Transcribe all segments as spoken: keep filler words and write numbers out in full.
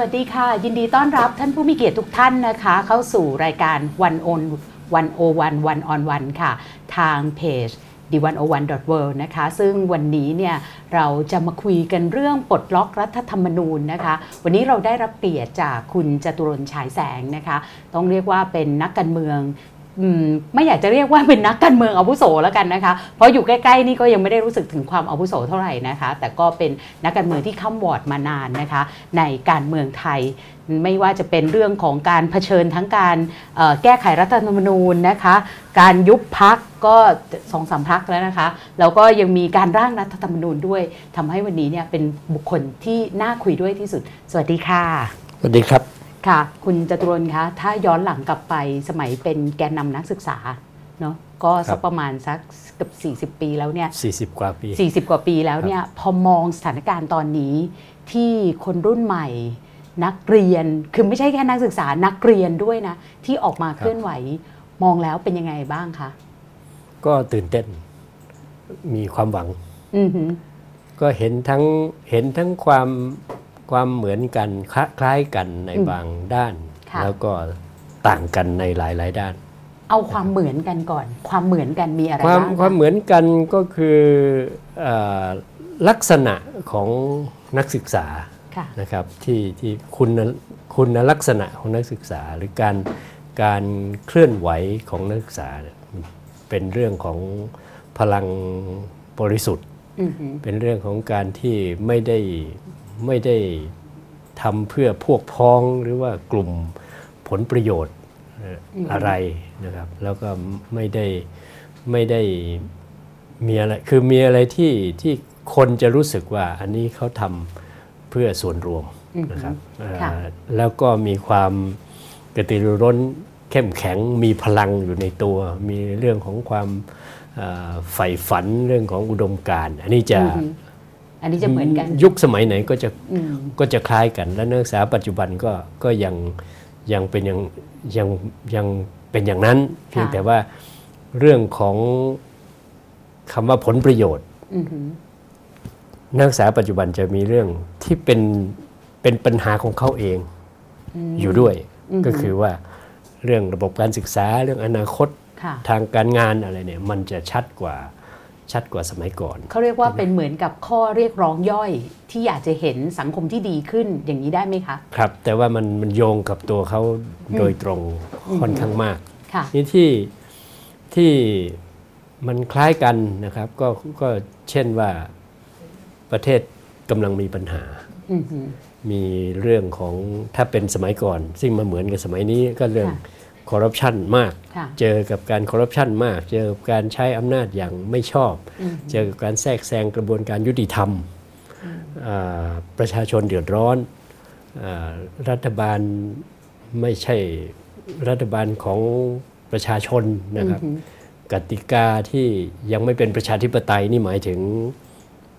สวัสดีค่ะยินดีต้อนรับท่านผู้มีเกียรติทุกท่านนะคะเข้าสู่รายการหนึ่ง โอ หนึ่ง หนึ่ง ออน หนึ่งค่ะทางเพจ ดิวัน โอ หนึ่ง ดอท เวิลด์ นะคะซึ่งวันนี้เนี่ยเราจะมาคุยกันเรื่องปลดล็อกรัฐธรรมนูญนะคะวันนี้เราได้รับเกียรติจากคุณจตุรนต์ฉายแสงนะคะต้องเรียกว่าเป็นนักการเมืองไม่อยากจะเรียกว่าเป็นนักการเมืองอาวุโสแล้วกันนะคะเพราะอยู่ใกล้ๆนี่ก็ยังไม่ได้รู้สึกถึงความอาวุโสเท่าไหร่นะคะแต่ก็เป็นนักการเมืองที่ค้ำวอร์ดมานานนะคะในการเมืองไทยไม่ว่าจะเป็นเรื่องของการเผชิญทั้งการแก้ไขรัฐธรรมนูญนะคะการยุบพรรคก็ สองสาม พรรคแล้วนะคะแล้วก็ยังมีการร่างรัฐธรรมนูญด้วยทำให้วันนี้เนี่ยเป็นบุคคลที่น่าคุยด้วยที่สุดสวัสดีค่ะสวัสดีครับค่ะคุณจตุรนต์คะถ้าย้อนหลังกลับไปสมัยเป็นแกนนำนักศึกษาเนาะก็สักประมาณสักเกือบสี่สิบปีแล้วเนี่ย40กว่าปี40กว่าปีแล้วเนี่ยพอมองสถานการณ์ตอนนี้ที่คนรุ่นใหม่นักเรียนคือไม่ใช่แค่นักศึกษานักเรียนด้วยนะที่ออกมาเคลื่อนไหวมองแล้วเป็นยังไงบ้างคะก็ตื่นเต้นมีความหวังก็เห็นทั้งเห็นทั้งความความเหมือนกันคล้ายกันในบางด้านแล้วก็ต่างกันในหลายๆด้านเอาความเหมือนกันก่อนความเหมือนกันมีอะไรบ้างคะความเหมือนกันก็คือลักษณะของนักศึกษานะครับที่ที่คุณคุณลักษณะของนักศึกษาหรือการการเคลื่อนไหวของนักศึกษาเป็นเรื่องของพลังบริสุทธิ์เป็นเรื่องของการที่ไม่ได้ไม่ได้ทำเพื่อพวกพ้องหรือว่ากลุ่มผลประโยชน์อะไรนะครับแล้วก็ไม่ได้ไม่ได้มีอะไรคือมีอะไรที่ที่คนจะรู้สึกว่าอันนี้เขาทำเพื่อส่วนรวมนะครับแล้วก็มีความกระตือรือร้นเข้มแข็งมีพลังอยู่ในตัวมีเรื่องของความใฝ่ฝันเรื่องของอุดมการณ์อันนี้จะอันนี้จะเหมือนกันยุคสมัยไหนก็จะก็จะคล้ายกันและนักศึกษาปัจจุบันก็ก็ยังยังเป็นยังยังยังเป็นอย่างนั้นเพียงแต่ว่าเรื่องของคำว่าผลประโยชน์นักศึกษาปัจจุบันจะมีเรื่องที่เป็นเป็นปัญหาของเขาเองอยู่ด้วยก็คือว่าเรื่องระบบการศึกษาเรื่องอนาคตทางการงานอะไรเนี่ยมันจะชัดกว่าชัดกว่าสมัยก่อนเขาเรียกว่าเป็นเหมือนกับข้อเรียกร้องย่อยที่อยากจะเห็นสังคมที่ดีขึ้นอย่างนี้ได้ไหมคะครับแต่ว่ามันมันโยงกับตัวเขาโดยตรงค่อนข้างมากนี่ที่ที่มันคล้ายกันนะครับก็ก็เช่นว่าประเทศกำลังมีปัญหามีเรื่องของถ้าเป็นสมัยก่อนซึ่งมันเหมือนกับสมัยนี้ก็เรื่องคอร์รัปชันมากเจอกับการคอร์รัปชันมากเจอกับการใช้อำนาจอย่างไม่ชอบเจอกับการแทรกแซงกระบวนการยุติธรรมประชาชนเดือดร้อนรัฐบาลไม่ใช่รัฐบาลของประชาชนนะครับกติกาที่ยังไม่เป็นประชาธิปไตยนี่หมายถึง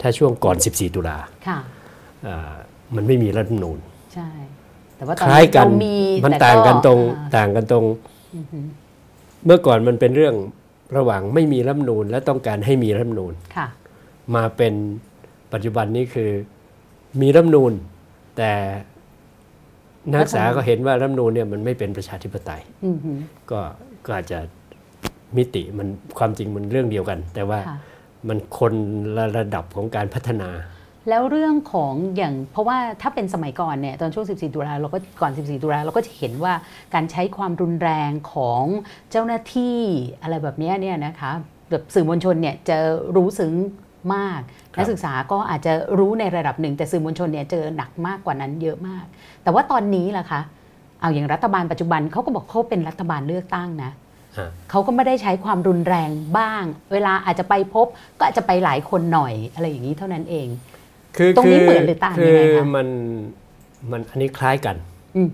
ถ้าช่วงก่อนสิบสี่ตุลามันไม่มีรัฐธรรมนูญคล้ายกันมันต่างกันตรงต่างกันตรงเมื่อก่อนมันเป็นเรื่องระหว่างไม่มีรัฐธรรมนูญและต้องการให้มีรัฐธรรมนูญมาเป็นปัจจุบันนี้คือมีรัฐธรรมนูญแต่นักศึกษาก็เห็นว่ารัฐธรรมนูญเนี่ยมันไม่เป็นประชาธิปไตยก็ก็อาจจะมิติมันความจริงมันเรื่องเดียวกันแต่ว่ามันคนละระดับของการพัฒนาแล้วเรื่องของอย่างเพราะว่าถ้าเป็นสมัยก่อนเนี่ยตอนช่วงสิบสี่ตุลาเราก็ก่อนสิบสี่ตุลาเราก็จะเห็นว่าการใช้ความรุนแรงของเจ้าหน้าที่อะไรแบบนี้เนี่ยนะคะแบบสื่อมวลชนเนี่ยจะรู้ซึ้งมากนักศึกษาก็อาจจะรู้ในระดับหนึ่งแต่สื่อมวลชนเนี่ยเจอหนักมากกว่านั้นเยอะมากแต่ว่าตอนนี้ล่ะคะเอาอย่างรัฐบาลปัจจุบันเขาก็บอกเขาเป็นรัฐบาลเลือกตั้งนะเขาก็ไม่ได้ใช้ความรุนแรงบ้างเวลาอาจจะไปพบก็อาจจะไปหลายคนหน่อยอะไรอย่างนี้เท่านั้นเองคือตรงนี้เหมือนหรือต่างยังไงครับมันมันอันนี้คล้ายกัน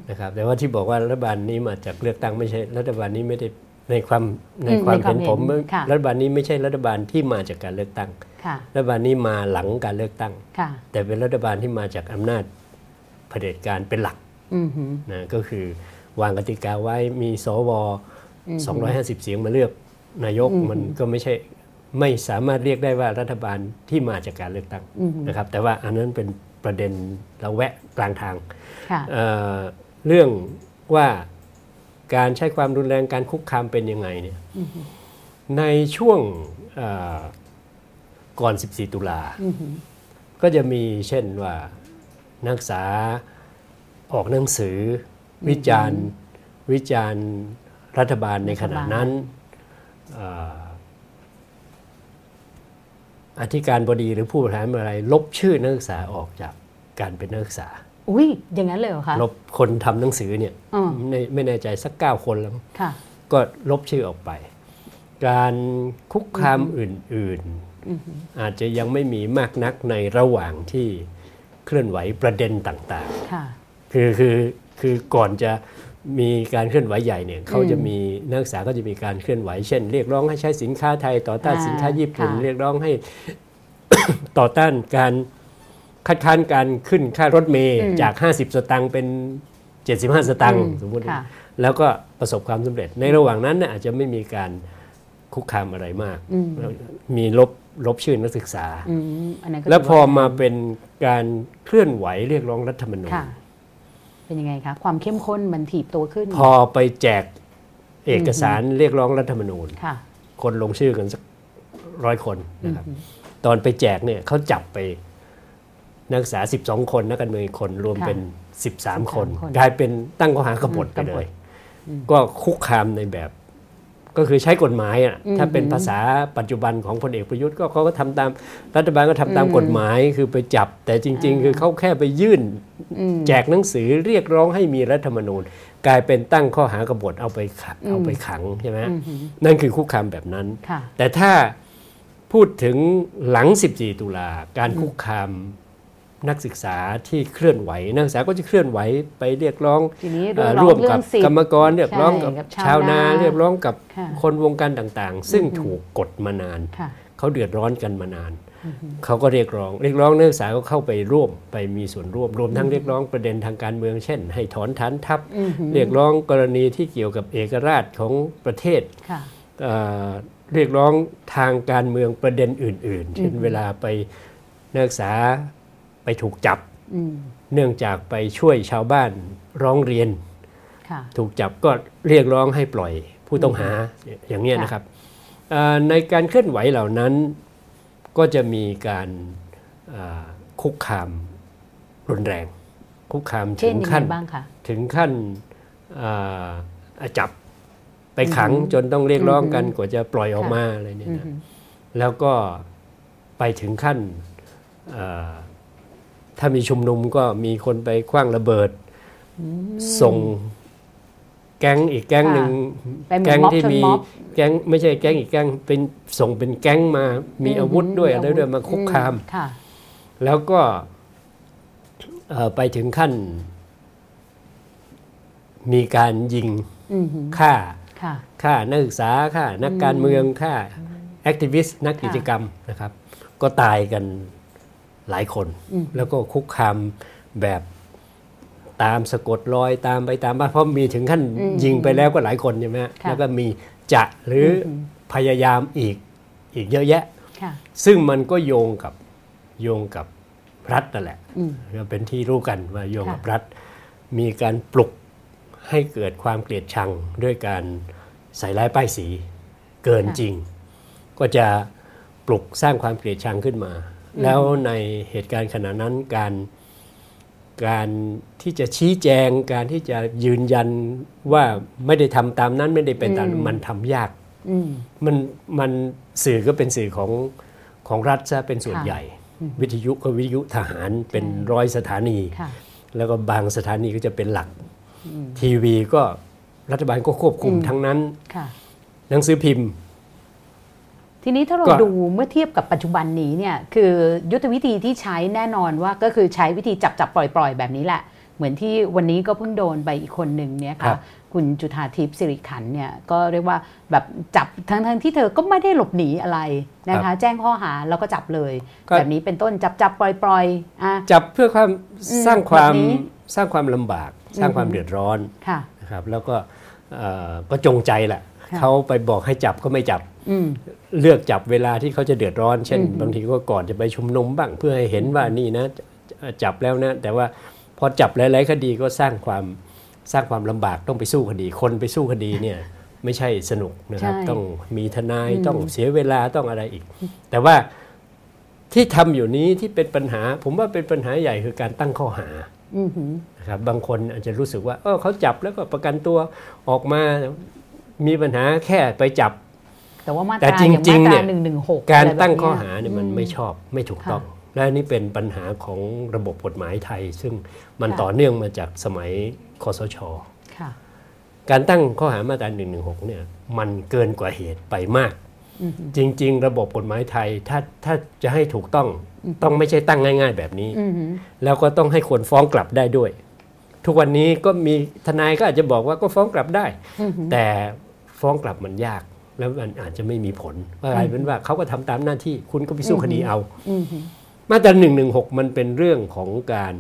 นะครับแต่ว่าที่บอกว่ารัฐบาลนี้มาจากเลือกตั้งไม่ใช่รัฐบาลนี้ไม่ได้ในความในความเห็นผมรัฐบาลนี้ไม่ใช่รัฐบาลที่มาจากการเลือกตั้งรัฐบาลนี้มาหลังการเลือกตั้งแต่เป็นรัฐบาลที่มาจากอำนาจเผด็จการเป็นหลักนะก็คือวางกติกาไว้มีสวสองร้อยห้าสิบเสียงมาเลือกนายกมันก็ไม่ใช่ไม่สามารถเรียกได้ว่ารัฐบาลที่มาจากการเลือกตั้งนะครับแต่ว่าอันนั้นเป็น ประเด็นเราแวะกลางทางเ, เรื่องว่าการใช้ความรุนแรงการคุกคามเป็นยังไงเนี่ยในช่วงก่อนสิบสี่ตุลาก็จะมีเช่นว่านักศึกษาออกหนังสือวิจารณ์วิจารณ์รัฐบาลในขณะนั้นอธิการบดีหรือผู้บริหารอะไรลบชื่อนักศึกษาออกจากการเป็นนักศึกษาอุ้ยอย่างนั้นเลยเหรอคะลบคนทำหนังสือเนี่ยไม่แน่ใจสักเก้าคนแล้วก็ลบชื่อออกไปการคุกคามอื่นๆอาจจะยังไม่มีมากนักในระหว่างที่เคลื่อนไหวประเด็นต่างๆคือคือคือก่อนจะมีการเคลื่อนไหวใหญ่เนี่ยเขาจะมีนักศึกษาก็จะมีการเคลื่อนไหวเช่นเรียกร้องให้ใช้สินค้าไทยต่อต้านสินค้าญี่ปุ่นเรียกร้องให้ ต่อต้านการคัดค้านการขึ้นค่ารถเมล์จากห้าสิบสตางค์เป็นเจ็ดสิบห้าสตางค์สมมุติแล้วก็ประสบความสำเร็จในระหว่างนั้นน่ะอาจจะไม่มีการคุกคามอะไรมากมีลบลบชื่อนักศึกษาแล้วพอมาเป็นการเคลื่อนไหวเรียกร้องรัฐธรรมนูญเป็นยังไงคะความเข้มข้นมันถีบตัวขึ้นพอไปแจกเอกสารเรียกร้องรัฐธรรมนูญคนลงชื่อกันสักร้อยคนนะครับตอนไปแจกเนี่ยเขาจับไปนักศึกษาสิบสองคนนักการเมืองคนรวมเป็นสิบสามคนกลายเป็นตั้งข้อหากบฏไปเลยก็คุกคามในแบบก็คือใช้กฎหมายอ่ะถ้าเป็นภาษาปัจจุบันของพลเอกประยุทธ์ก็เขาก็ทำตามรัฐบาลก็ทำตามกฎหมายคือไปจับแต่จริงๆคือเขาแค่ไปยื่นแจกหนังสือเรียกร้องให้มีรัฐธรรมนูญกลายเป็นตั้งข้อหากบฏเอาไปขับเอาไปขังใช่ไหมนั่นคือคุกคามแบบนั้นแต่ถ้าพูดถึงหลังสิบสี่ตุลาการคุกคามนักศึกษาที่เคลื่อนไหวนักศึกษาก็จะเคลื่อนไหวไปเรียกร้องร่วมกับกรรมกรเรียกร้องกับชาวนาเรียกร้องกับคนวงการต่างๆซึ่งถูกกดมานานเขาเดือดร้อนกันมานานเขาก็เรียกร้องเรียกร้องนักศึกษาก็เข้าไปร่วมไปมีส่วนร่วมรวมทั้งเรียกร้องประเด็นทางการเมืองเช่นให้ถอนฐานทัพเรียกร้องกรณีที่เกี่ยวกับเอกราชของประเทศเรียกร้องทางการเมืองประเด็นอื่นๆเช่นเวลาไปนักศึกษาไปถูกจับเนื่องจากไปช่วยชาวบ้านร้องเรียนถูกจับก็เรียกร้องให้ปล่อยผู้ต้องหาอย่างนี้นะครับในการเคลื่อนไหวเหล่านั้นก็จะมีการคุกคามรุนแรงคุกคามถึงขั้นถึงขั้นจับไปขังจนต้องเรียกร้องกันกว่าจะปล่อยออกมาอะไรเนี่ยนะแล้วก็ไปถึงขั้นถ้ามีชุมนุมก็มีคนไปขว้างระเบิดส่งแก๊งอีกแก๊งหนึ่งแก๊งที่มีแก๊งไม่ใช่แก๊งอีกแก๊งเป็นส่งเป็นแก๊งมามีอาวุธด้วยอะไรด้วยมาคุกคามแล้วก็ไปถึงขั้นมีการยิงฆ่าฆ่านักศึกษาฆ่านักการเมืองฆ่าแอคทิวิสต์นักกิจกรรมนะครับก็ตายกันหลายคนแล้วก็คุกคามแบบตามสะกดรอยตามไปตามบ้านเพราะมีถึงขั้นยิงไปแล้วก็หลายคนใช่ไหมแล้วก็มีจะหรือพยายามอีกอีกเยอะแยะซึ่งมันก็โยงกับโยงกับรัฐนั่นแหละก็เป็นที่รู้กันว่าโยงกับรัฐมีการปลุกให้เกิดความเกลียดชังด้วยการใส่ร้ายป้ายสีเกินจริงก็จะปลุกสร้างความเกลียดชังขึ้นมาแล้วในเหตุการณ์ขณะนั้นการการที่จะชี้แจงการที่จะยืนยันว่าไม่ได้ทำตามนั้นไม่ได้เป็นตามมันทำยากมันมันสื่อก็เป็นสื่อของของรัฐซะเป็นส่วนใหญ่วิทยุก็วิทยุทหารเป็นร้อยสถานีแล้วก็บางสถานีก็จะเป็นหลักทีวีก็รัฐบาลก็ควบคุมทั้งนั้นหนังสือพิมพ์ทีนี้ถ้าเราดูเมื่อเทียบกับปัจจุบันนี้เนี่ยคือยุทธวิธีที่ใช้แน่นอนว่าก็คือใช้วิธีจับจับปล่อยปล่อยแบบนี้แหละเหมือนที่วันนี้ก็เพิ่งโดนไปอีกคนหนึ่งเนี่ยค่ะคุณจุฑาทิพย์สิริขันธ์เนี่ยก็เรียกว่าแบบจับทั้งทั้งที่เธอก็ไม่ได้หลบหนีอะไรนะคะแจ้งข้อหาแล้วก็จับเลยแบบนี้เป็นต้นจับจับปล่อยปล่อยจับเพื่อความสร้างความสร้างความลำบากสร้างความเดือดร้อนนะครับแล้วก็ก็จงใจแหละเขาไปบอกให้จับก็ไม่จับเลือกจับเวลาที่เขาจะเดือดร้อนเช่นบางทีก็ก่อนจะไปชุมนุมบ้างเพื่อให้เห็นว่านี่นะ จับแล้วนะแต่ว่าพอจับหลายๆคดีก็สร้างความสร้างความลำบากต้องไปสู้คดีคนไปสู้คดีเนี่ยไม่ใช่สนุกนะครับต้องมีทนายต้องเสียเวลาต้องอะไรอีกแต่ว่าที่ทำอยู่นี้ที่เป็นปัญหาผมว่าเป็นปัญหาใหญ่คือการตั้งข้อหานะครับบางคนอาจจะรู้สึกว่าเออเขาจับแล้วก็ประกันตัวออกมามีปัญหาแค่ไปจับแต่ว่ามาตราอย่างมาตราหนึ่งหนึ่งหกการตั้งข้อหาเนี่ยมันไม่ชอบไม่ถูกต้องและนี่เป็นปัญหาของระบบกฎหมายไทยซึ่งมันต่อเนื่องมาจากสมัยคสช.การตั้งข้อหามาตราหนึ่งหนึ่งหกเนี่ยมันเกินกว่าเหตุไปมากจริงๆระบบกฎหมายไทยถ้าถ้าจะให้ถูกต้องต้องไม่ใช่ตั้งง่ายๆแบบนี้แล้วก็ต้องให้คนฟ้องกลับได้ด้วยทุกวันนี้ก็มีทนายก็อาจจะบอกว่าก็ฟ้องกลับได้แต่ฟ้องกลับมันยากแล้วมันอาจจะไม่มีผลอะไรเป็นว่าเขาก็ทำตามหน้าที่คุณก็ไปสู้คดีเอามาตราหนึ่งหนึ่งหกมันเป็นเรื่องของการ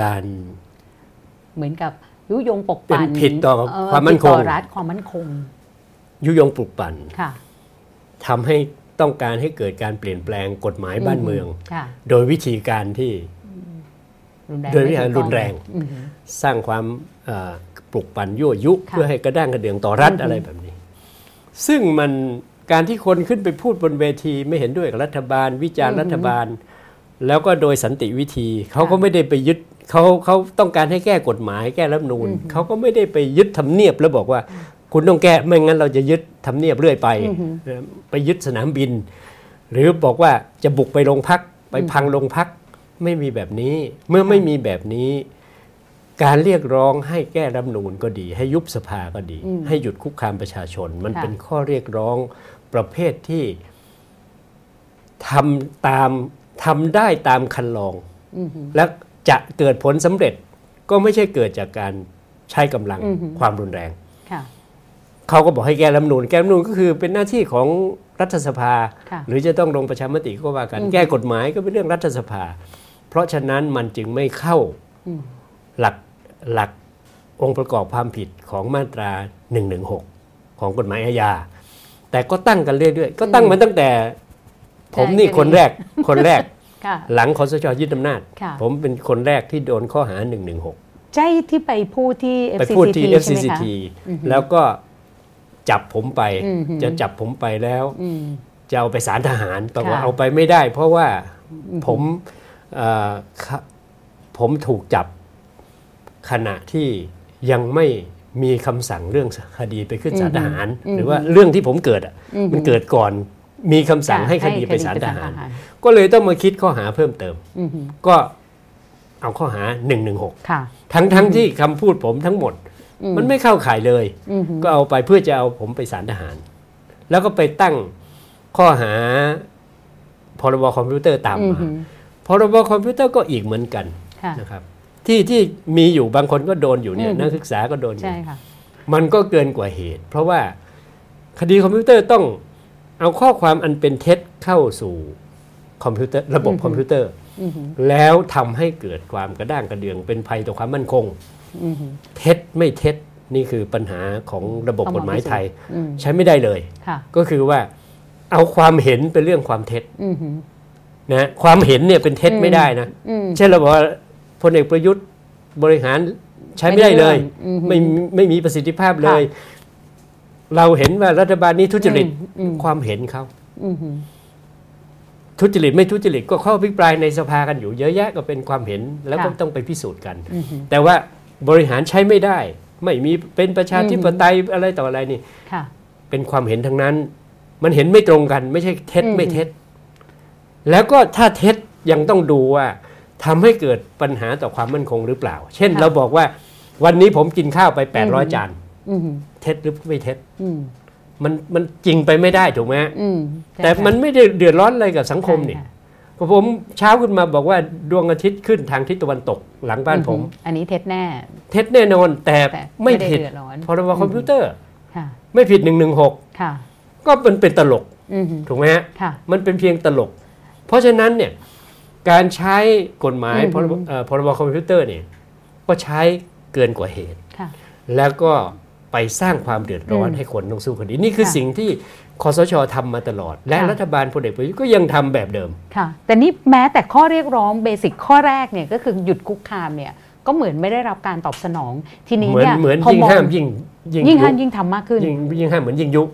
การเหมือนกับยุยงปลุกปั่นเป็นผิดต่อความมั่นคงรัฐความมั่นคงยุยงปลุกปั่นทำให้ต้องการให้เกิดการเปลี่ยนแปลงกฎหมายบ้านเมืองโดยวิธีการที่โดยวิธีรุนแรงสร้างความปลุกปั่นยั่วยุเพื่อให้กระด้างกระเดื่องต่อรัฐอะไรแบบนี้ซึ่งมันการที่คนขึ้นไปพูดบนเวทีไม่เห็นด้วยกับรัฐบาลวิจารณ์รัฐบาลแล้วก็โดยสันติวิธีเขาก็ไม่ได้ไปยึดเขาเขาต้องการให้แก้กฎหมายแก้รัฐธรรมนูญเขาก็ไม่ได้ไปยึดทำเนียบแล้วบอกว่าคุณต้องแก้ไม่งั้นเราจะยึดทำเนียบเรื่อยไปไปยึดสนามบินหรือบอกว่าจะบุกไปโรงพักไปพังโรงพักไม่มีแบบนี้เมื่อไม่มีแบบนี้การเรียกร้องให้แก้รัฐธรรมนูญก็ดีให้ยุบสภาก็ดีให้หยุดคุกคามประชาชนมันเป็นข้อเรียกร้องประเภทที่ทำตามทำได้ตามคันลองและจะเกิดผลสำเร็จก็ไม่ใช่เกิดจากการใช้กำลังความรุนแรงเขาก็บอกให้แก้รัฐธรรมนูญแก้รัฐธรรมนูญก็คือเป็นหน้าที่ของรัฐสภาหรือจะต้องลงประชามติก็ว่ากันแก้กฎหมายก็เป็นเรื่องรัฐสภาเพราะฉะนั้นมันจึงไม่เข้าหลักหลักองค์ประกอบความผิดของมาตราหนึ่งหนึ่งหกของกฎหมายอาญาแต่ก็ตั้งกันเรื่อยๆก็ตั้งมาตั้งแต่ผมนี่คนแรกคนแรกหลังคสช.ยึดอำนาจผมเป็นคนแรกที่โดนข้อหาหนึ่งหนึ่งหกใช่ที่ไปพูดที่ เอฟ ซี ซี ที แล้วก็จับผมไปจะจับผมไปแล้วจะเอาไปศาลทหารแต่ว่าเอาไปไม่ได้เพราะว่าผมผมถูกจับขณะที่ยังไม่มีคำสั่งเรื่องคดีไปขึ้นศาลทหารหรือว่าเรื่องที่ผมเกิดอ่ะมันเกิดก่อนมีคำสั่งให้คดีไปศาลทหารก็เลยต้องมาคิดข้อหาเพิ่มเติมก็เอาข้อหาหนึ่งหนึ่งหกทั้งทั้งที่คำพูดผมทั้งหมดมันไม่เข้าข่ายเลยก็เอาไปเพื่อจะเอาผมไปศาลทหารแล้วก็ไปตั้งข้อหาพรบคอมพิวเตอร์ตามมาพรบคอมพิวเตอร์ก็อีกเหมือนกันนะครับที่ที่มีอยู่บางคนก็โดนอยู่เนี่ยนักศึกษาก็โดนอยู่มันก็เกินกว่าเหตุเพราะว่าคดีคอมพิวเตอร์ต้องเอาข้อความอันเป็นเท็จเข้าสู่คอมพิวเตอร์ระบบคอมพิวเตอร์แล้วทำให้เกิดความกระด้างกระเดื่องเป็นภัยต่อความมั่นคงเท็จไม่เท็จนี่คือปัญหาของระบบกฎหมายไทยใช้ไม่ได้เลยก็คือว่าเอาความเห็นเป็นเรื่องความเท็จนะความเห็นเนี่ยเป็นเท็จไม่ได้นะเช่นเราบอกว่าพลเอกประยุทธ์บริหารใช้ไม่ได้เลยไม่ไม่มีประสิทธิภาพเลยเราเห็นว่ารัฐบาลนี้ทุจริตความเห็นเขาทุจริตไม่ทุจริตก็ข้อพิปรายในสภากันอยู่เยอะแยะก็เป็นความเห็นแล้วก็ต้องไปพิสูจน์กันแต่ว่าบริหารใช้ไม่ได้ไม่มีเป็นประชาธิปไตยอะไรต่ออะไรนี่เป็นความเห็นทั้งนั้นมันเห็นไม่ตรงกันไม่ใช่เท็จไม่เท็จแล้วก็ถ้าเท็จยังต้องดูว่าทำให้เกิดปัญหาต่อความมั่นคงหรือเปล่าเช่นเราบอกว่าวันนี้ผมกินข้าวไปแปดร้อยจานเท็จหรือไม่เท็จมันมันจริงไปไม่ได้ถูกไหมแต่มันไม่ได้เดือดร้อนอะไรกับสังคมนี่ผมเช้าขึ้นมาบอกว่าดวงอาทิตย์ขึ้นทางทิศตะวันตกหลังบ้านผมอันนี้เท็จแน่เท็จแน่นอนแต่ไม่ผิดพรบคอมพิวเตอร์ไม่ผิดหนึ่งหนึ่งหกก็มันเป็นตลกถูกไหมฮะมันเป็นเพียงตลกเพราะฉะนั้นเนี่ยการใช้กฎหมายพรบคอมพิวเตอร์เนี่ยก็ใช้เกินกว่าเหตุแล้วก็ไป ไปสร้างความเดือดร้อนให้คนต้องสู้คดีนี่คือสิ่งที่คสช.ทำมาตลอดและรัฐบาลพลเอกประยุทธ์ก็ยังทำแบบเดิมค่ะแต่นี่แม้แต่ข้อเรียกร้องเบสิกข้อแรกเนี่ยก็คือหยุดคุกคามเนี่ยก็เหมือนไม่ได้รับการตอบสนองทีนี้เนี่ยเหมือนยิ่งห้ามยิ่งยิ่งห้ามยิ่งทำมากขึ้นยิ่งห้ามเหมือนยิ่งยุบ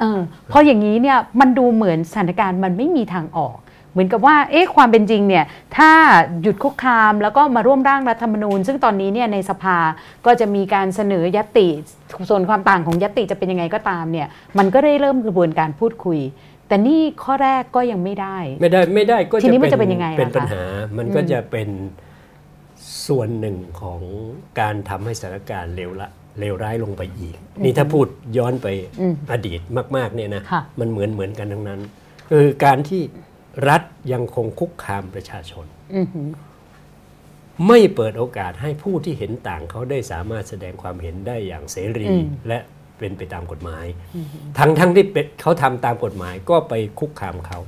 เพราะอย่างนี้เนี่ยมันดูเหมือนสถานการณ์มันไม่มีทางออกเหมือนกับว่าเอ๊ะความเป็นจริงเนี่ยถ้าหยุดคุกคามแล้วก็มาร่วมร่างรัฐธรรมนูญซึ่งตอนนี้เนี่ยในสภาก็จะมีการเสนอญัตติส่วนความต่างของญัตติจะเป็นยังไงก็ตามเนี่ยมันก็ได้เริ่มกระบวนการพูดคุยแต่นี่ข้อแรกก็ยังไม่ได้ไม่ได้ไม่ได้ก็ทีนี้มันจะเป็นยังไงล่ะคะเป็นปัญหามันก็จะเป็นส่วนหนึ่งของการทำให้สถานการณ์เลวละเลวร้ายลงไปอีกนี่ถ้าพูดย้อนไปอดีตมากๆเนี่ยนะมันเหมือนเหมือนกันทั้งนั้นคือการที่รัฐยังคงคุกคามประชาชนไม่เปิดโอกาสให้ผู้ที่เห็นต่างเขาได้สามารถแสดงความเห็นได้อย่างเสรีและเป็นไปตามกฎหมายทั้งทั้งที่เขาทำตามกฎหมายก็ไปคุกคามเขา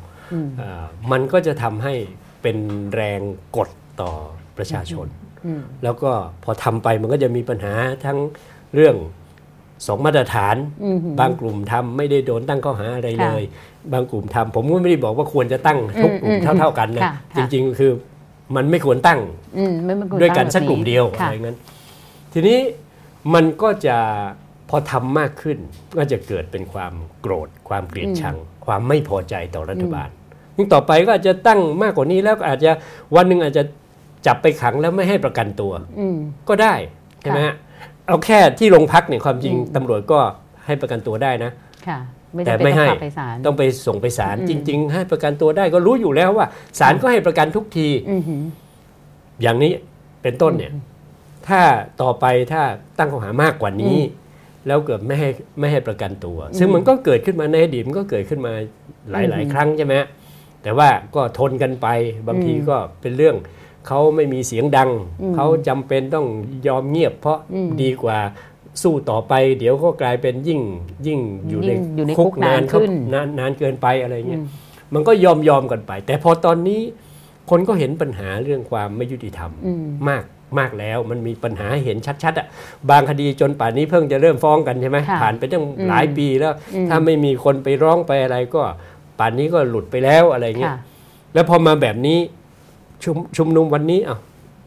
มันก็จะทำให้เป็นแรงกดต่อประชาชนแล้วก็พอทำไปมันก็จะมีปัญหาทั้งเรื่องสองมาตรฐานบางกลุ่มทำไม่ได้โดนตั้งข้อหาอะไรเลยบางกลุ่มทำผมก็ไม่ได้บอกว่าควรจะตั้งทุกกลุ่มเท่าๆกันนะจริงๆคือมันไม่ควรตั้งด้วยกันสักกลุ่มเดียวอะไรงั้นทีนี้มันก็จะพอทำมากขึ้นก็จะเกิดเป็นความโกรธความเกลียดชังความไม่พอใจต่อรัฐบาลยิ่งต่อไปก็อาจจะตั้งมากกว่านี้แล้วอาจจะวันนึงอาจจะจับไปขังแล้วไม่ให้ประกันตัวก็ได้ใช่ไหมฮะเอาแค่ที่โรงพักเนี่ยความจริงตำรวจก็ให้ประกันตัวได้นะแต่ไม่ให้ต้องไปส่งไปศาลจริงๆให้ประกันตัวได้ก็รู้อยู่แล้วว่าศาลก็ให้ประกันทุกทีอย่างนี้เป็นต้นเนี่ยถ้าต่อไปถ้าตั้งข้อหามากกว่านี้แล้วเกิดไม่ให้ไม่ให้ประกันตัวซึ่งมันก็เกิดขึ้นมาในอดีตมันก็เกิดขึ้นมาหลายๆครั้งใช่ไหมแต่ว่าก็ทนกันไปบางทีก็เป็นเรื่องเขาไม่มีเสียงดังเขาจำเป็นต้องยอมเงียบเพราะดีกว่าสู้ต่อไปเดี๋ยวก็กลายเป็นยิ่งยิ่งอยู่ในคุกนานขึ้นนานเกินไปอะไรเงี้ยมันก็ยอมยอมกันไปแต่พอตอนนี้คนก็เห็นปัญหาเรื่องความไม่ยุติธรรมมากมากแล้วมันมีปัญหาเห็นชัดๆอ่ะบางคดีจนป่านนี้เพิ่งจะเริ่มฟ้องกันใช่ไหมผ่านไปตั้งหลายปีแล้วถ้าไม่มีคนไปร้องไปอะไรก็ป่านนี้ก็หลุดไปแล้วอะไรเงี้ยแล้วพอมาแบบนี้ชุมชุมนุมวันนี้อ่ะ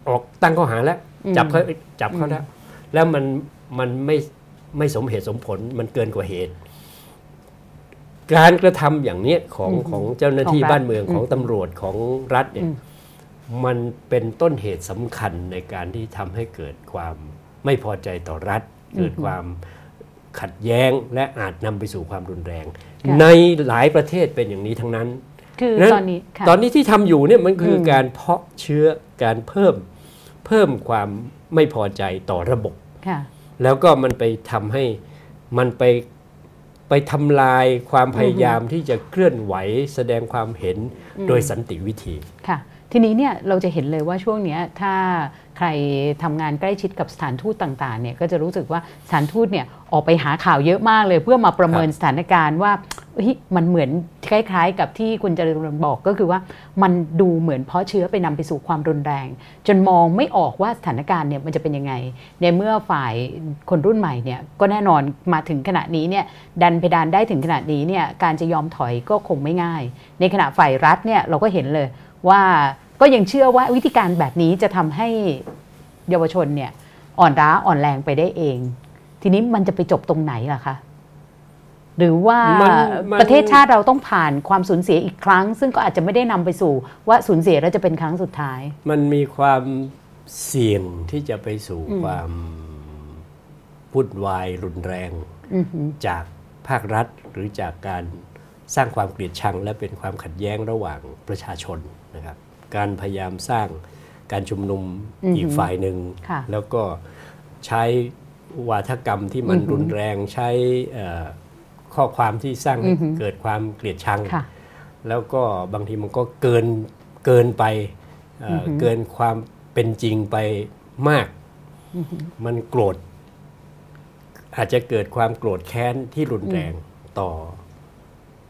ออกตั้งข้อหาแล้วจับเขาจับเขาแล้วแล้วมันมันไม่ไม่สมเหตุสมผลมันเกินกว่าเหตุการกระทำอย่างเนี้ยของของเจ้าหน้าที่บ้านเมืองของตำรวจของรัฐเนี่ยมันเป็นต้นเหตุสำคัญในการที่ทำให้เกิดความไม่พอใจต่อรัฐเกิดความขัดแย้งและอาจนำไปสู่ความรุนแรงในหลายประเทศเป็นอย่างนี้ทั้งนั้นคือตอนนี้ตอนนี้ที่ทำอยู่เนี่ยมันคือการเพาะเชื้อการเพิ่มเพิ่มความไม่พอใจต่อระบบแล้วก็มันไปทำให้มันไปไปทำลายความพยายามที่จะเคลื่อนไหวแสดงความเห็นโดยสันติวิธีค่ะทีนี้เนี่ยเราจะเห็นเลยว่าช่วงนี้ถ้าใครทำงานใกล้ชิดกับสถานทูตต่างๆเนี่ยก็จะรู้สึกว่าสถานทูตเนี่ยออกไปหาข่าวเยอะมากเลยเพื่อมาประเมินสถานการณ์ว่ามันเหมือนคล้ายๆกับที่คุณจริญบอกก็คือว่ามันดูเหมือนเพาะเชื้อไปนำไปสู่ความรุนแรงจนมองไม่ออกว่าสถานการณ์เนี่ยมันจะเป็นยังไงในเมื่อฝ่ายคนรุ่นใหม่เนี่ยก็แน่นอนมาถึงขณะนี้เนี่ยดันเพดานได้ถึงขนาดนี้เนี่ยการจะยอมถอยก็คงไม่ง่ายในขณะฝ่ายรัฐเนี่ยเราก็เห็นเลยว่าก็ยังเชื่อว่าวิธีการแบบนี้จะทำให้เยาวชนเนี่ยอ่อนร้าอ่อนแรงไปได้เองทีนี้มันจะไปจบตรงไหนล่ะคะหรือว่าประเทศชาติเราต้องผ่านความสูญเสียอีกครั้งซึ่งก็อาจจะไม่ได้นำไปสู่ว่าสูญเสียแล้วจะเป็นครั้งสุดท้ายมันมีความเสี่ยงที่จะไปสู่ความวุ่นวายรุนแรงจากภาครัฐหรือจากการสร้างความเกลียดชังและเป็นความขัดแย้งระหว่างประชาชนนะครับการพยายามสร้างการชุมนุมอีกฝ่ายหนึ่งแล้วก็ใช้วาทกรรมที่มันรุนแรงใช้ข้อความที่สร้างให้เกิดความเกลียดชังแล้วก็บางทีมันก็เกินเกินไปเกินความเป็นจริงไปมากมันโกรธอาจจะเกิดความโกรธแค้นที่รุนแรงต่อ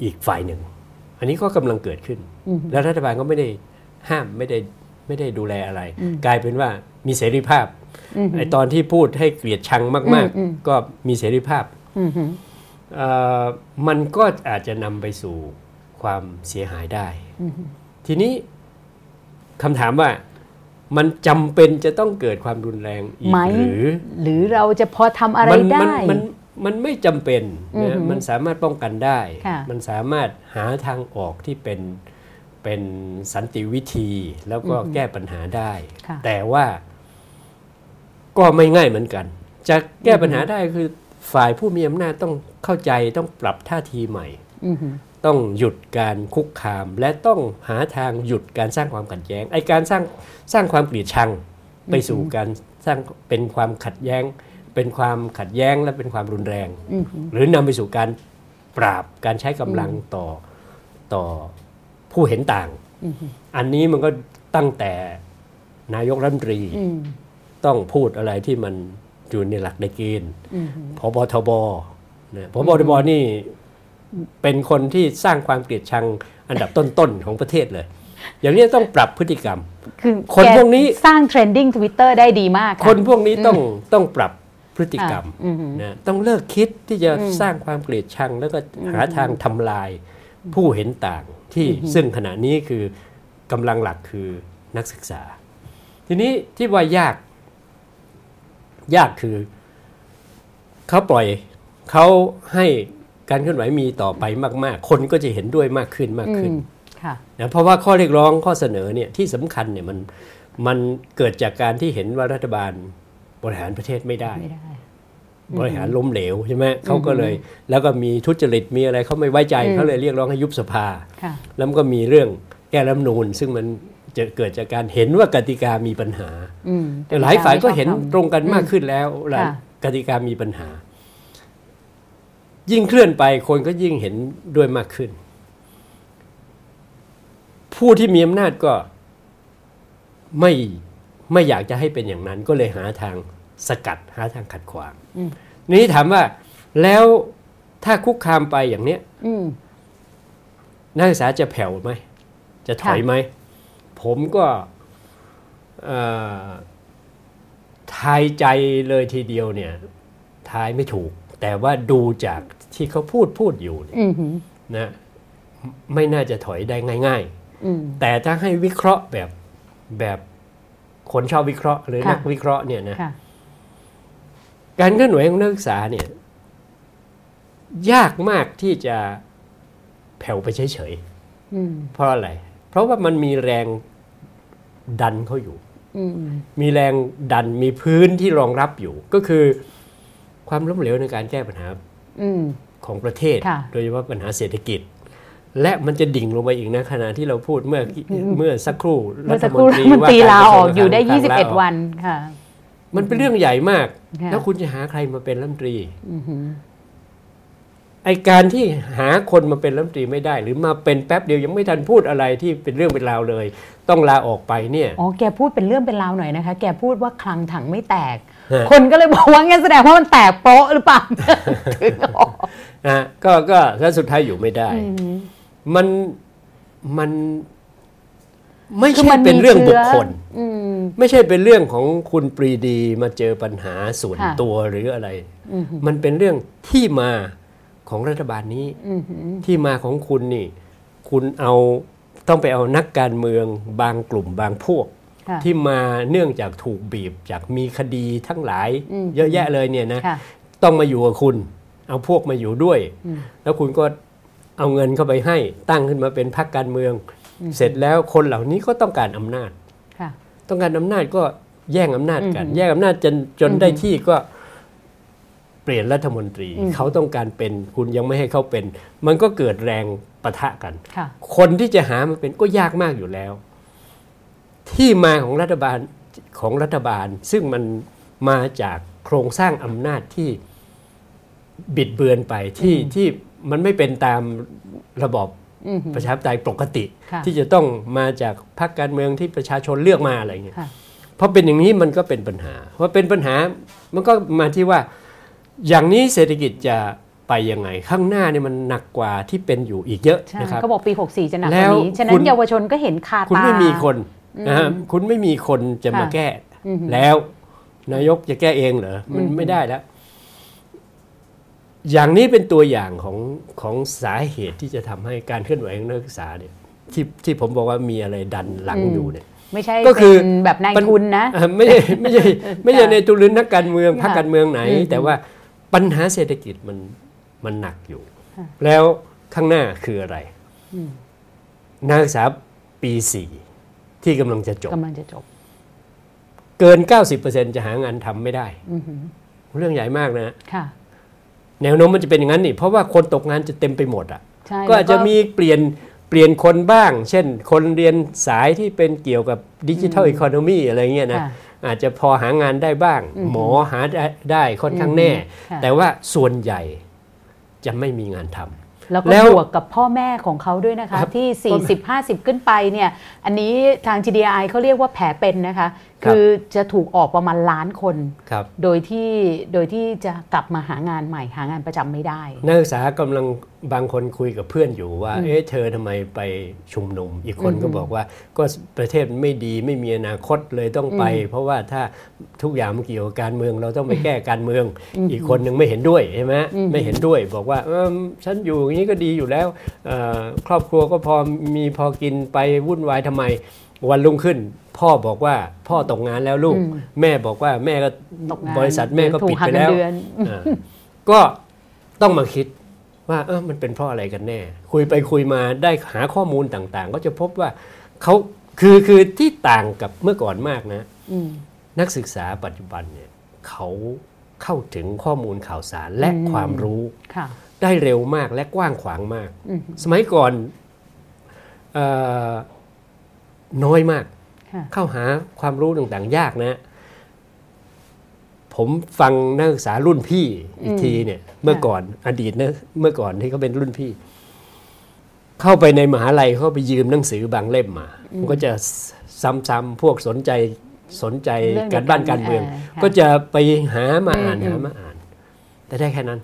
อีกฝ่ายหนึ่งอันนี้ก็กำลังเกิดขึ้นแล้วรัฐบาลก็ไม่ได้ห้ามไม่ได้ไม่ได้ดูแลอะไรกลายเป็นว่ามีเสรีภาพไอ้ตอนที่พูดให้เกลียดชังมากๆก็มีเสรีภาพ มันก็อาจจะนำไปสู่ความเสียหายได้ทีนี้คำถามว่ามันจำเป็นจะต้องเกิดความรุนแรงอีกหรือหรือเราจะพอทำอะไรได้มันมันมันไม่จำเป็นนะมันสามารถป้องกันได้มันสามารถหาทางออกที่เป็นเป็นสันติวิธีแล้วก็แก้ปัญหาได้แต่ว่าก็ไม่ง่ายเหมือนกันจะแก้ปัญหาได้คือฝ่ายผู้มีอำนาจต้องเข้าใจต้องปรับท่าทีใหม่ต้องหยุดการคุกคามและต้องหาทางหยุดการสร้างความขัดแย้งไอ้การสร้างสร้างความเกลียดชังไปสู่การสร้างเป็นความขัดแย้งเป็นความขัดแย้งและเป็นความรุนแรงหรือนำไปสู่การปราบการใช้กำลังต่อต่อผู้เห็นต่างอันนี้มันก็ตั้งแต่นายกรัฐมนตรีต้องพูดอะไรที่มันอยู่ในหลักในเกณฑ์ผบ.ทบ.นะผบ.ทบ.นี่เป็นคนที่สร้างความเกลียดชังอันดับต้นๆของประเทศเลยอย่างนี้ต้องปรับพฤติกรรมคือคนพวกนี้สร้างเทรนดิ้ง Twitter ได้ดีมากคนพวกนี้ต้องต้องปรับพฤติกรรมนะต้องเลิกคิดที่จะสร้างความเกลียดชังแล้วก็หาทางทำลายผู้เห็นต่างที่ซึ่งขณะนี้คือกำลังหลักคือนักศึกษาทีนี้ที่ว่ายากยากคือเขาปล่อยเขาให้การเคลื่อนไหวมีต่อไปมากๆคนก็จะเห็นด้วยมากขึ้นมากขึ้นนะเพราะว่าข้อเรียกร้องข้อเสนอเนี่ยที่สำคัญเนี่ยมันมันเกิดจากการที่เห็นว่ารัฐบาลบริหารประเทศไม่ได้บริหารล้มเหลวใช่ไหมเขาก็เลยแล้วก็มีทุจริตมีอะไรเขาไม่ไว้ใจเขาเลยเรียกร้องให้ยุบสภาแล้วก็มีเรื่องแก้รัฐธรรมนูญซึ่งมันจะเกิดจากการเห็นว่ากติกามีปัญหาแต่หลายฝ่ายก็เห็นตรงกันมากขึ้นแล้วว่ากติกามีปัญหายิ่งเคลื่อนไปคนก็ยิ่งเห็นด้วยมากขึ้นผู้ที่มีอำนาจก็ไม่ไม่อยากจะให้เป็นอย่างนั้นก็เลยหาทางสกัดหาทางขัดขวางนี่ถามว่าแล้วถ้าคุกคามไปอย่างเนี้ยนักศึกษาจะแผ่วไหมจะถอยไหมผมก็ทายใจเลยทีเดียวเนี่ยทายไม่ถูกแต่ว่าดูจากที่เขาพูดพูดอยู่นะไม่น่าจะถอยได้ง่ายๆแต่ถ้าให้วิเคราะห์แบบแบบคนชอบวิเคราะห์หรือนักวิเคราะห์เนี่ยนะการเคลื่อนไหวของนักศึกษาเนี่ยยากมากที่จะแผ่วไปเฉยๆเพราะอะไรเพราะว่ามันมีแรงดันเขาอยู่มีแรงดันมีพื้นที่รองรับอยู่ก็คือความล้มเหลวในการแก้ปัญหาของประเทศโดยเฉพาะปัญหาเศรษฐกิจและมันจะดิ่งลงไปอีกนะขณะที่เราพูดเมื่อเมื่อสักครู่รัฐมนตรีว่าการลาออกอยู่ได้ยี่สิบเอ็ดวันค่ะมันเป็นเรื่องใหญ่มากแล้วคุณจะหาใครมาเป็นรัฐมนตรีไอ้การที่หาคนมาเป็นรัฐมนตรีไม่ได้หรือมาเป็นแป๊บเดียวยังไม่ทันพูดอะไรที่เป็นเรื่องเป็นราวเลยต้องลาออกไปเนี่ยอ๋อแกพูดเป็นเรื่องเป็นราวหน่อยนะคะแกพูดว่าคลังถังไม่แตกคนก็เลยบอกว่างั้นแสดงว่ามันแตกโป๊ะหรือเปล่านะก็ก็แล้วสุดท้ายอยู่ไม่ได้มันมันไม่ใช่เป็นเรื่องบุคคลไม่ใช่เป็นเรื่องของคุณปรีดีมาเจอปัญหาส่วนตัวหรืออะไรมันเป็นเรื่องที่มาของรัฐบาลนี้ที่มาของคุณนี่คุณเอาต้องไปเอานักการเมืองบางกลุ่มบางพวกที่มาเนื่องจากถูกบีบจากมีคดีทั้งหลายเยอะแยะเลยเนี่ยนะต้องมาอยู่กับคุณเอาพวกมาอยู่ด้วยแล้วคุณก็เอาเงินเข้าไปให้ตั้งขึ้นมาเป็นพรรคการเมืองเสร็จแล้วคนเหล่านี้ก็ต้องการอำนาจต้องการอำนาจก็แย่งอำนาจกันแย่งอำนาจจนจนได้ที่ก็เปลี่ยนรัฐมนตรีเขาต้องการเป็นคุณยังไม่ให้เขาเป็นมันก็เกิดแรงปะทะกันคนที่จะหามันเป็นก็ยากมากอยู่แล้วที่มาของรัฐบาลของรัฐบาลซึ่งมันมาจากโครงสร้างอำนาจที่บิดเบือนไปที่ที่มันไม่เป็นตามระบอบประชาธิปไตยปกติที่จะต้องมาจากพรรคการเมืองที่ประชาชนเลือกมาอะไรเงี้ยเพราะเป็นอย่างนี้มันก็เป็นปัญหาเพราะเป็นปัญหามันก็มาที่ว่าอย่างนี้เศรษฐกิจจะไปยังไงข้างหน้าเนี่ยมันหนักกว่าที่เป็นอยู่อีกเยอะนะครับก็บอกปีหกสิบสี่จะหนักกว่านี้ฉะนั้นเยาวชนก็เห็นคาตาคุณไม่มีคนนะฮะคุณไม่มีคนจะมาแก้แล้วนายกจะแก้เองเหรอมันไม่ได้แล้ว อย่างนี้เป็นตัวอย่างของของสาเหตุที่จะทำให้การเคลื่อนไหวของนักศึกษาเนี่ยที่ที่ผมบอกว่ามีอะไรดันหลังอยู่เนี่ยไม่ใช่ก็คือแบบนายทุนนะไม่ใช่ไม่ใช่ไม่ใช่ในตุลินนักการเมืองพรรคการเมืองไหนแต่ว่าปัญหาเศรษฐกิจมันมันหนักอยู่แล้วข้างหน้าคืออะไรนักศึกษาปีสี่ที่กำลังจะจบกำลังจะจบเกิน เก้าสิบเปอร์เซ็นต์ จะหางานทำไม่ได้เรื่องใหญ่มากนะแนวโน้มมันจะเป็นอย่างนั้นนี่เพราะว่าคนตกงานจะเต็มไปหมดอ่ะก็อาจจะมีเปลี่ยนเปลี่ยนคนบ้างเช่นคนเรียนสายที่เป็นเกี่ยวกับดิจิทัลอีโคโนมีอะไรเงี้ยนะอาจจะพอหางานได้บ้างหมอหาได้ค่อนข้างแน่แต่ว่าส่วนใหญ่จะไม่มีงานทำแล้วก็บวกกับพ่อแม่ของเขาด้วยนะคะที่ สี่สิบถึงห้าสิบ ขึ้นไปเนี่ยอันนี้ทาง จี ดี ไอ เขาเรียกว่าแผลเป็นนะคะคือจะถูกออกประมาณล้านคนโดยที่โดยที่จะกลับมาหางานใหม่หางานประจำไม่ได้นักศึกษากำลังบางคนคุยกับเพื่อนอยู่ว่าเอ๊ะเธอทำไมไปชุมนุมอีกคนก็บอกว่าก็ประเทศไม่ดีไม่มีอนาคตเลยต้องไปเพราะว่าถ้าทุกอย่างมันเกี่ยวกับการเมืองเราต้องไปแก้การเมืองอีกคนนึงไม่เห็นด้วยใช่ไหมไม่เห็นด้วยบอกว่าเออฉันอยู่อย่างนี้ก็ดีอยู่แล้วครอบครัวก็พอมีพอกินไปวุ่นวายทำไมวันรุ่งขึ้นพ่อบอกว่าพ่อตกงานแล้วลูกแม่บอกว่าแม่ก็บริษัทแม่ก็ปิดไปแล้วก็ต้องมาคิดว่าเออมันเป็นเพราะอะไรกันแน่คุยไปคุยมาได้หาข้อมูลต่างๆก็จะพบว่าเขาคือคือที่ต่างกับเมื่อก่อนมากนะนักศึกษาปัจจุบันเนี่ยเขาเข้าถึงข้อมูลข่าวสารและความรู้ได้เร็วมากและกว้างขวางมากสมัยก่อนน้อยมากเข้าหาความรู้ต่างๆยากนะผมฟังนักศึกษารุ่นพี่อีกทีเนี่ยเมื่อก่อนอดีตนะเมื่อก่อนที่เขาเป็นรุ่นพี่เข้าไปในมหาลัยเขาไปยืมหนังสือบางเล่มมามันก็จะซ้ำๆพวกสนใจสนใจการบ้านการเมืองก็จะไปหามาอ่านหามาอ่านแต่ได้แค่นั้น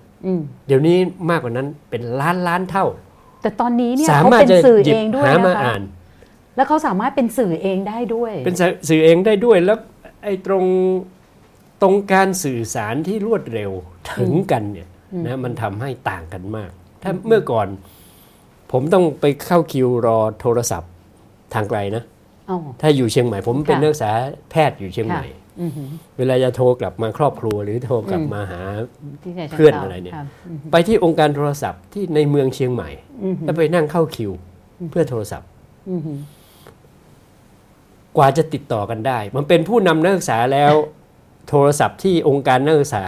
เดี๋ยวนี้มากกว่านั้นเป็นล้านล้านเท่าแต่ตอนนี้เนี่ยเขาเป็นสื่อเองด้วยนะคะแล้วเขาสามารถเป็นสื่อเองได้ด้วยเป็นสื่อเองได้ด้วยแล้วไอ้ตรงตรงการสื่อสารที่รวดเร็วถึงกันเนี่ยนะมันทำให้ต่างกันมากถ้าเมื่อก่อนผมต้องไปเข้าคิวรอโทรศัพท์ทางไกลนะถ้าอยู่เชียงใหม่ผมเป็นนักศึกษาแพทย์อยู่เชียงใหม่เวลาจะโทรกลับมาครอบครัวหรือโทรกลับมาหาเพื่อนอะไรเนี่ยไปที่องค์การโทรศัพท์ที่ในเมืองเชียงใหม่แล้วไปนั่งเข้าคิวเพื่อโทรศัพท์กว่าจะติดต่อกันได้มันเป็นผู้นำนักศึกษาแล้วโทรศัพท์ที่องค์การนักศึกษา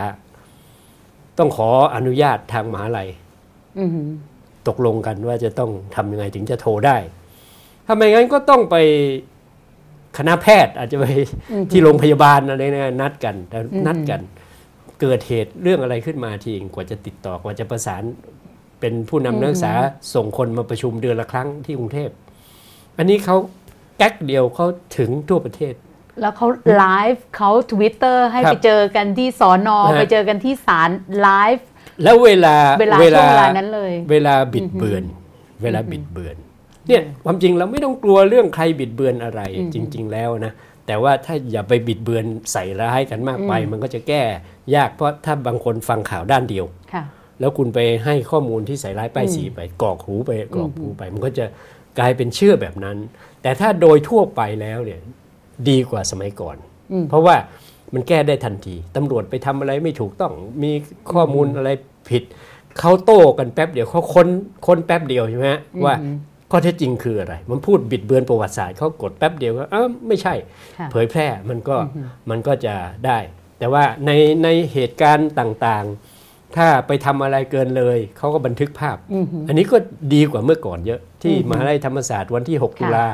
ต้องขออนุญาตทางมหาลัยตกลงกันว่าจะต้องทำยังไงถึงจะโทรได้ถ้าไม่งั้นก็ต้องไปคณะแพทย์อาจจะไปที่โรงพยาบาลอะไรนะนัดกันนัดกันเกิดเหตุเรื่องอะไรขึ้นมาทีกว่าจะติดต่อกว่าจะประสานเป็นผู้นำนักศึกษาส่งคนมาประชุมเดือนละครั้งที่กรุงเทพอันนี้เขาแก๊กเดียวเขาถึงทั่วประเทศแล้วเขาไลฟ์เขา Twitter ให้ไปเจอกันที่สอนอไปเจอกันที่ศาลไลฟ์แล้วเวลาเวลาเวลานั้นเลยเวลาบิดเบือนเวลาบิดเบือนเนี่ยความจริงเราไม่ต้องกลัวเรื่องใครบิดเบือนอะไรจริงๆแล้วนะแต่ว่าถ้าอย่าไปบิดเบือนใส่ร้ายกันมากไปมันก็จะแก้ยากเพราะถ้าบางคนฟังข่าวด้านเดียวแล้วคุณไปให้ข้อมูลที่ใส่ร้ายป้ายสีไปกรอกหูไปกรอกหูไปมันก็จะกลายเป็นเชื่อแบบนั้นแต่ถ้าโดยทั่วไปแล้วเนี่ยดีกว่าสมัยก่อนเพราะว่ามันแก้ได้ทันทีตำรวจไปทำอะไรไม่ถูกต้องมีข้อมูลอะไรผิดเขาโต้กันแป๊บเดียวเขาค้นค้นแป๊บเดียวใช่ไหมว่าข้อเท็จจริงคืออะไรมันพูดบิดเบือนประวัติศาสตร์เขากดแป๊บเดียวว่าเออไม่ใช่เผยแพร่มันก็มันก็จะได้แต่ว่าในในเหตุการณ์ต่างๆถ้าไปทำอะไรเกินเลยเขาก็บันทึกภาพอันนี้ก็ดีกว่าเมื่อก่อนเยอะที่มหาวิทยาลัยธรรมศาสตร์วันที่หกตุลา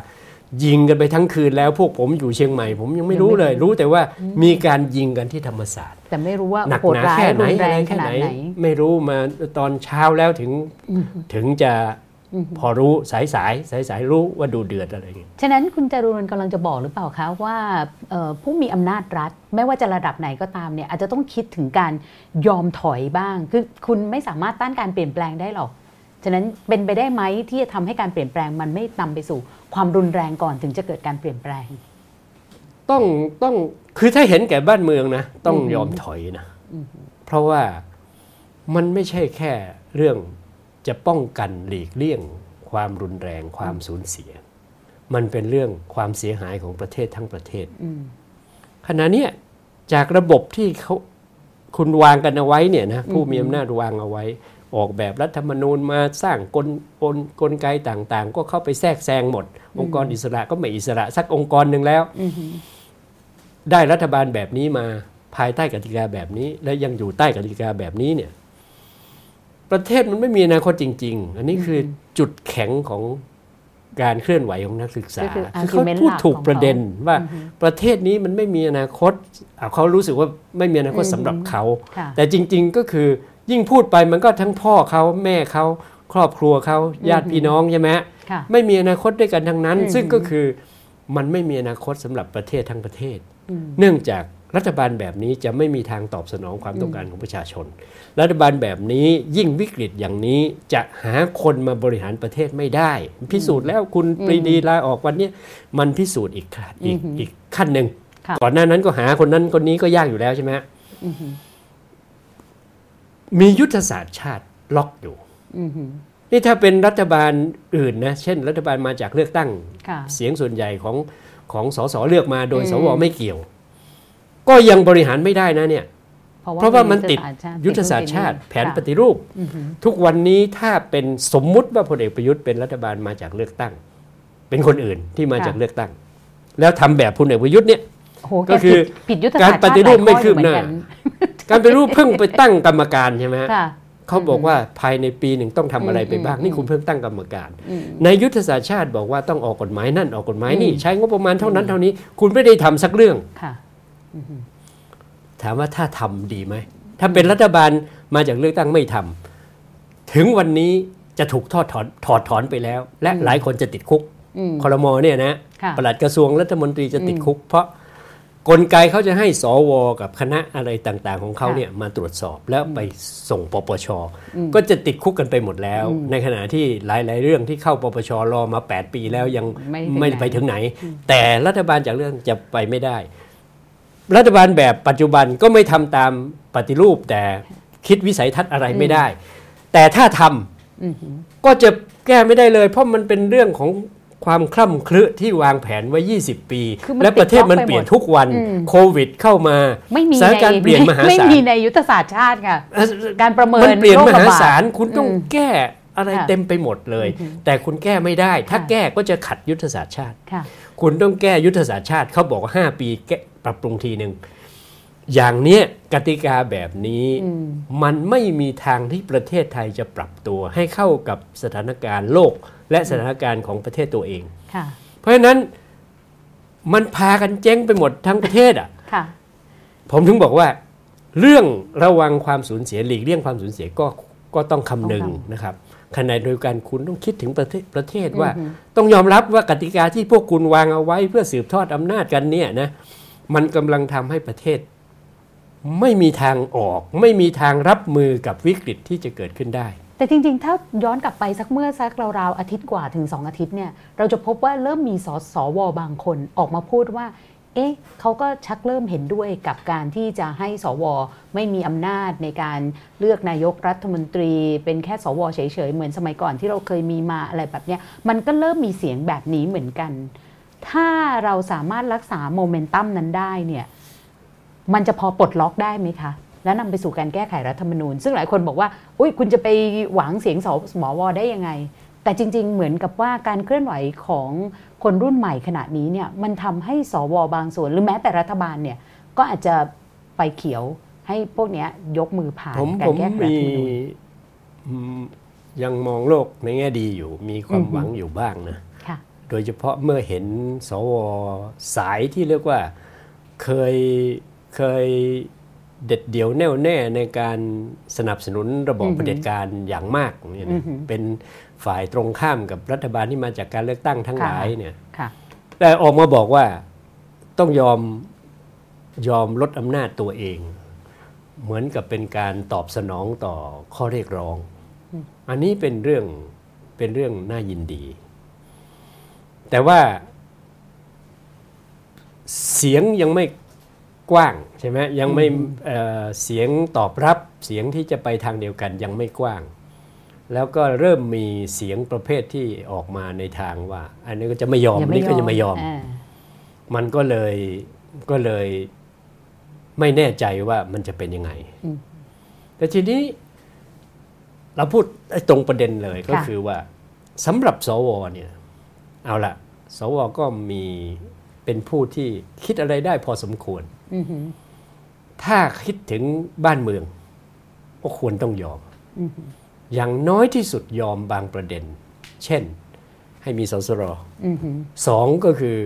ยิงกันไปทั้งคืนแล้วพวกผมอยู่เชียงใหม่ผมยังไม่รู้เลยรู้แต่ว่ามีการยิงกันที่ธรรมศาสตร์แต่ไม่รู้ว่าหนักหนาแค่ไหนอะไรแค่ไหนไม่รู้มาตอนเช้าแล้วถึงถึงจะพอรู้สายสายสายสายรู้ว่าดูเดือดอะไรอย่างเงี้ยฉะนั้นคุณจารุวรรณกำลังจะบอกหรือเปล่าคะว่าผู้มีอำนาจรัฐไม่ว่าจะระดับไหนก็ตามเนี่ยอาจจะต้องคิดถึงการยอมถอยบ้างคือคุณไม่สามารถต้านการเปลี่ยนแปลงได้หรอกฉะนั้นเป็นไปได้ไหมที่จะทำให้การเปลี่ยนแปลงมันไม่นำไปสู่ความรุนแรงก่อนถึงจะเกิดการเปลี่ยนแปลงต้องต้องคือถ้าเห็นแก่บ้านเมืองนะต้องยอมถอยนะเพราะว่า มันไม่ใช่แค่เรื่องจะป้องกันหลีกเลี่ยงความรุนแรงความสูญเสียมันเป็นเรื่องความเสียหายของประเทศทั้งประเทศขณะนี้จากระบบที่เขาคุณวางกันเอาไว้เนี่ยนะผู้มีอำนาจวางเอาไว้ออกแบบรัฐธรรมนูญมาสร้างกลกลกลไกต่างๆก็เข้าไปแทรกแซงหมดองค์กรอิสระก็ไม่อิสระสักองค์กรหนึ่งแล้วได้รัฐบาลแบบนี้มาภายใต้กติกาแบบนี้และยังอยู่ใต้กติกาแบบนี้เนี่ยประเทศมันไม่มีอนาคตจริงๆอันนี้คือจุดแข็งของการเคลื่อนไหวของนักศึกษาคือเขาพูดถูกประเด็นว่าประเทศนี้มันไม่มีอนาคตเขารู้สึกว่าไม่มีอนาคตสำหรับเขาแต่จริงๆก็คือยิ่งพูดไปมันก็ทั้งพ่อเขาแม่เขาครอบครัวเขาญาติพี่น้องใช่ไหมไม่มีอนาคตด้วยกันทั้งนั้นซึ่งก็คือมันไม่มีอนาคตสำหรับประเทศทั้งประเทศเนื่องจากรัฐบาลแบบนี้จะไม่มีทางตอบสนองความต้องการของประชาชนรัฐบาลแบบนี้ยิ่งวิกฤตอย่างนี้จะหาคนมาบริหารประเทศไม่ได้พิสูจน์แล้วคุณปรีดีลาออกวันนี้มันพิสูจน์อีกอีกอีกขั้นหนึ่งก่อนหน้านั้นก็หาคนนั้นคนนี้ก็ยากอยู่แล้วใช่ไหมมียุทธศาสตร์ชาติล็อกอยู่นี่ถ้าเป็นรัฐบาลอื่นนะเช่นรัฐบาลมาจากเลือกตั้งเสียงส่วนใหญ่ของของสสเลือกมาโดยสวไม่เกี่ยวก็ยังบริหารไม่ได้นะเนี่ยเพราะว่ามันติดยุทธศาสตร์ชาติแผนปฏิรูปทุกวันนี้ถ้าเป็นสมมุติว่าพลเอกประยุทธ์เป็นรัฐบาลมาจากเลือกตั้งเป็นคนอื่นที่มาจากเลือกตั้งแล้วทำแบบพลเอกประยุทธ์เนี่ยก็คือการปฏิรูปไม่คืบหน้าการปฏิรูปเพิ่งไปตั้งกรรมการใช่ไหมเขาบอกว่าภายในปีหนึ่งต้องทำอะไรไปบ้างนี่คุณเพิ่งตั้งกรรมการในยุทธศาสตร์ชาติบอกว่าต้องออกกฎหมายนั่นออกกฎหมายนี่ใช้งบประมาณเท่านั้นเท่านี้คุณไม่ได้ทำสักเรื่องถามว่าถ้าทำดีไหมถ้าเป็นรัฐบาลมาจากเลือกตั้งไม่ทำถึงวันนี้จะถูกทอดถอนถอดถอนไปแล้วและหลายคนจะติดคุกครม.เนี่ยนะปลัดกระทรวงรัฐมนตรีจะติดคุกเพราะกลไกเขาจะให้สว.กับคณะอะไรต่างๆของเขาเนี่ยมาตรวจสอบแล้วไปส่งปปช.ก็จะติดคุกกันไปหมดแล้วในขณะที่หลายๆเรื่องที่เข้าปปช.รอมาแปดปีแล้วยังไม่ไปถึงไหนแต่รัฐบาลจากเรื่องจะไปไม่ได้รัฐบาลแบบปัจจุบันก็ไม่ทำตามปฏิรูปแต่คิดวิสัยทัศน์อะไรไม่ได้แต่ถ้าทำก็จะแก้ไม่ได้เลยเพราะมันเป็นเรื่องของความคล่ำคลึที่วางแผนไว้ยี่สิบปีและประเทศมันเปลี่ยนทุกวันโควิดเข้ามาสถานการณ์เปลี่ยนมหาศาลไม่มีในยุทธศาสตร์ชาติค่ะการประเมินมันเปลี่ยนมหาศาลคุณต้องแก้อะไรเต็มไปหมดเลยแต่คุณแก้ไม่ได้ถ้าแก้ก็จะขัดยุทธศาสตร์ชาติคุณต้องแก้ยุทธศาสตร์ชาติเขาบอกว่าห้าปีแก้ปรับปรุงทีนึงอย่างเนี้ยกติกาแบบนี้มันไม่มีทางที่ประเทศไทยจะปรับตัวให้เข้ากับสถานการณ์โลกและสถานการณ์ของประเทศตัวเองเพราะฉะนั้นมันพากันเจ๊งไปหมดทั้งประเทศอ่ะผมถึงบอกว่าเรื่องระวังความสูญเสียหลีกเลี่ยงความสูญเสียก็ก็ต้องคำนึงนะครับขณะเดียวกันคุณต้องคิดถึงประเทศประเทศว่าต้องยอมรับว่ากติกาที่พวกคุณวางเอาไว้เพื่อสืบทอดอำนาจกันเนี่ยนะมันกำลังทำให้ประเทศไม่มีทางออกไม่มีทางรับมือกับวิกฤตที่จะเกิดขึ้นได้แต่จริงๆถ้าย้อนกลับไปสักเมื่อสักราวๆอาทิตย์กว่าถึงสองอาทิตย์เนี่ยเราจะพบว่าเริ่มมีสสวบางคนออกมาพูดว่าเอ๊ะเขาก็ชักเริ่มเห็นด้วยกับการที่จะให้สวไม่มีอำนาจในการเลือกนายกรัฐมนตรีเป็นแค่สวเฉยๆเหมือนสมัยก่อนที่เราเคยมีมาอะไรแบบเนี้ยมันก็เริ่มมีเสียงแบบนี้เหมือนกันถ้าเราสามารถรักษาโมเมนตัมนั้นได้เนี่ยมันจะพอปลดล็อกได้ไหมคะและนำไปสู่การแก้ไขรัฐธรรมนูญซึ่งหลายคนบอกว่าอุ๊ยคุณจะไปหวังเสียงสมว.ได้ยังไงแต่จริงๆเหมือนกับว่าการเคลื่อนไหวของคนรุ่นใหม่ขณะนี้เนี่ยมันทำให้สวบางส่วนหรือแม้แต่รัฐบาลเนี่ยก็อาจจะไฟเขียวให้พวกนี้ยกมือผ่านการแก้ไขรัฐธรรมนูญยังมองโลกในแง่ดีอยู่มีความหวังอยู่บ้างนะโดยเฉพาะเมื่อเห็นสวสายที่เรียกว่าเคยเคยเด็ดเดี่ยวแน่วแน่ในการสนับสนุนระบอบเผด็จการอย่างมากเนี่ยนะเป็นฝ่ายตรงข้ามกับรัฐบาลที่มาจากการเลือกตั้งทั้งหลายเนี่ยแต่ออกมาบอกว่าต้องยอมยอมลดอำนาจตัวเองเหมือนกับเป็นการตอบสนองต่อข้อเรียกร้องอันนี้เป็นเรื่องเป็นเรื่องน่ายินดีแต่ว่าเสียงยังไม่ กว้างใช่ไหมยังไม่เสียงตอบรับเสียงที่จะไปทางเดียวกันยังไม่กว้างแล้วก็เริ่มมีเสียงประเภทที่ออกมาในทางว่าอันนี้ก็จะไม่ยอมนี่ก็จะไม่ยอมมันก็เลยก็เลยไม่แน่ใจว่ามันจะเป็นยังไงแต่ทีนี้เราพูดตรงประเด็นเลยก็คือว่าสำหรับสวเนี่ยเอาละสวก็มีเป็นผู้ที่คิดอะไรได้พอสมควรถ้าคิดถึงบ้านเมืองก็ควรต้องยอมอย่างน้อยที่สุดยอมบางประเด็นเช่นให้มีสสรสองก็คือ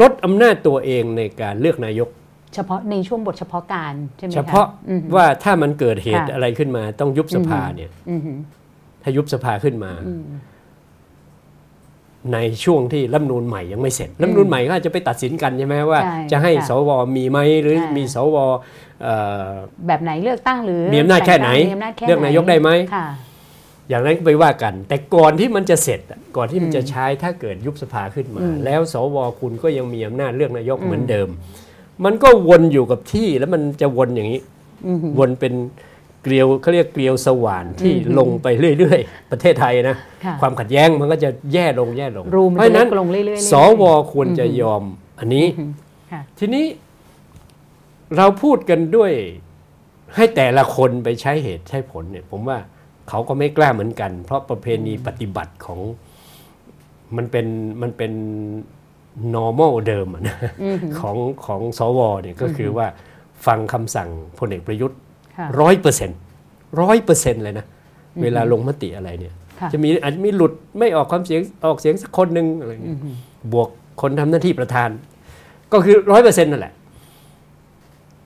ลดอำนาจตัวเองในการเลือกนายกเฉพาะในช่วงบทเฉพาะการใช่ไหมคะเฉพาะว่าถ้ามันเกิดเหตุอะไรขึ้นมาต้องยุบสภาเนี่ยถ้ายุบสภาขึ้นมาในช่วงที่รัฐธรรมนูญใหม่ยังไม่เสร็จรัฐธรรมนูญใหม่ก็อาจจะไปตัดสินกันใช่ไหมว่าจะให้สวมีไหมหรือมีสวแบบไหนเลือกตั้งหรือมีอำนาจแค่ไหนเลือกนายกได้ไหมอย่างนั้นก็ไปว่ากันแต่ก่อนที่มันจะเสร็จก่อนที่มันจะใช้ถ้าเกิดยุบสภาขึ้นมาแล้วสวคุณก็ยังมีอำนาจเลือกนายกเหมือนเดิมมันก็วนอยู่กับที่แล้วมันจะวนอย่างนี้วนเป็นเกลียวเขาเรียกเกลียวสว่านที่ลงไปเรื่อยๆประเทศไทยนะความขัดแย้งมันก็จะแย่ลงแย่ลงเพราะนั้นสวควรจะยอมอันนี้ทีนี้เราพูดกันด้วยให้แต่ละคนไปใช้เหตุใช้ผลเนี่ยผมว่าเขาก็ไม่กล้าเหมือนกันเพราะประเพณีปฏิบัติของมันเป็นมันเป็น normal เดิมนะของของสวเนี่ยก็คือว่าฟังคำสั่งพลเอกประยุทธ์ร้อยเปอร์เซ็นต์ร้อยเปอร์เซ็นต์เลยนะเวลาลงมติอะไรเนี่ยจะมีอาจจะมีหลุดไม่ออกความเสียงออกเสียงสักคนหนึ่งอะไรเงี้ยบวกคนทำหน้าที่ประธานก็คือร้อยเปอร์เซ็นต์นั่นแหละ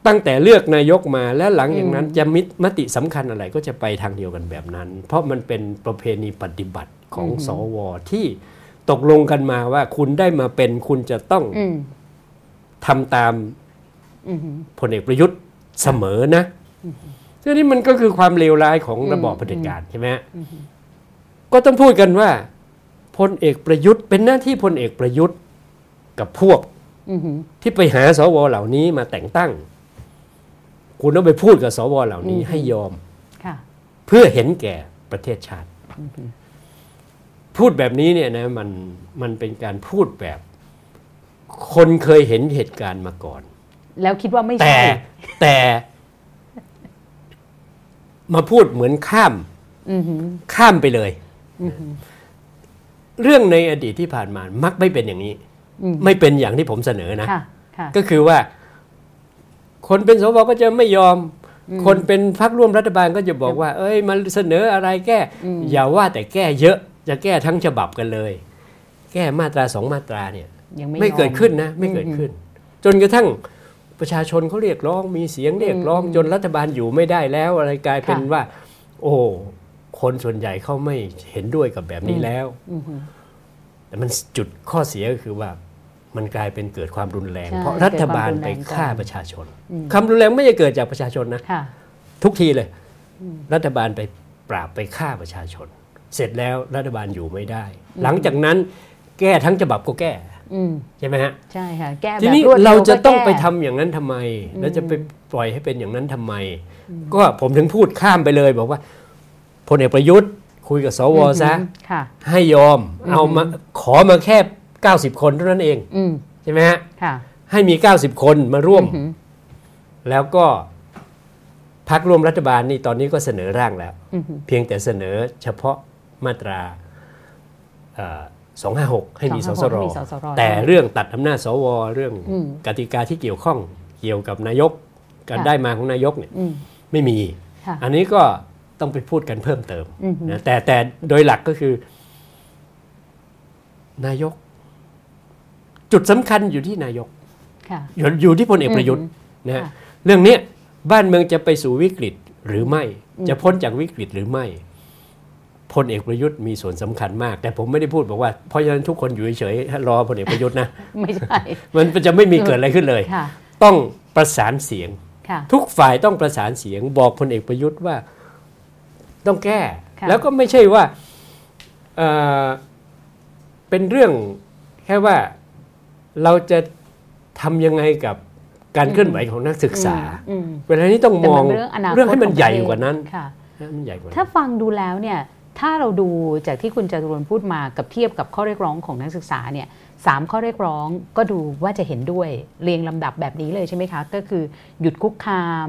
ตั้งแต่เลือกนายกมาและหลังอย่างนั้นจะมิมติสำคัญอะไรก็จะไปทางเดียวกันแบบนั้นเพราะมันเป็นประเพณีปฏิบัติของสวที่ตกลงกันมาว่าคุณได้มาเป็นคุณจะต้องทำตามพลเอกประยุทธ์เสมอนะซึ่งนี่มันก็คือความเลวร้ายของระบอบเผด็จการใช่ไหมก็ต้องพูดกันว่าพลเอกประยุทธ์เป็นหน้าที่พลเอกประยุทธ์กับพวกที่ไปหาสวเหล่านี้มาแต่งตั้งคุณต้องไปพูดกับสวเหล่านี้ให้ยอมเพื่อเห็นแก่ประเทศชาติพูดแบบนี้เนี่ยนะมันมันเป็นการพูดแบบคนเคยเห็นเหตุการณ์มาก่อนแล้วคิดว่าไม่ใช่แต่แต่มาพูดเหมือนข้ามข้ามไปเลยเรื่องในอดีตที่ผ่านมามักไม่เป็นอย่างนี้ไม่เป็นอย่างที่ผมเสนอนะก็คือว่าคนเป็นสวก็จะไม่ยอมคนเป็นพรรคร่วมรัฐบาลก็จะบอกว่าเอ้ยมาเสนออะไรแก้อย่าว่าแต่แก้เยอะจะแก้ทั้งฉบับกันเลยแก้มาตราสองมาตราเนี่ยไม่เกิดขึ้นนะไม่เกิดขึ้นจนกระทั่งประชาชนเขาเรียกร้องมีเสียงเรียกร้องจนรัฐบาลอยู่ไม่ได้แล้วอะไรกลายเป็นว่าโอ้คนส่วนใหญ่เขาไม่เห็นด้วยกับแบบนี้แล้วแต่มันจุดข้อเสียก็คือว่ามันกลายเป็นเกิดความรุนแรงเพราะรัฐบาลไปฆ่าประชาชนความรุนแรงไม่ได้เกิดจากประชาชนนะทุกทีเลยรัฐบาลไปปราบไปฆ่าประชาชนเสร็จแล้วรัฐบาลอยู่ไม่ได้หลังจากนั้นแก้ทั้งฉบับก็แก้ใช่ไหมฮะใช่ค่ะแก้แบบทีนี้เราจะต้องไปทำอย่างนั้นทำไมแล้วจะไปปล่อยให้เป็นอย่างนั้นทำไมก็ผมถึงพูดข้ามไปเลยบอกว่าพลเอกประยุทธ์คุยกับสวซะให้ยอมเอามาขอมาแค่เก้าสิบคนเท่านั้นเองใช่ไหมฮะให้มีเก้าสิบคนมาร่วมแล้วก็พรรคร่วมรัฐบาลนี่ตอนนี้ก็เสนอร่างแล้วเพียงแต่เสนอเฉพาะมาตราสองห้าหกให้มีสสรแต่เรื่องตัดอำนาจสวเรื่องกติกาที่เกี่ยวข้องเกี่ยวกับนายกการได้มาของนายกเนี่ยไม่มีอันนี้ก็ต้องไปพูดกันเพิ่มเติมนะแต่แต่โดยหลักก็คือนายกจุดสำคัญอยู่ที่นายกอยู่ที่พลเอกประยุทธ์นะเรื่องนี้บ้านเมืองจะไปสู่วิกฤตหรือไม่จะพ้นจากวิกฤตหรือไม่พลเอกประยุทธ์มีส่วนสำคัญมากแต่ผมไม่ได้พูดบอกว่าเพราะฉะนั้นทุกคนอยู่เฉยๆรอพลเอกประยุทธ์นะไม่ใช่มันจะไม่มีเกิดอะไรขึ้นเลยต้องประสานเสียงทุกฝ่ายต้องประสานเสียงบอกพลเอกประยุทธ์ว่าต้องแก้แล้วก็ไม่ใช่ว่า เอ่อ เป็นเรื่องแค่ว่าเราจะทำยังไงกับ การเคลื่อนไหวของนักศึกษาเวลานี้ต้องมองเรื่องให้มันใหญ่กว่านั้นถ้าฟังดูแล้วเนี่ยถ้าเราดูจากที่คุณจตุรนต์พูดมากับเทียบกับข้อเรียกร้องของนักศึกษาเนี่ยสามข้อเรียกร้องก็ดูว่าจะเห็นด้วยเรียงลำดับแบบนี้เลยใช่ไหมคะก็คือหยุดคุกคาม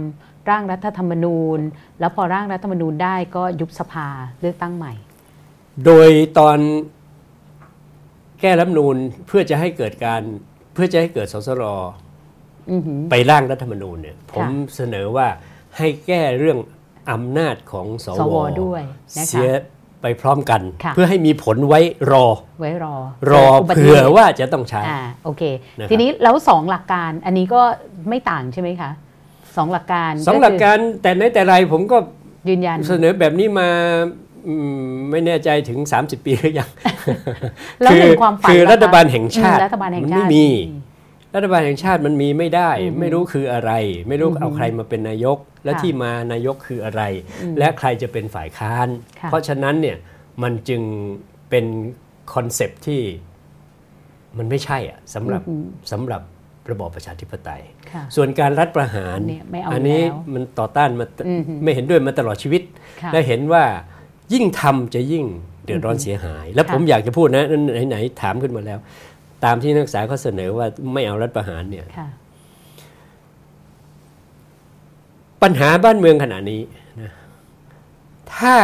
ร่างรัฐธรรมนูญแล้วพอร่างรัฐธรรมนูญได้ก็ยุบสภาเลือกตั้งใหม่โดยตอนแก้รัฐธรรมนูญเพื่อจะให้เกิดการเพื่อจะให้เกิดสสรไปร่างรัฐธรรมนูญเนี่ยผมเสนอว่าให้แก้เรื่องอำนาจของสวด้วยนะคะเสียไปพร้อมกันเพื่อให้มีผลไว้รอไว้รอรอเผื่อว่าจะต้องใช้อ่าโอเคทีนี้แล้วสองหลักการอันนี้ก็ไม่ต่างใช่ไหมคะสองหลักการสองหลักการแต่ในแต่ไรผมก็ยืนยันเสนอแบบนี้มาไม่แน่ใจถึงสามสิบปีหรือยังแล้วในความฝันคือรัฐบาลแห่งชาติมันไม่มีรัฐบาลแห่งชาติมันมีไม่ได้ไม่รู้คืออะไรไม่รู้เอาใครมาเป็นนายกและที่มานายกคืออะไรและใครจะเป็นฝ่ายค้านเพราะฉะนั้นเนี่ยมันจึงเป็นคอนเซปต์ที่มันไม่ใช่อ่ะสำหรับสำหรับระบอบประชาธิปไตยส่วนการรัฐประหารอันนี้มันต่อต้านมาไม่เห็นด้วยมาตลอดชีวิตและเห็นว่ายิ่งทำจะยิ่งเดือดร้อนเสียหายและผมอยากจะพูดนะไหนๆถามขึ้นมาแล้วตามที่นักศึกษาเขาเสนอว่าไม่เอารัฐประหารเนี่ยปัญหาบ้านเมืองขณะนี้นะถ้า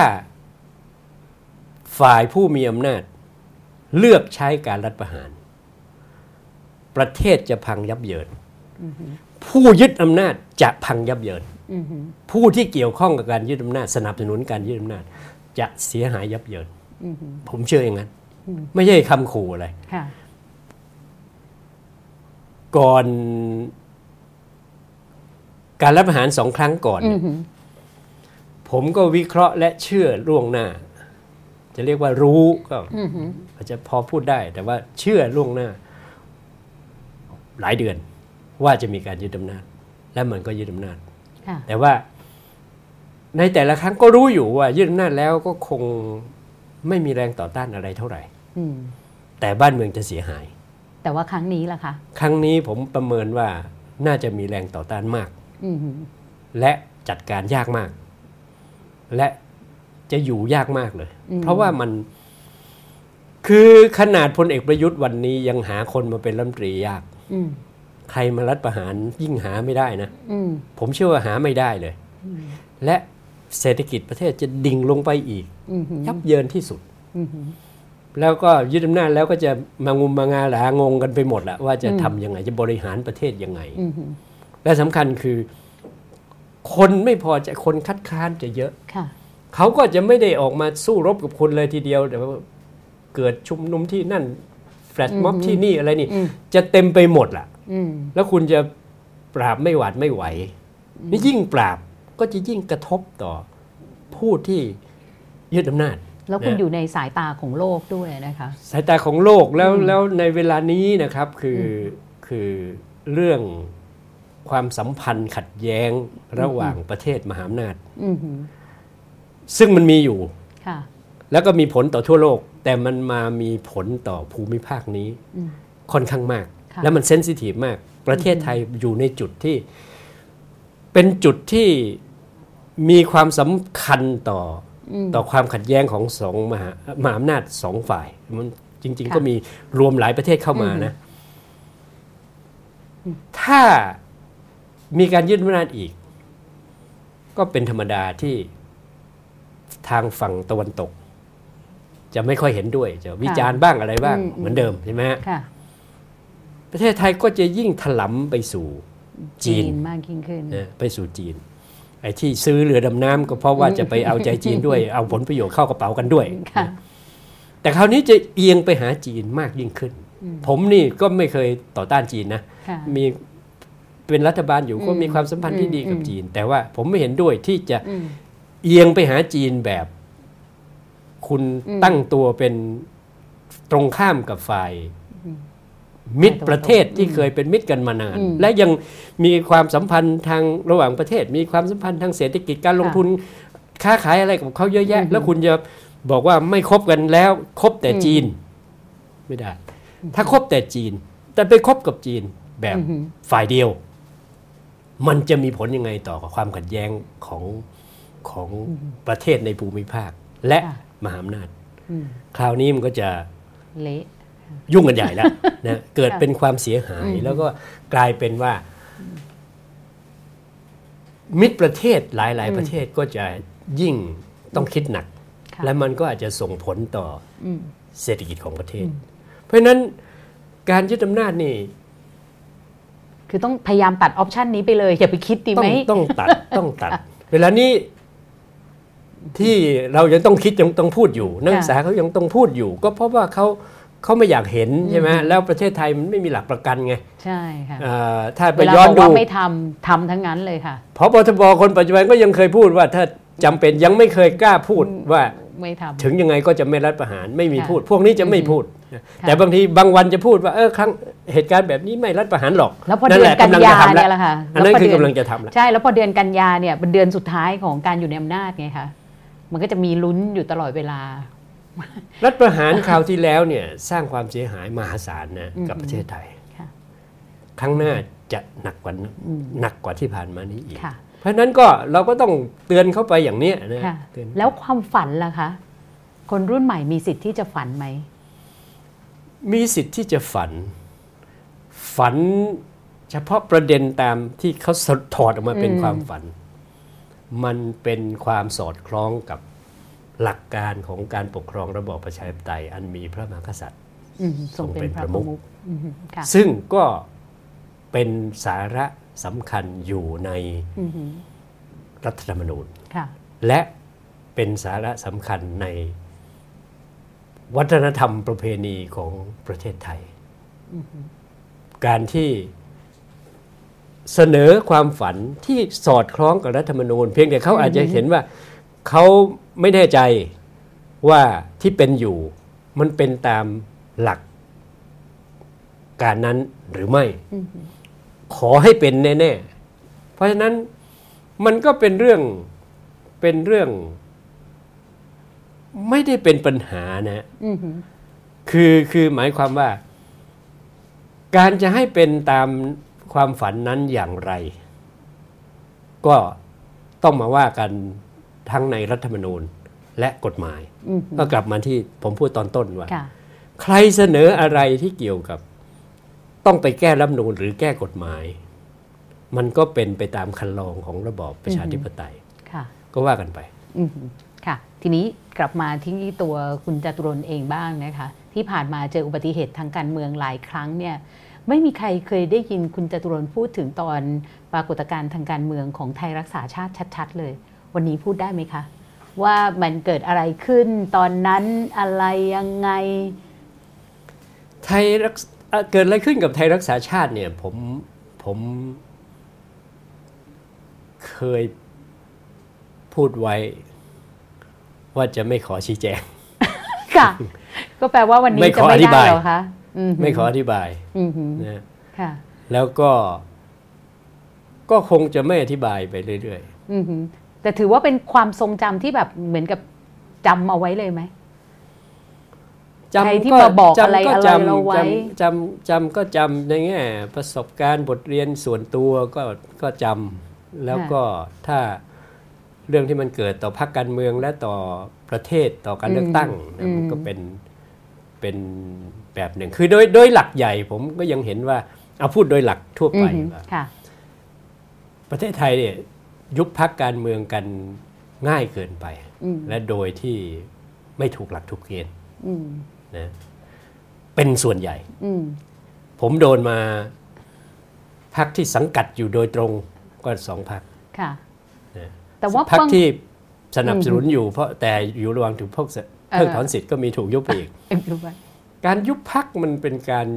ฝ่ายผู้มีอำนาจเลือกใช้การรัฐประหารประเทศจะพังยับเยินผู้ยึดอำนาจจะพังยับเยินผู้ที่เกี่ยวข้องกับการยึดอำนาจสนับสนุนการยึดอำนาจจะเสียหายยับเยินผมเชื่ออย่างนั้นไม่ใช่คำขู่อะไรก่อนการรัฐประหารสองครั้งก่อนผมก็วิเคราะห์และเชื่อล่วงหน้าจะเรียกว่ารู้ก็อาจจะพอพูดได้แต่ว่าเชื่อล่วงหน้าหลายเดือนว่าจะมีการยึดอำนาจและมันก็ยึดอำนาจแต่ว่าในแต่ละครั้งก็รู้อยู่ว่ายึดอำนาจแล้วก็คงไม่มีแรงต่อต้านอะไรเท่าไหร่แต่บ้านเมืองจะเสียหายแต่ว่าครั้งนี้ล่ะคะครั้งนี้ผมประเมินว่าน่าจะมีแรงต่อต้านมากและจัดการยากมากและจะอยู่ยากมากเลยเพราะว่ามันคือขนาดพลเอกประยุทธ์วันนี้ยังหาคนมาเป็นรัฐมนตรียากใครมารัฐประหารยิ่งหาไม่ได้นะผมเชื่อว่าหาไม่ได้เลยและเศรษฐกิจประเทศจะดิ่งลงไปอีกยับเยินที่สุดแล้วก็ยึดอำนาจแล้วก็จะมางุมมางาหลางงกันไปหมดละว่าจะทำยังไงจะบริหารประเทศยังไงและสำคัญคือคนไม่พอใจคนคัดค้านจะเยอะเขาก็จะไม่ได้ออกมาสู้รบกับคนเลยทีเดียวแต่ว่าเกิดชุมนุมที่นั่นแฟลชม็อบที่นี่อะไรนี่จะเต็มไปหมดล่ะแล้วคุณจะปราบไม่หวาดไม่ไหวนี่ยิ่งปราบก็จะยิ่งกระทบต่อผู้ที่ยึดอำนาจแล้วคุณอยู่ในสายตาของโลกด้วยนะคะสายตาของโลกแล้วแล้วในเวลานี้นะครับคือคือเรื่องความสัมพันธ์ขัดแย้งระหว่างประเทศมหาอำนาจซึ่งมันมีอยู่แล้วก็มีผลต่อทั่วโลกแต่มันมามีผลต่อภูมิภาคนี้ค่อนข้างมากแล้วมันเซนซิทีฟมากประเทศไทยอยู่ในจุดที่เป็นจุดที่มีความสำคัญต่อต่อความขัดแย้งของสองมหามหาอำนาจสองฝ่ายมันจริงๆก็มีรวมหลายประเทศเข้ามานะถ้ามีการยึดอำนาจอีกก็เป็นธรรมดาที่ทางฝั่งตะวันตกจะไม่ค่อยเห็นด้วยจะวิจารณ์บ้างอะไรบ้างเหมือนเดิมใช่ไหมค่ะประเทศไทยก็จะยิ่งถลำไปสู่จีนมากยิ่งขึ้นไปสู่จีนไอ้ที่ซื้อเรือดำน้ำก็เพราะว่าจะไปเอาใจจีนด้วยเอาผลประโยชน์เข้ากระเป๋ากันด้วยแต่คราวนี้จะเอียงไปหาจีนมากยิ่งขึ้นผมนี่ก็ไม่เคยต่อต้านจีนนะมีเป็นรัฐบาลอยู่ก็มีความสัมพันธ์ที่ดีกับจีนแต่ว่าผมไม่เห็นด้วยที่จะเอียงไปหาจีนแบบคุณตั้งตัวเป็นตรงข้ามกับฝ่ายมิตรประเทศที่เคยเป็นมิตรกันมานานและยังมีความสัมพันธ์ทางระหว่างประเทศมีความสัมพันธ์ทางเศรษฐกิจการลงทุนค้าขายอะไรกับเขาเยอะแยะแล้วคุณจะบอกว่าไม่คบกันแล้วคบแต่จีนไม่ได้ถ้าคบแต่จีนแต่ไปคบกับจีนแบบฝ่ายเดียว มันจะมีผลยังไงต่อความขัดแย้งของของประเทศในภูมิภาคและมหาอำนาจคราวนี้มันก็จะเละยุ่งกันใหญ่แล้วนะเกิดเป็นความเสียหายแล้วก็กลายเป็นว่ามิตรประเทศหลายๆประเทศก็จะยิ่งต้องคิดหนักและมันก็อาจจะส่งผลต่อเศรษฐกิจของประเทศเพราะฉะนั้นการยึดอำนาจนี่คือต้องพยายามตัดออปชันนี้ไปเลยอย่าไปคิดดีไหมต้องตัดต้องตัดเวลานี้ที่เรายังต้องคิดยังต้องพูดอยู่นักศึกษาเขายังต้องพูดอยู่ก็เพราะว่าเขาเขาไม่อยากเห็นใช่ไหมแล้วประเทศไทยมันไม่มีหลักประกันไงใช่ค่ะถ้าไปย้อนดูไม่ทำทำทั้งนั้นเลยค่ะเพราะปทบคนปัจจุบันก็ยังเคยพูดว่าถ้าจำเป็นยังไม่เคยกล้าพูดว่าถึงยังไงก็จะไม่รัฐประหารไม่มีพูดพวกนี้จะไม่พูดแต่บางทีบางวันจะพูดว่าเออครั้งเหตุการณ์แบบนี้ไม่รัฐประหารหรอกแล้วพอเดือนกันยาเนี่ยแหละค่ะอันนั้นคือกำลังจะทำแล้วใช่แล้วพอเดือนกันยาเนี่ยเป็นเดือนสุดท้ายของการอยู่ในอำนาจไงคะมันก็จะมีลุ้นอยู่ตลอดเวลารัฐประหารคราวที่แล้วเนี่ยสร้างความเสียหายมหาศาลนะกับประเทศไทยครั้งหน้าจะหนักกว่าหนักกว่าที่ผ่านมานี้อีกเพราะนั้นก็เราก็ต้องเตือนเข้าไปอย่างนี้นะแล้วความฝันล่ะคะคนรุ่นใหม่มีสิทธิ์ที่จะฝันไหมมีสิทธิ์ที่จะฝันฝันเฉพาะประเด็นตามที่เขาถอดออกมาเป็นความฝันมันเป็นความสอดคล้องกับหลักการของการปกครองระบอบประชาธิปไตยอันมีพระมหากษัตริย์ทรงเป็นประมุขซึ่งก็เป็นสาระสำคัญอยู่ในรัฐธรรมนูญและเป็นสาระสำคัญในวัฒนธรรมประเพณีของประเทศไทยการที่เสนอความฝันที่สอดคล้องกับรัฐธรรมนูญเพียงแต่เขาอาจจะเห็นว่าเขาไม่แน่ใจว่าที่เป็นอยู่มันเป็นตามหลักการนั้นหรือไม่ขอให้เป็นแน่ๆเพราะฉะนั้นมันก็เป็นเรื่องเป็นเรื่องไม่ได้เป็นปัญหานะคือคือหมายความว่าการจะให้เป็นตามความฝันนั้นอย่างไรก็ต้องมาว่ากันทั้งในรัฐธรรมนูญและกฎหมายก็กลับมาที่ผมพูดตอนต้นว่าใครเสนออะไรที่เกี่ยวกับต้องไปแก้รัฐธรรมนูญหรือแก้กฎหมายมันก็เป็นไปตามคันลองของระบอบประชาธิปไตยก็ว่ากันไปค่ะทีนี้กลับมาที่ตัวคุณจตุรนต์เองบ้างนะคะที่ผ่านมาเจออุบัติเหตุทางการเมืองหลายครั้งเนี่ยไม่มีใครเคยได้ยินคุณจตุรนต์พูดถึงตอนปรากฏการณ์ทางการเมืองของไทยรักษาชาติชัดๆเลยวันนี้พูดได้ไหมคะว่ามันเกิดอะไรขึ้นตอนนั้นอะไรยังไงไทยรักเกิดอะไรขึ้นกับไทยรักษาชาติเนี่ยผมผมเคยพูดไว้ว่าจะไม่ขอชี้แจงค่ะก็แปลว่าวันนี้จะไม่ได้เหรอคะไม่ขออธิบายนะค่ะแล้วก็ก็คงจะไม่อธิบายไปเรื่อยๆแต่ถือว่าเป็นความทรงจำที่แบบเหมือนกับจำเอาไว้เลยไหมจำก็จำก็จำจำจำก็จำในแง่ประสบการณ์บทเรียนส่วนตัวก็ก็จำแล้วก็ถ้าเรื่องที่มันเกิดต่อพรรคการเมืองและต่อประเทศต่อการเลือกตั้งมันก็เป็นเป็นแบบหนึ่งคือโดยโดยหลักใหญ่ผมก็ยังเห็นว่าเอาพูดโดยหลักทั่วไปว่าประเทศไทยเนี่ยยุบพรรคการเมืองกันง่ายเกินไปและโดยที่ไม่ถูกหลักถูกเกณฑ์นะเป็นส่วนใหญ่ผมโดนมาพรรคที่สังกัดอยู่โดยตรงก็สองพรรคนะพรรคที่สนับสนุนอยู่เพราะแต่อยู่ระหว่างถูกเพิกถอนสิทธิ์ก็มีถูกยุบอีกการยุบพรรคมันเป็นการ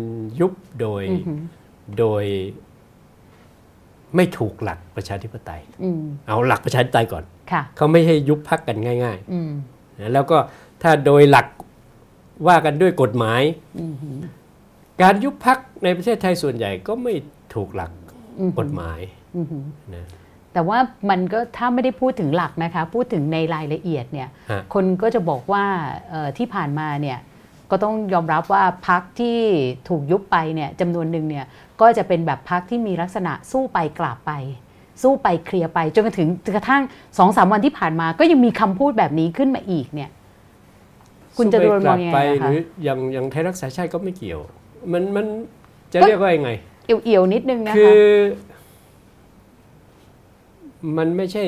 ยุบโดยโดยไม่ถูกหลักประชาธิปไตยเอาหลักประชาธิปไตยก่อนเขาไม่ให้ยุบพรรคกันง่ายๆแล้วก็ถ้าโดยหลักว่ากันด้วยกฎหมายการยุบพรรคในประเทศไทยส่วนใหญ่ก็ไม่ถูกหลักกฎหมายนะแต่ว่ามันก็ถ้าไม่ได้พูดถึงหลักนะคะพูดถึงในรายละเอียดเนี่ยคนก็จะบอกว่าที่ผ่านมาเนี่ยก็ต้องยอมรับว่าพรรคที่ถูกยุบไปเนี่ยจำนวนหนึ่งเนี่ยก็จะเป็นแบบพรรคที่มีลักษณะสู้ไปกลับไป สู้ไปเคลียร์ไปจนกระทั่งกระทั่ง สองถึงสาม วันที่ผ่านมาก็ยังมีคำพูดแบบนี้ขึ้นมาอีกเนี่ยคุณจะโดนมองยังไงนะคะหรืออย่างอย่างไทยรักษาชาติก็ไม่เกี่ยวมันมันจะเรียกว่ายังไงเอี่ยวๆนิดนึงนะคะคือมันไม่ใช่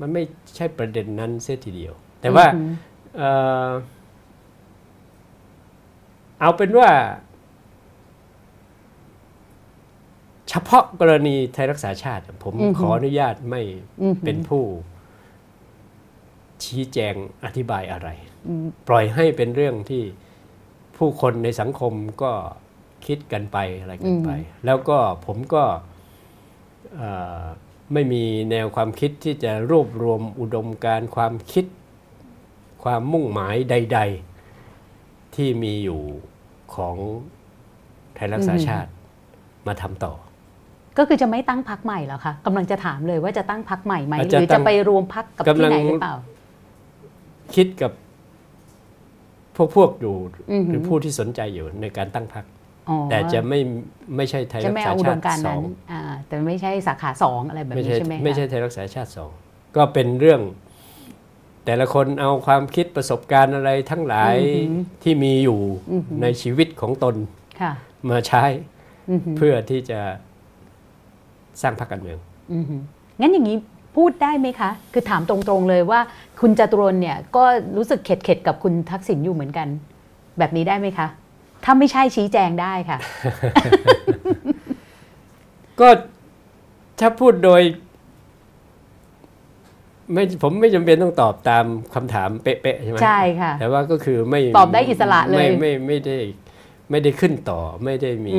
มันไม่ใช่ประเด็นนั้นเสียทีเดียวแต่ว่าเอ่อเอาเป็นว่าเฉพาะกรณีไทยรักษาชาติผมขออนุญาตไม่เป็นผู้ชี้แจงอธิบายอะไรปล่อยให้เป็นเรื่องที่ผู้คนในสังคมก็คิดกันไปอะไรกันไปแล้วก็ผมก็ไม่มีแนวความคิดที่จะรวบรวมอุดมการณ์ความคิดความมุ่งหมายใดๆที่มีอยู่ของไทยรักษาชาติมาทำต่อก็คือจะไม่ตั้งพรรคใหม่เหรอคะกำลังจะถามเลยว่าจะตั้งพรรคใหม่ไหมหรือจะไปรวมพรรคกับที่ไหนหรือเปล่าคิดกับพวกพวกอยู่หรือผู้ที่สนใจอยู่ในการตั้งพรรคแต่จะไม่ไม่ใช่ไทยรักษาชาติสองแต่ไม่ใช่สาขาสองอะไรแบบนี้ใช่ไหมไม่ใช่ไทยรักษาชาติสองก็เป็นเรื่องแต่ละคนเอาความคิดประสบการณ์อะไรทั้งหลายที่มีอยู่ในชีวิตของตนมาใช้เพื่อที่จะสร้างพรรคการเมืองงั้นอย่างนี้พูดได้ไหมคะคือถามตรงๆเลยว่าคุณจตุรนเนี่ยก็รู้สึกเข็ดๆกับคุณทักษิณอยู่เหมือนกันแบบนี้ได้ไหมคะถ้าไม่ใช่ชี้แจงได้ค่ะก็ถ้าพูดโดยไม่ผมไม่จำเป็นต้องตอบตามคำถามเป๊ะๆใช่ไหมใช่ค่ะแต่ว่าก็คือไม่ตอบได้อิสระเลยไม่ไม่ได้ไม่ได้ขึ้นต่อไม่ได้มี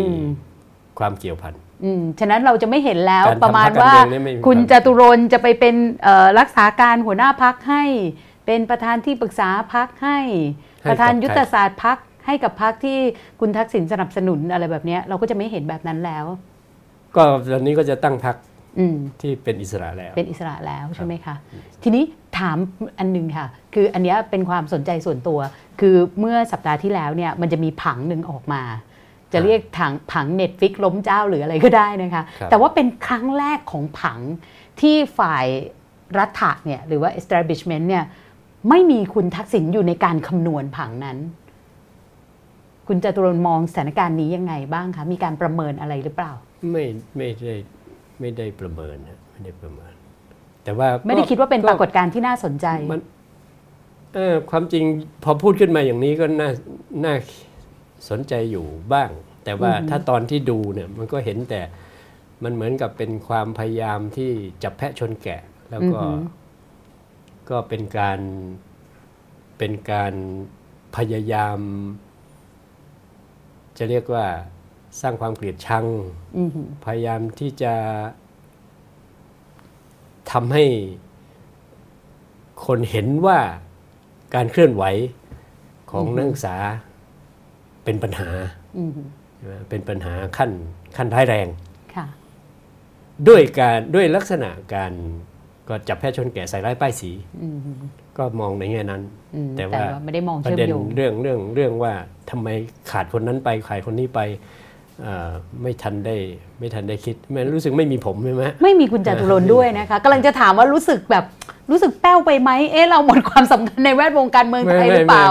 ความเกี่ยวพันฉะนั้นเราจะไม่เห็นแล้วประมาณว่าคุณจตุรนจะไปเป็นรักษาการหัวหน้าพรรคให้เป็นประธานที่ปรึกษาพรรคให้ประธานยุทธศาสตร์พรรคให้กับพรรคที่คุณทักษิณสนับสนุนอะไรแบบนี้เราก็จะไม่เห็นแบบนั้นแล้วก็ตอนนี้ก็จะตั้งพรรคที่เป็นอิสระแล้วเป็นอิสระแล้วใช่ไหมคะทีนี้ถามอันนึงค่ะคืออันนี้เป็นความสนใจส่วนตัวคือเมื่อสัปดาห์ที่แล้วเนี่ยมันจะมีผังนึงออกมาจะเรียกถังผัง Netflix ล้มเจ้าหรืออะไรก็ได้นะคะแต่ว่าเป็นครั้งแรกของผังที่ฝ่ายรัฐะเนี่ยหรือว่า establishment เนี่ยไม่มีคุณทักษิณอยู่ในการคำนวณผังนั้นคุณจตุรนมองสถานการณ์นี้ยังไงบ้างคะมีการประเมินอะไรหรือเปล่าไม่ไม่ได้ไม่ได้ประเมินนะไม่ได้ประเมินแต่ว่าไม่ได้คิดว่าเป็นปรากฏการณ์ที่น่าสนใจมันเออความจริงพอพูดขึ้นมาอย่างนี้ก็น่าน่าสนใจอยู่บ้างแต่ว่าถ้าตอนที่ดูเนี่ยมันก็เห็นแต่มันเหมือนกับเป็นความพยายามที่จับแพะชนแกะแล้วก็ก็เป็นการเป็นการพยายามจะเรียกว่าสร้างความเกลียดชังพยายามที่จะทำให้คนเห็นว่าการเคลื่อนไหวของนักศึกษาเป็นปัญหาเป็นปัญหาขั้นขั้นร้ายแรงด้วยการด้วยลักษณะการก็จับแพะชนแกะใส่ร้ายป้ายสีก็มองในแง่นั้นแต่ว่าประเด็นเรื่องเรื่องเรื่องว่าทำไมขาดคนนั้นไปขาดคนนี้ไปไม่ทันได้ไม่ทันได้คิดไม่รู้สึกไม่มีผมใช่ไหมไม่มีคุณจตุรนด้วยนะคะกำลังจะถามว่ารู้สึกแบบรู้สึกแป้วไปไหมเอ๊ะเราหมดความสำคัญในแวดวงการเมืองไทยหรือเปล่า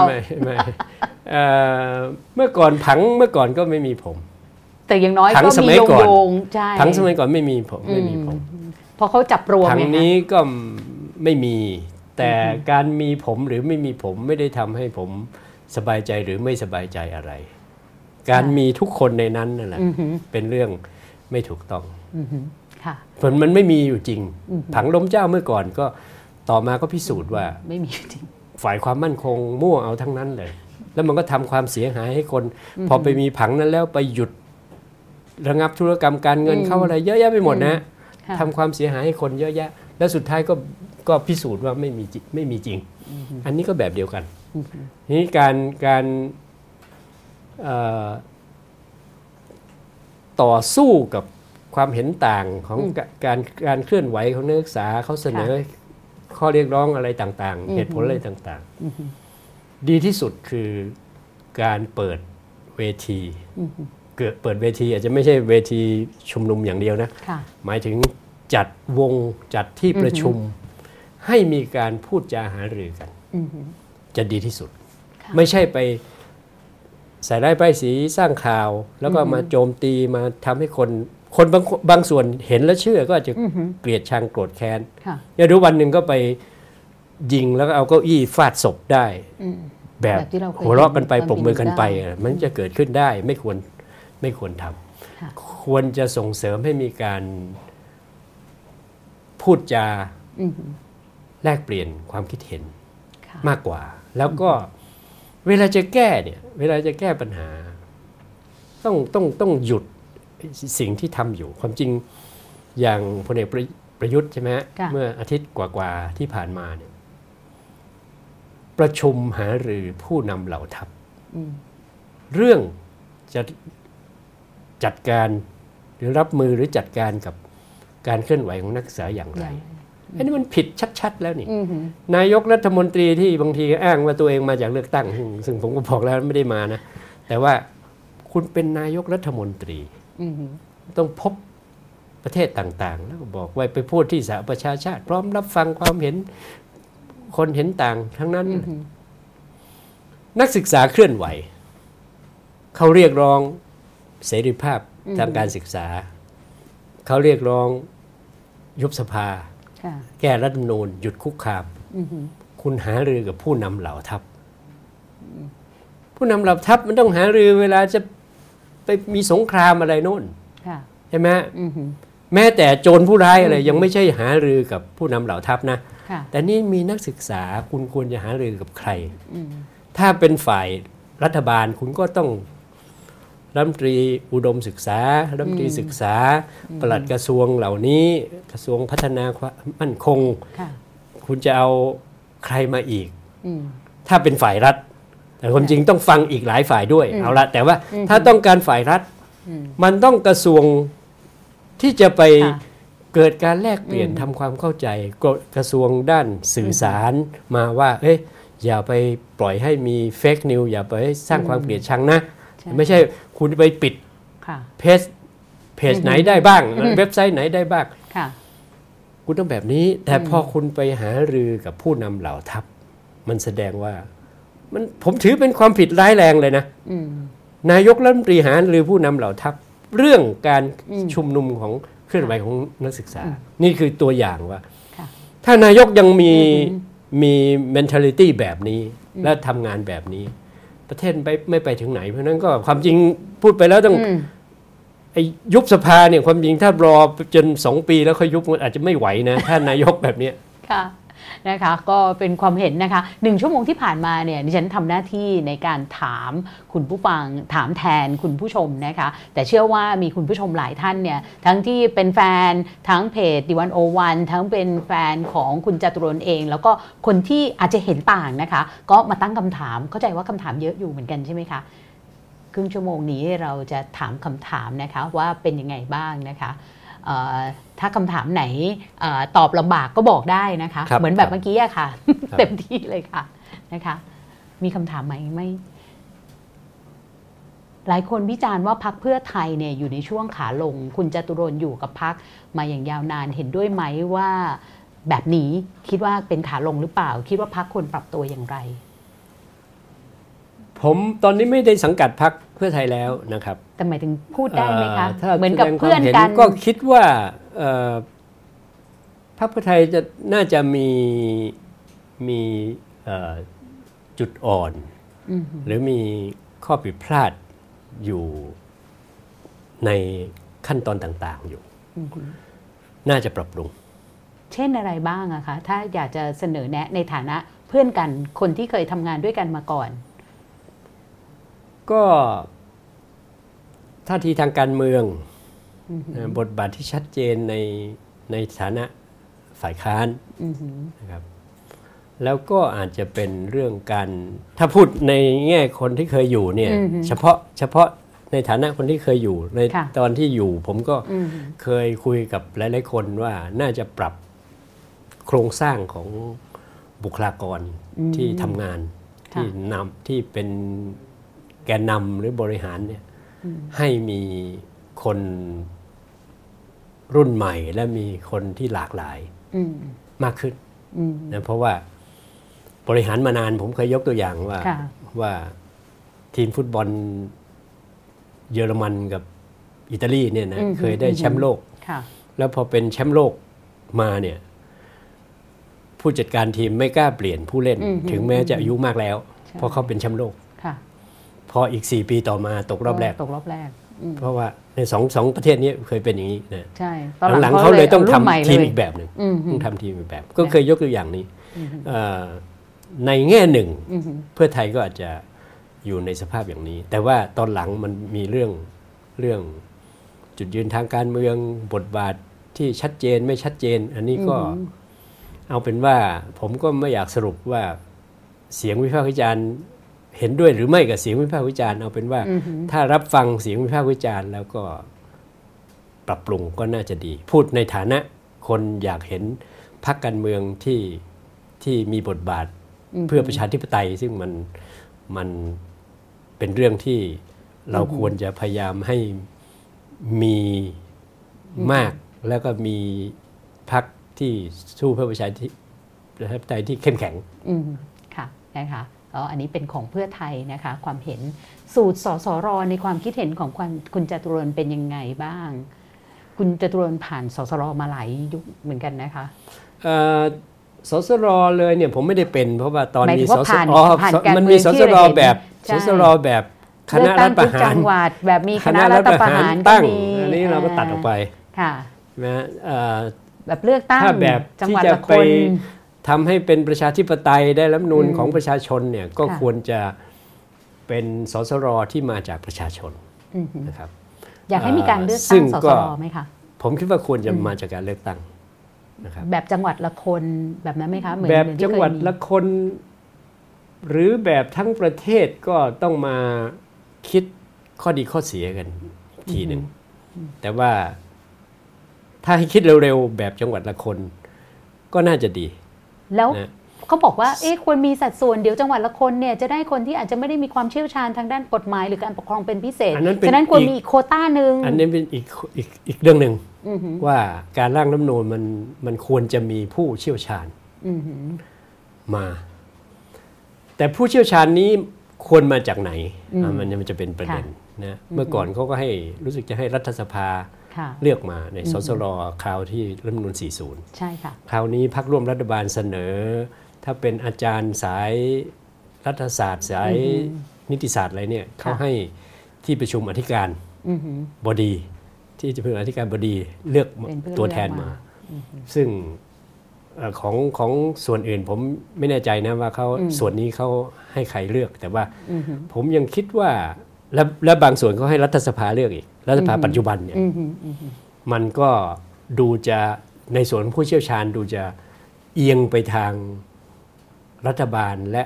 เมื่อก่อนผังเมื่อก่อนก็ไม่มีผมแต่อย่างน้อยก็มีโยงใช่ผังสมัยก่อนไม่มีผมไม่มีผมพอเขาจับรวมผังนี้ก็ไม่มีแต่การมีผมหรือไม่มีผมไม่ได้ทำให้ผมสบายใจหรือไม่สบายใจอะไรการมีทุกคนในนั้นนั่นแหละเป็นเรื่องไม่ถูกต้องผลมันไม่มีอยู่จริงผังล้มเจ้าเมื่อก่อนก็ต่อมาก็พิสูจน์ว่าไม่มีจริงฝ่ายความมั่นคงมั่วเอาทั้งนั้นเลยแล้วมันก็ทำความเสียหายให้คนพอไปมีผังนั้นแล้วไปหยุดระงับธุรกรรมการเงินเข้าอะไรเยอะแยะไปหมดนะทำความเสียหายให้คนเยอะแยะแล้วสุดท้ายก็ก็พิสูจน์ว่าไม่มีไม่มีจริงอันนี้ก็แบบเดียวกันนี่การการต่อสู้กับความเห็นต่างของการการเคลื่อนไหวของนักศึกษาเขาเสนอข้อเรียกร้องอะไรต่างๆเหตุผลอะไรต่างๆดีที่สุดคือการเปิดเวที เกิดเปิดเวทีอาจจะไม่ใช่เวทีชุมนุมอย่างเดียวนะหมายถึงจัดวงจัดที่ประชุมให้มีการพูดจาหารือกันจะดีที่สุดไม่ใช่ไปใส่ร้ายป้ายสีสร้างข่าวแล้วก็มาโจมตีมาทำให้คนคนบางบางส่วนเห็นแล้วเชื่อก็อาจจะเกลียดชังโกรธแค้นอย่ารู้วันหนึ่งก็ไปยิงแล้วก็เอาเก้าอี้ฟาดศพได้แบบหัวเราะกันไปปรบมือกันไปมันจะเกิดขึ้นได้ไม่ควรไม่ควรทำควรจะส่งเสริมให้มีการพูดจาแลกเปลี่ยนความคิดเห็นมากกว่าแล้วก็เวลาจะแก้เนี่ยเวลาจะแก้ปัญหาต้องต้องต้องหยุดสิ่งที่ทำอยู่ความจริงอย่างพลเอกประยุทธ์ใช่ไหมเมื่ออาทิตย์กว่าๆที่ผ่านมาเนี่ยประชุมหารือผู้นำเหล่าทัพเรื่องจะจัดการหรือรับมือหรือจัดการกับการเคลื่อนไหวของนักศึกษาอย่างไรอันนี้มันผิดชัดๆแล้วนี่นายกรัฐมนตรีที่บางทีอ้างว่าตัวเองมาจากเลือกตั้งซึ่งผมก็บอกแล้วไม่ได้มานะแต่ว่าคุณเป็นนายกรัฐมนตรีต้องพบประเทศต่างๆแล้วก็บอกไว้ไปพูดที่สหประชาชาติพร้อมรับฟังความเห็นคนเห็นต่างทั้งนั้นนักศึกษาเคลื่อนไหวเขาเรียกร้องเสรีภาพทางการศึกษาเขาเรียกร้องยุบสภาแก้รัฐธรรมนูญหยุดคุกคามคุณหารือกับผู้นำเหล่าทัพผู้นำเหล่าทัพมันต้องหารือเวลาจะไปมีสงครามอะไรโน่นใช่ไหมแม้แต่โจรผู้ร้ายอะไรยังไม่ใช่หารือกับผู้นำเหล่าทัพนะแต่นี่มีนักศึกษาคุณควรจะหารือกับใครถ้าเป็นฝ่ายรัฐบาลคุณก็ต้องรัฐมนตรีอุดมศึกษารัฐมนตรีศึกษาปลัดกระทรวงเหล่านี้กระทรวงพัฒนาความมั่นคงคุณจะเอาใครมาอีกถ้าเป็นฝ่ายรัฐแต่ความจริงต้องฟังอีกหลายฝ่ายด้วยเอาละแต่ว่าถ้าต้องการฝ่ายรัฐมันต้องกระทรวงที่จะไปเกิดการแลกเปลี่ยนทำความเข้าใจกระทรวงด้านสื่อสารมาว่าเอ๊ะอย่าไปปล่อยให้มีเฟคนิวอย่าไปสร้างความเกลียดชังนะไม่ใช่คุณไปปิดเพจเพจไหนได้บ้างเว็บไซต์ไหนได้บ้างคุณต้องแบบนี้แต่พอคุณไปหารือกับผู้นำเหล่าทัพมันแสดงว่ามันผมถือเป็นความผิดร้ายแรงเลยนะนายกรัฐมนตรีหารือผู้นำเหล่าทัพเรื่องการชุมนุมของเคลื่อนไหวของนักศึกษานี่คือตัวอย่างว่าถ้านายกยังมีมี mentality แบบนี้และทำงานแบบนี้ประเทศไปไม่ไปถึงไหนเพราะนั้นก็ความจริงพูดไปแล้วต้องไอ้ยุบสภาเนี่ยความจริงถ้ารอจนสองปีแล้วค่อยยุบอาจจะไม่ไหวนะถ้านายกแบบเนี้ยค่ะนะคะก็เป็นความเห็นนะคะหนึ่งชั่วโมงที่ผ่านมาเนี่ยดิฉันทำหน้าที่ในการถามคุณผู้ฟังถามแทนคุณผู้ชมนะคะแต่เชื่อว่ามีคุณผู้ชมหลายท่านเนี่ยทั้งที่เป็นแฟนทั้งเพจ ดิวัน โอ วัน ทั้งเป็นแฟนของคุณจตุรนต์เองแล้วก็คนที่อาจจะเห็นต่างนะคะก็มาตั้งคำถามเข้าใจว่าคำถามเยอะอยู่เหมือนกันใช่ไหมคะครึ่งชั่วโมงนี้เราจะถามคำถามนะคะว่าเป็นยังไงบ้างนะคะถ้าคำถามไหนตอบลำบากก็บอกได้นะคะเหมือนแบบเมื่อกี้อะค่ะเต็มที่เลยค่ะนะคะมีคำถามไหมไม่หลายคนวิจารณ์ว่าพรรคเพื่อไทยเนี่ยอยู่ในช่วงขาลงคุณจตุรนต์อยู่กับพรรคมาอย่างยาวนานเห็นด้วยไหมว่าแบบนี้คิดว่าเป็นขาลงหรือเปล่าคิดว่าพรรคควรปรับตัวอย่างไรผมตอนนี้ไม่ได้สังกัดพรรคเพื่อไทยแล้วนะครับแต่หมายถึงพูดได้ไหมคะเหมือนกับเพื่อนกันก็คิดว่าพรรคเพื่อไทยจะน่าจะมีมีจุดอ่อนหรือมีข้อผิดพลาดอยู่ในขั้นตอนต่างๆอยู่น่าจะปรับปรุงเช่นอะไรบ้างอะคะถ้าอยากจะเสนอแนะในฐานะเพื่อนกันคนที่เคยทำงานด้วยกันมาก่อนก็ท่าทีทางการเมือง mm-hmm. บทบาทที่ชัดเจนในในฐานะฝ่ายค้าน mm-hmm. นะครับแล้วก็อาจจะเป็นเรื่องการถ้าพูดในแง่คนที่เคยอยู่เนี่ย mm-hmm. เฉพาะเฉพาะในฐานะคนที่เคยอยู่ในตอนที่อยู่ผมก็ mm-hmm. เคยคุยกับหลายๆคนว่าน่าจะปรับโครงสร้างของบุคลากร mm-hmm. ที่ทำงาน mm-hmm. ที่นำที่เป็นแกนนำหรือบริหารเนี่ย ให้มีคนรุ่นใหม่และมีคนที่หลากหลายมากขึ้นนะเพราะว่าบริหารมานานผมเคยยกตัวอย่างว่าว่าทีมฟุตบอลเยอรมันกับอิตาลีเนี่ยนะเคยได้แชมป์โลกแล้วพอเป็นแชมป์โลกมาเนี่ยผู้จัดการทีมไม่กล้าเปลี่ยนผู้เล่นถึงแม้จะอายุมากแล้วเพราะเขาเป็นแชมป์โลกพออีกสี่ปีต่อมาตกรอบแรกตกรอบแรกเพราะว่าในสอง สองประเทศนี้เคยเป็นอย่างนี้นะใช่หลังๆเขาเลยต้องทำทีมอีกแบบนึงต้องทำทีมอีกแบบก็เคยยกตัวอย่างนี้ในแง่หนึ่งเพื่อไทยก็อาจจะอยู่ในสภาพอย่างนี้แต่ว่าตอนหลังมันมีเรื่องเรื่องจุดยืนทางการเมืองบทบาทที่ชัดเจนไม่ชัดเจนอันนี้ก็เอาเป็นว่าผมก็ไม่อยากสรุปว่าเสียงวิพากษ์วิจารณ์เห็นด้วยหรือไม่กับเสียงวิพากษ์วิจารณ์เอาเป็นว่าถ้ารับฟังเสียงวิพากษ์วิจารณ์แล้วก็ปรับปรุงก็น่าจะดีพูดในฐานะคนอยากเห็นพรรคการเมืองที่ที่มีบทบาทเพื่อประชาธิปไตยซึ่งมันมันเป็นเรื่องที่เราควรจะพยายามให้มีมากแล้วก็มีพรรคที่สู้เพื่อประชาธิปไตยที่เข้มแข็งค่ะนะคะอันนี้เป็นของเพื่อไทยนะคะความเห็นสูตรสสรในความคิดเห็นของคุณจตุรนเป็นยังไงบ้างคุณจตุรนผ่านสสรมาหลายยุคเหมือนกันนะคะสสรเลยเนี่ยผมไม่ได้เป็นเพราะว่าตอนมีสสรมันมีสสรแบบสสรแบบคณะรัฐประหารจังหวัดแบบมีคณะรัฐประหารตั้งอันนี้เราก็ตัดออกไปค่ะนะแบบเลือกตั้งถ้าแบบที่จะไปทำให้เป็นประชาธิปไตยได้รัฐธรรมนูญของประชาชนเนี่ยก็ควรจะเป็นสสรที่มาจากประชาชนนะครับอยากให้มีการเลือกตั้งสสรไหมคะผมคิดว่าควรจะมาจากการเลือกตั้งนะครับแบบจังหวัดละคนแบบนั้นไหมคะเหมือนแบบจังหวัดละคนหรือแบบทั้งประเทศก็ต้องมาคิดข้อดีข้อเสียกันทีหนึ่งแต่ว่าถ้าให้คิดเร็วๆแบบจังหวัดละคนก็น่าจะดีแล้วนะเขาบอกว่าเอ๊ะควรมีสัดส่วนเดี๋ยวจังหวัดละคนเนี่ยจะได้คนที่อาจจะไม่ได้มีความเชี่ยวชาญทางด้านกฎหมายหรือการปกครองเป็นพิเศษฉะนั้นควรมีอีกโควต้านึงอันนี้เป็นอีกอีกอีกเรื่องนึงว่าการร่างรัฐธรรมนูญมันมันควรจะมีผู้เชี่ยวชาญมาแต่ผู้เชี่ยวชาญนี้ควรมาจากไหนมันมันจะเป็นประเด็นนะเมื่อก่อนเขาก็ให้รู้สึกจะให้รัฐสภาเลือกมาในสสรคราวที่รัฐธรรมนูญสี่สิบใช่ค่ะคราวนี้พรรคร่วมรัฐบาลเสนอถ้าเป็นอาจารย์สายรัฐศาสตร์สายนิติศาสตร์อะไรเนี่ยเขาให้ที่ประชุมอธิการบดีที่จะเป็นอธิการบดีเลือกตัวแทนมาซึ่งของของส่วนอื่นผมไม่แน่ใจนะว่าเขาส่วนนี้เขาให้ใครเลือกแต่ว่าผมยังคิดว่าและและบางส่วนเขาให้รัฐสภาเลือกอีกรัฐสภาปัจจุบันเนี่ยมันก็ดูจะในส่วนผู้เชี่ยวชาญดูจะเอียงไปทางรัฐบาลและ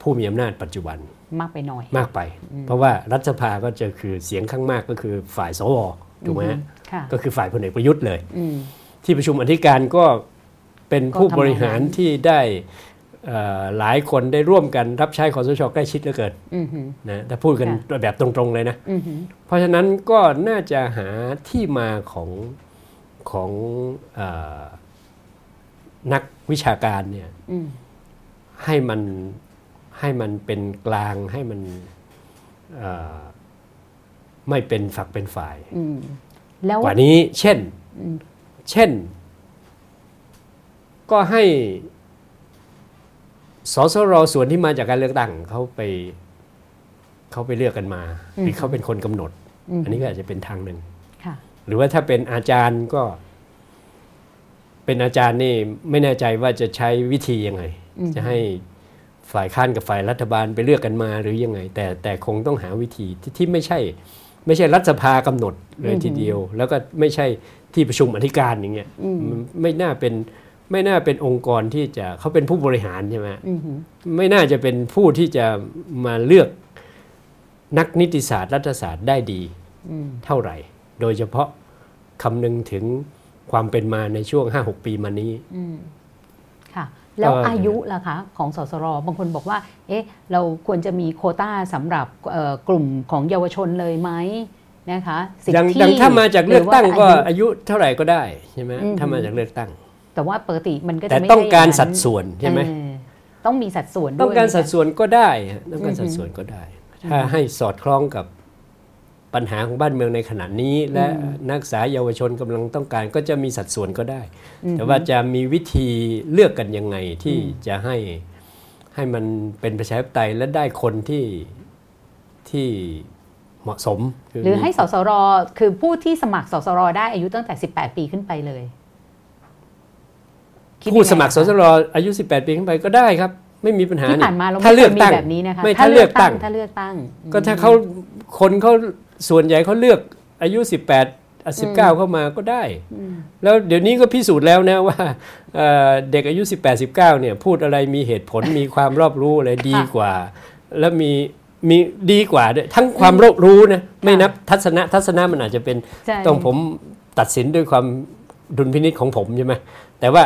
ผู้มีอำนาจปัจจุบันมากไปหน่อยมากไปเพราะว่ารัฐสภาก็จะคือเสียงข้างมากก็คือฝ่ายสวถูกไหมก็คือฝ่ายพลเอกประยุทธ์เลยที่ประชุมอธิการก็เป็นผู้บริหารที่ได้หลายคนได้ร่วมกันรับใช้คสช.ใกล้ชิดเหลือเกินนะถ้าพูดกันแบบตรงๆเลยนะเพราะฉะนั้นก็น่าจะหาที่มาของของนักวิชาการเนี่ยให้มันให้มันเป็นกลางให้มันไม่เป็นฝักเป็นฝ่ายกว่านี้เช่นเช่นก็ให้สสรส่วนที่มาจากการเลือกตั้งเขาไปเขาไปเลือกกันมาหรือเขาเป็นคนกำหนดอันนี้ก็อาจจะเป็นทางหนึ่งหรือว่าถ้าเป็นอาจารย์ก็เป็นอาจารย์นี่ไม่แน่ใจว่าจะใช้วิธียังไงจะให้ฝ่ายค้านกับฝ่ายรัฐบาลไปเลือกกันมาหรือยังไงแต่แต่คงต้องหาวิธีที่ที่ไม่ใช่ไม่ใช่รัฐสภากำหนดเลยทีเดียวแล้วก็ไม่ใช่ที่ประชุมอธิการอย่างเงี้ยไม่น่าเป็นไม่น่าเป็นองค์กรที่จะเขาเป็นผู้บริหารใช่ไหมไม่น่าจะเป็นผู้ที่จะมาเลือกนักนิติศาสตร์รัฐศาสตร์ได้ดีเท่าไหร่โดยเฉพาะคำนึงถึงความเป็นมาในช่วง ห้าหก ปีมานี้ค่ะ แล้วอายุล่ะคะของสสรบางคนบอกว่าเอ๊ะเราควรจะมีโควต้าสำหรับกลุ่มของเยาวชนเลยไหมนะคะสิทธิอย่างถ้ามาจากเลือกตั้งก็อายุเท่าไหร่ก็ได้ใช่ไหมถ้ามาจากเลือกตั้งแต่ว่าปกติมันก็จะไม่ได้แต่ต้องการสัดส่วนใช่ไหมต้องมีสัดส่วนด้วยต้องการสัดส่วนก็ได้ต้องการสัดส่วนก็ได้ถ้าให้สอดคล้องกับปัญหาของบ้านเมืองในขณะนี้และนักศึกษาเยาวชนกำลังต้องการก็จะมีสัดส่วนก็ได้แต่ว่าจะมีวิธีเลือกกันยังไงที่จะให้ให้มันเป็นประชาธิปไตยและได้คนที่ที่เหมาะสมหรือให้สสรคือผู้ที่สมัครสสรได้อายุตั้งแต่สิบแปดปีขึ้นไปเลยผู้สมัครสสรอายุสิบแปดปีขึ้นไปก็ได้ครับไม่มีปัญหาที่ผ่านมาเราไม่มีแบบนี้นะคะถ้าเลือกตั้งถ้าเลือกตั้งก็ถ้าเขาคนเขาส่วนใหญ่เขาเลือกอายุสิบแปด สิบเก้าเข้ามาก็ได้แล้วเดี๋ยวนี้ก็พิสูจน์แล้วนะว่าเด็กอายุสิบแปด สิบเก้าเนี่ยพูดอะไรมีเหตุผลมีความรอบรู้อะไรดีกว่าแล้วมีมีดีกว่าด้วยทั้งความรอบรู้นะไม่นับทัศนะทัศนะมันอาจจะเป็นต้องผมตัดสินด้วยความดุลพินิจของผมใช่ไหมแต่ว่า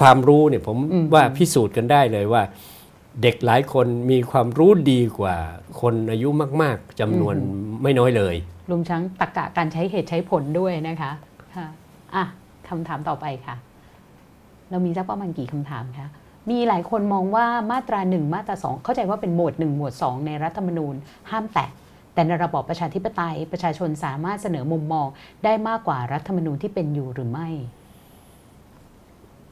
ความรู้เนี่ยผมว่าพิสูจน์กันได้เลยว่าเด็กหลายคนมีความรู้ดีกว่าคนอายุมากๆจำนวนไม่น้อยเลยรวมทั้งตรรกะการใช้เหตุใช้ผลด้วยนะคะค่ะอ่ะคำถามต่อไปค่ะเรามีสักประมาณกี่คำถามคะมีหลายคนมองว่ามาตราหนึ่งมาตราสองเข้าใจว่าเป็นหมวดหนึ่งหมวดสองในรัฐธรรมนูญห้ามแตะแต่ในระบอบประชาธิปไตยประชาชนสามารถเสนอมุมมองได้มากกว่ารัฐธรรมนูญที่เป็นอยู่หรือไม่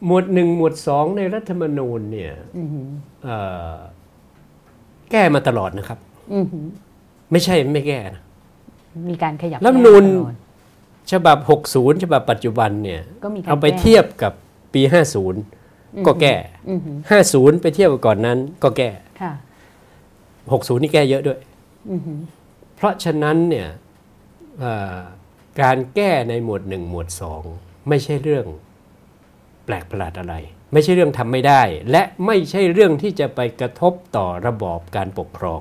หมวดหนึ่งหมวดสองในรัฐธรรมนูญเนี่ยแก้มาตลอดนะครับไม่ใช่ไม่แก้นะมีการขยับรัฐธรรมนูญฉบับหกสิบฉบับปัจจุบันเนี่ยเอาไปเทียบกับปีห้าสิบก็แก้ห้าสิบไปเทียบกับก่อนนั้นก็แก้ค่ะหกสิบนี่แก้เยอะด้วยเพราะฉะนั้นเนี่ยการแก้ในหมวดหนึ่งหมวดสองไม่ใช่เรื่องแปลกประหลาดอะไรไม่ใช่เรื่องทำไม่ได้และไม่ใช่เรื่องที่จะไปกระทบต่อระบอบการปกครอง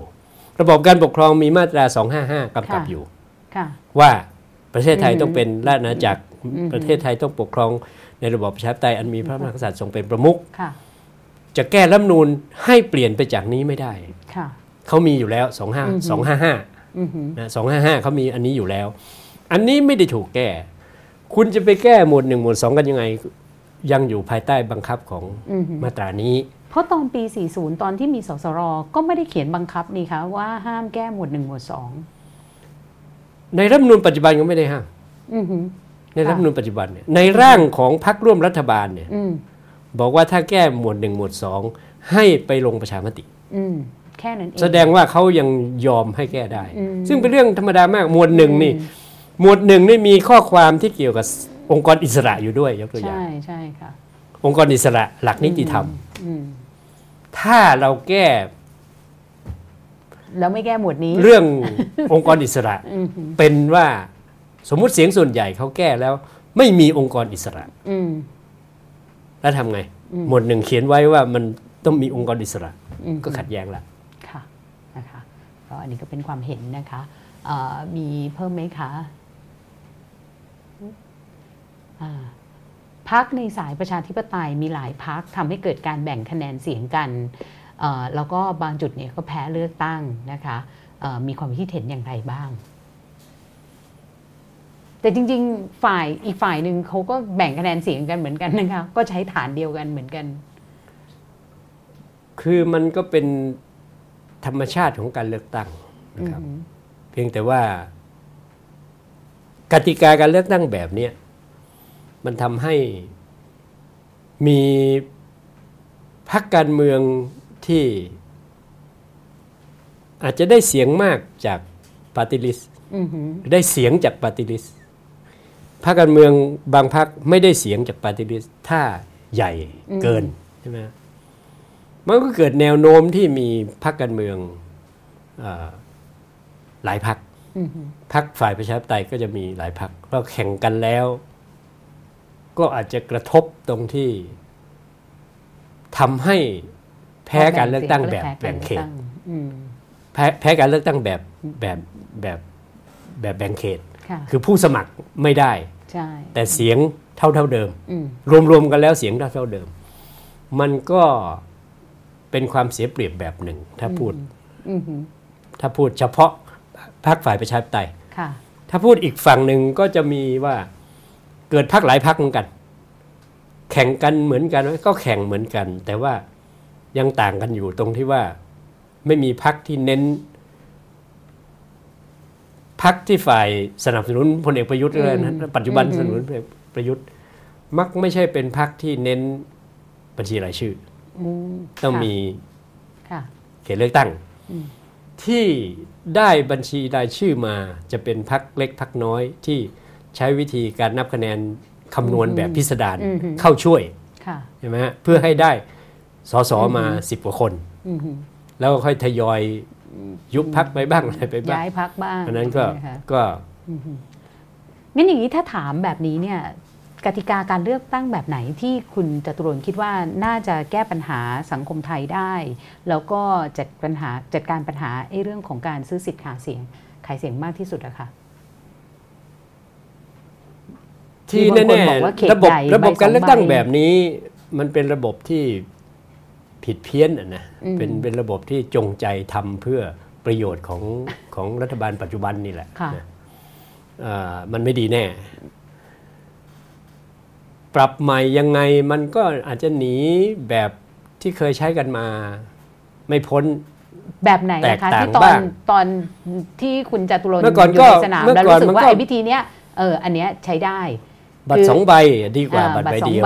ระบอบการปกครองมีมาตราสองห้าห้ากำกับอยู่ว่าประเทศไทยต้องเป็นราชอาณาจักรประเทศไทยต้องปกครองในระบอบประชาธิปไตยอันมีพระมหากษัตริย์ทรงเป็นประมุขจะแก้รัฐธรรมนูญให้เปลี่ยนไปจากนี้ไม่ได้เขามีอยู่แล้วสองห้าห้านะสองห้าห้าเขามีอันนี้อยู่แล้วอันนี้ไม่ได้ถูกแก้คุณจะไปแก้หมวดหนึ่งหมวดสองกันยังไงยังอยู่ภายใต้บังคับของมาตรานี้เพราะตอนปีสี่สิบตอนที่มีสสรก็ไม่ได้เขียนบังคับนี่คะว่าห้ามแก้หมวดหนึ่งหมวดสองในรัฐธรรมนูญปัจจุบันก็ไม่ได้ห้ามในรัฐธรรมนูญปัจจุบันเนี่ยในร่างของพรรคร่วมรัฐบาลเนี่ยบอกว่าถ้าแก้หมวดหนึ่งหมวดสองให้ไปลงประชามติแค่นั้นเองแสดงว่าเขายังยอมให้แก้ได้ซึ่งเป็นเรื่องธรรมดามากหมวดหนึ่งนี่หมวดหนึ่งนี่มีข้อความที่เกี่ยวกับองค์กรอิสระอยู่ด้วยยกตัวอย่างใช่ใช่ค่ะองค์กรอิสระหลักนิติธรรมถ้าเราแก้แล้วไม่แก้หมวดนี้เรื่ององค์กรอิสระเป็นว่าสมมุติเสียงส่วนใหญ่เขาแก้แล้วไม่มีองค์กรอิสระแล้วทำไงหมวดหนึ่งเขียนไว้ว่ามันต้องมีองค์กรอิสระก็ขัดแย้งละค่ะนะคะก็อันนี้ก็เป็นความเห็นนะคะมีเพิ่มไหมคะพรรคในสายประชาธิปไตยมีหลายพรรคทำให้เกิดการแบ่งคะแนนเสียงกันแล้วก็บางจุดเนี่ยก็แพ้เลือกตั้งนะคะมีความคิดเห็นอย่างไรบ้างแต่จริงๆฝ่ายอีกฝ่ายหนึ่งเขาก็แบ่งคะแนนเสียงกันเหมือนกันนะคะก็ใช้ฐานเดียวกันเหมือนกันคือมันก็เป็นธรรมชาติของการเลือกตั้งนะครับเพียงแต่ว่ากติกาการเลือกตั้งแบบนี้มันทำให้มีพรรคการเมืองที่อาจจะได้เสียงมากจากปาร์ตี้ลิสต์ได้เสียงจากปาร์ตี้ลิสต์พรรคการเมืองบางพรรคไม่ได้เสียงจากปาร์ตี้ลิสต์ถ้าใหญ่เกินใช่ไหมมันก็เกิดแนวโน้มที่มีพรรคการเมืองหลายพรรคพรรคฝ่ายประชาธิปไตยก็จะมีหลายพรรคเพราะแข่งกันแล้วก็อาจจะกระทบตรงที่ทำให้แพ้การเลือกตั้งแบบแบ่งเขตแพ้แพ้การเลือกตั้งแบบแบบแบบแบบแบ่งเขตคือผู้สมัครไม่ได้แต่เสียงเท่าเท่าเดิมรวมๆกันแล้วเสียงเท่าเท่าเดิม มันก็เป็นความเสียเปรียบแบบหนึ่งถ้าพูดถ้าพูดเฉพาะพรรคฝ่ายประชาธิปไตยถ้าพูดอีกฝั่งหนึ่งก็จะมีว่าเกิดพรรคหลายพรรคเหมือนกันแข่งกันเหมือนกันก็แข่งเหมือนกันแต่ว่ายังต่างกันอยู่ตรงที่ว่าไม่มีพรรคที่เน้นพรรคที่ฝ่ายสนับสนุนพลเอกประยุทธ์เลยนะปัจจุบันสนับสนุนพลเอกประยุทธ์มักไม่ใช่เป็นพรรคที่เน้นบัญชีรายชื่อต้องมีเขตเลือกตั้งที่ได้บัญชีรายชื่อมาจะเป็นพรรคเล็กพรรคน้อยที่ใช้วิธีการนับคะแนนคำนวณแบบพิสดารเข้าช่วยใช่ไหมฮะเพื่อให้ได้สสมาสิบกว่าคนแล้วค่อยทยอยยุบพรรคไปบ้างอะไรไปบ้างย้ายพรรคบ้างอันนั้นก็ก็งั้นอย่างนี้ถ้าถามแบบนี้เนี่ยกติกาการเลือกตั้งแบบไหนที่คุณจตุรนต์คิดว่าน่าจะแก้ปัญหาสังคมไทยได้แล้วก็จัดปัญหาจัดการปัญหาไอ้เรื่องของการซื้อสิทธิ์หาเสียงขายเสียงมากที่สุดอะค่ะที่แน่ๆระบบระบบการเลือกตั้งแบบนี้มันเป็นระบบที่ผิดเพี้ยนอ่ะนะเป็นเป็นระบบที่จงใจทำเพื่อประโยชน์ของของรัฐบาลปัจจุบันนี่แหละนะมันไม่ดีแน่ปรับใหม่ยังไงมันก็อาจจะหนีแบบที่เคยใช้กันมาไม่พ้นแบบไหนนะคะที่ตอนตอนที่คุณจตุรนต์อยู่ในสนามแล้วรู้สึกว่าไอ้วิธีเนี้ยเอออันเนี้ยใช้ได้บัตรสองใบดีกว่าบัตรใบเดียว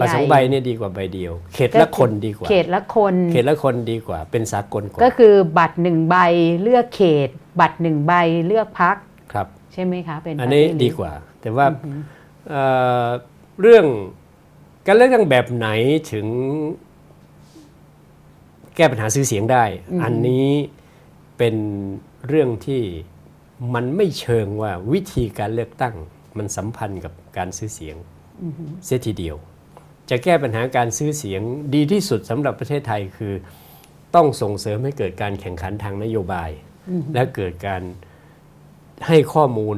บัตรสองใบเนี่ยดีกว่าใบเดียวเขตละคนดีกว่าเขตละคนเขตละคนดีกว่าเป็นสากลกว่าก็คือบัตรหนึ่งใบเลือกเขตบัตรหนึ่งใบเลือกพรรคครับใช่มั้ยคะเป็นอันนี้ดีกว่าแต่ว่าเอ่อเรื่องการเลือกตั้งแบบไหนถึงแก้ปัญหาซื้อเสียงได้อันนี้เป็นเรื่องที่มันไม่เชิงว่าวิธีการเลือกตั้งมันสัมพันธ์กับการซื้อเสียงเสียทีเดียวจะแก้ปัญหาการซื้อเสียงดีที่สุดสำหรับประเทศไทยคือต้องส่งเสริมให้เกิดการแข่งขันทางนโยบายและเกิดการให้ข้อมูล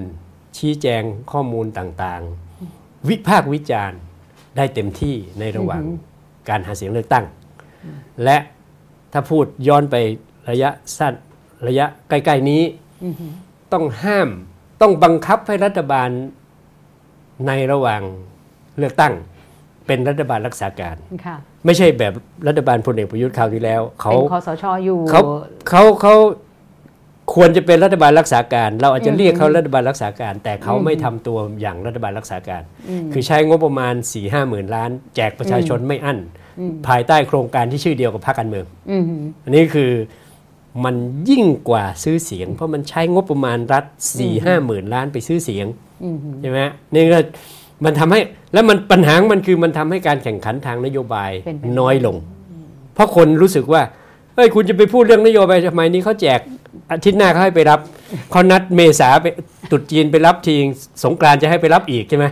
ชี้แจงข้อมูลต่างๆวิพากษ์วิจารณ์ได้เต็มที่ในระหว่างการหาเสียงเลือกตั้งและถ้าพูดย้อนไประยะสั้นระยะใกล้ๆนี้ต้องห้ามต้องบังคับให้รัฐบาลในระหว่างเลือกตั้งเป็นรัฐบาลรักษาการไม่ใช่แบบรัฐบาลพลเอกประยุทธ์คราวที่แล้วเขาเป็นคสช.อยู่เขาเขาเขาควรจะเป็นรัฐบาลรักษาการเราอาจจะเรียกเขารัฐบาลรักษาการแต่เขาไม่ทำตัวอย่างรัฐบาลรักษาการคือใช้งบประมาณ สี่ห้าหมื่นล้านแจกประชาชนไม่อั้นภายใต้โครงการที่ชื่อเดียวกับพรรคการเมืองอันนี้คือมันยิ่งกว่าซื้อเสียงเพราะมันใช้งบประมาณรัฐ สี่ห้าหมื่นล้านไปซื้อเสียงใช่ไหมนี่ก็มันทำให้แล้วมันปัญหามันคือมันทำให้การแข่งขันทางนโยบายน้อยลงเพราะคนรู้สึกว่าเฮ้ยคุณจะไปพูดเรื่องนโยบายทำไมนี่เขาแจกอาทิตย์หน้าเขาให้ไปรับเขานัดเมษาไปตรุษจีนไปรับทีสงกรานต์จะให้ไปรับอีกใช่ไหม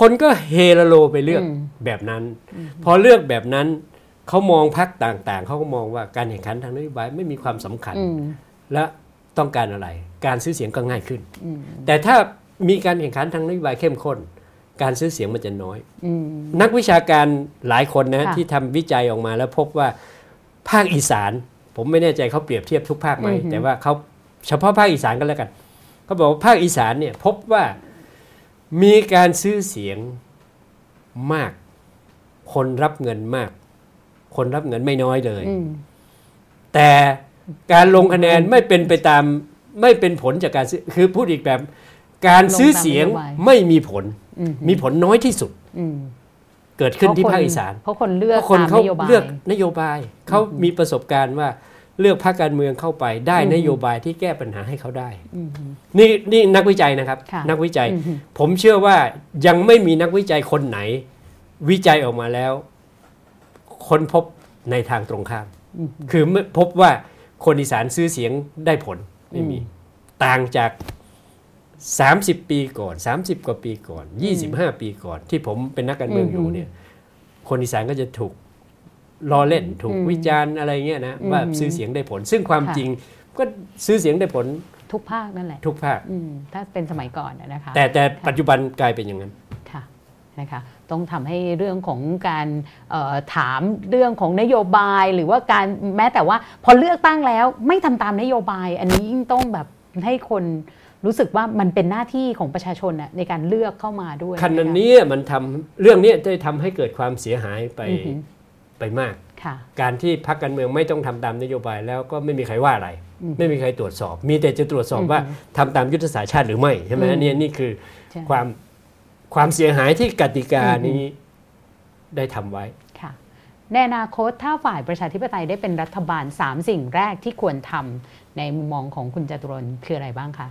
คนก็เฮโลไปเลือกแบบนั้นพอเลือกแบบนั้นเขามองพรรคต่างๆเขาก็มองว่าการแข่งขันทางนโยบายไม่มีความสำคัญและต้องการอะไรการซื้อเสียงก็ง่ายขึ้นแต่ถ้ามีการแข่งขันทางนโยบายเข้มข้นการซื้อเสียงมันจะน้อยนักวิชาการหลายคนนะที่ทำวิจัยออกมาแล้วพบว่าภาคอีสานผมไม่แน่ใจเขาเปรียบเทียบทุกภาคไหมแต่ว่าเขาเฉพาะภาคอีสานกันแล้วกันเขาบอกว่าภาคอีสานเนี่ยพบว่ามีการซื้อเสียงมากคนรับเงินมากคนรับเงินไม่น้อยเลยแต่การลงคะแนนไม่เป็นไปตามไม่เป็นผลจากการซื้อคือพูดอีกแบบการซื้อเสียงไม่มีผลมีผลน้อยที่สุดเกิดขึ้นที่ภาคอีสานเพราะคนเลือกคนเขาเลือกนโยบายเขามีประสบการณ์ว่าเลือกพรรคการเมืองเข้าไปได้นโยบายที่แก้ปัญหาให้เขาได้นี่นี่นักวิจัยนะครับนักวิจัยผมเชื่อว่ายังไม่มีนักวิจัยคนไหนวิจัยออกมาแล้วค้นพบในทางตรงข้ามคือพบว่าคนอีสานซื้อเสียงได้ผลไม่มีต่างจากสามสิบปีก่อนสามสิบกว่าปีก่อนยี่สิบห้าปีก่อนที่ผมเป็นนักการเมืองอยู่เนี่ยคนอีสานก็จะถูกล้อเล่นถูกวิจารณ์อะไรเงี้ยนะว่าซื้อเสียงได้ผลซึ่งความจริงก็ซื้อเสียงได้ผลทุกภาคนั่นแหละทุกภาคถ้าเป็นสมัยก่อนนะคะแต่แต่ปัจจุบันกลายเป็นอย่างนั้น นะคะต้องทำให้เรื่องของการถามเรื่องของนโยบายหรือว่าการแม้แต่ว่าพอเลือกตั้งแล้วไม่ทำตามนโยบายอันนี้ยิ่งต้องแบบให้คนรู้สึกว่ามันเป็นหน้าที่ของประชาชนนะในการเลือกเข้ามาด้วยขณะนี้มันทำเรื่องนี้จะทำให้เกิดความเสียหายไปไปมากการที่พรรคการเมืองไม่ต้องทำตามนโยบายแล้วก็ไม่มีใครว่าอะไรไม่มีใครตรวจสอบมีแต่จะตรวจสอบว่าทำตามยุทธศาสตร์ชาติหรือไม่ใช่ไหมนี่นี่คือความความเสียหายที่กติกานี้ได้ทำไว้ในอนาคตถ้าฝ่ายประชาธิปไตยได้เป็นรัฐบาลสามสิ่งแรกที่ควรทำในมุมมองของคุณจตุรนต์คืออะไรบ้างคะ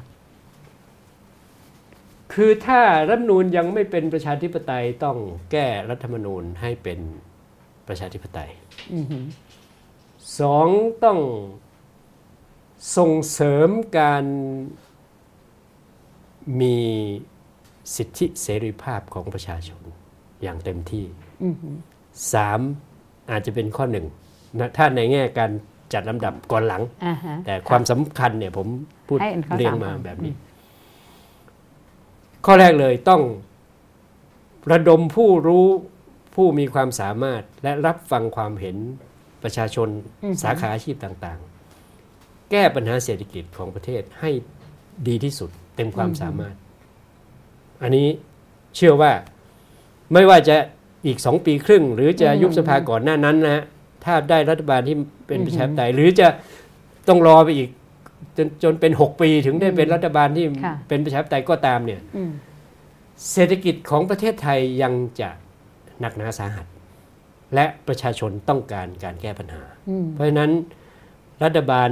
คือถ้ารัฐธรรมนูญยังไม่เป็นประชาธิปไตยต้องแก้รัฐธรรมนูญให้เป็นประชาธิปไตยสองต้องส่งเสริมการมีสิทธิเสรีภาพของประชาชนอย่างเต็มที่สามอาจจะเป็นข้อหนึ่งนะถ้าในแง่การจัดลำดับก่อนหลังแต่ความสำคัญเนี่ยผมพูดเรียงมาแบบนี้ข้อแรกเลยต้องระดมผู้รู้ผู้มีความสามารถและรับฟังความเห็นประชาชนสาขาอาชีพต่างๆแก้ปัญหาเศรษฐกิจของประเทศให้ดีที่สุดเต็มความสามารถอันนี้เชื่อว่าไม่ว่าจะอีกสองปีครึ่งหรือจะยุบสภาก่อนหน้านั้นนะถ้าได้รัฐบาลที่เป็นประชาธิปไตยหรือจะต้องรอไปอีกจนจนเป็นหกปีถึงได้เป็นรัฐบาลที่เป็นประชาธิปไตยก็ตามเนี่ยเศรษฐกิจของประเทศไทยยังจะหนักหนาสาหัสและประชาชนต้องการการแก้ปัญหาเพราะฉะนั้นรัฐบาล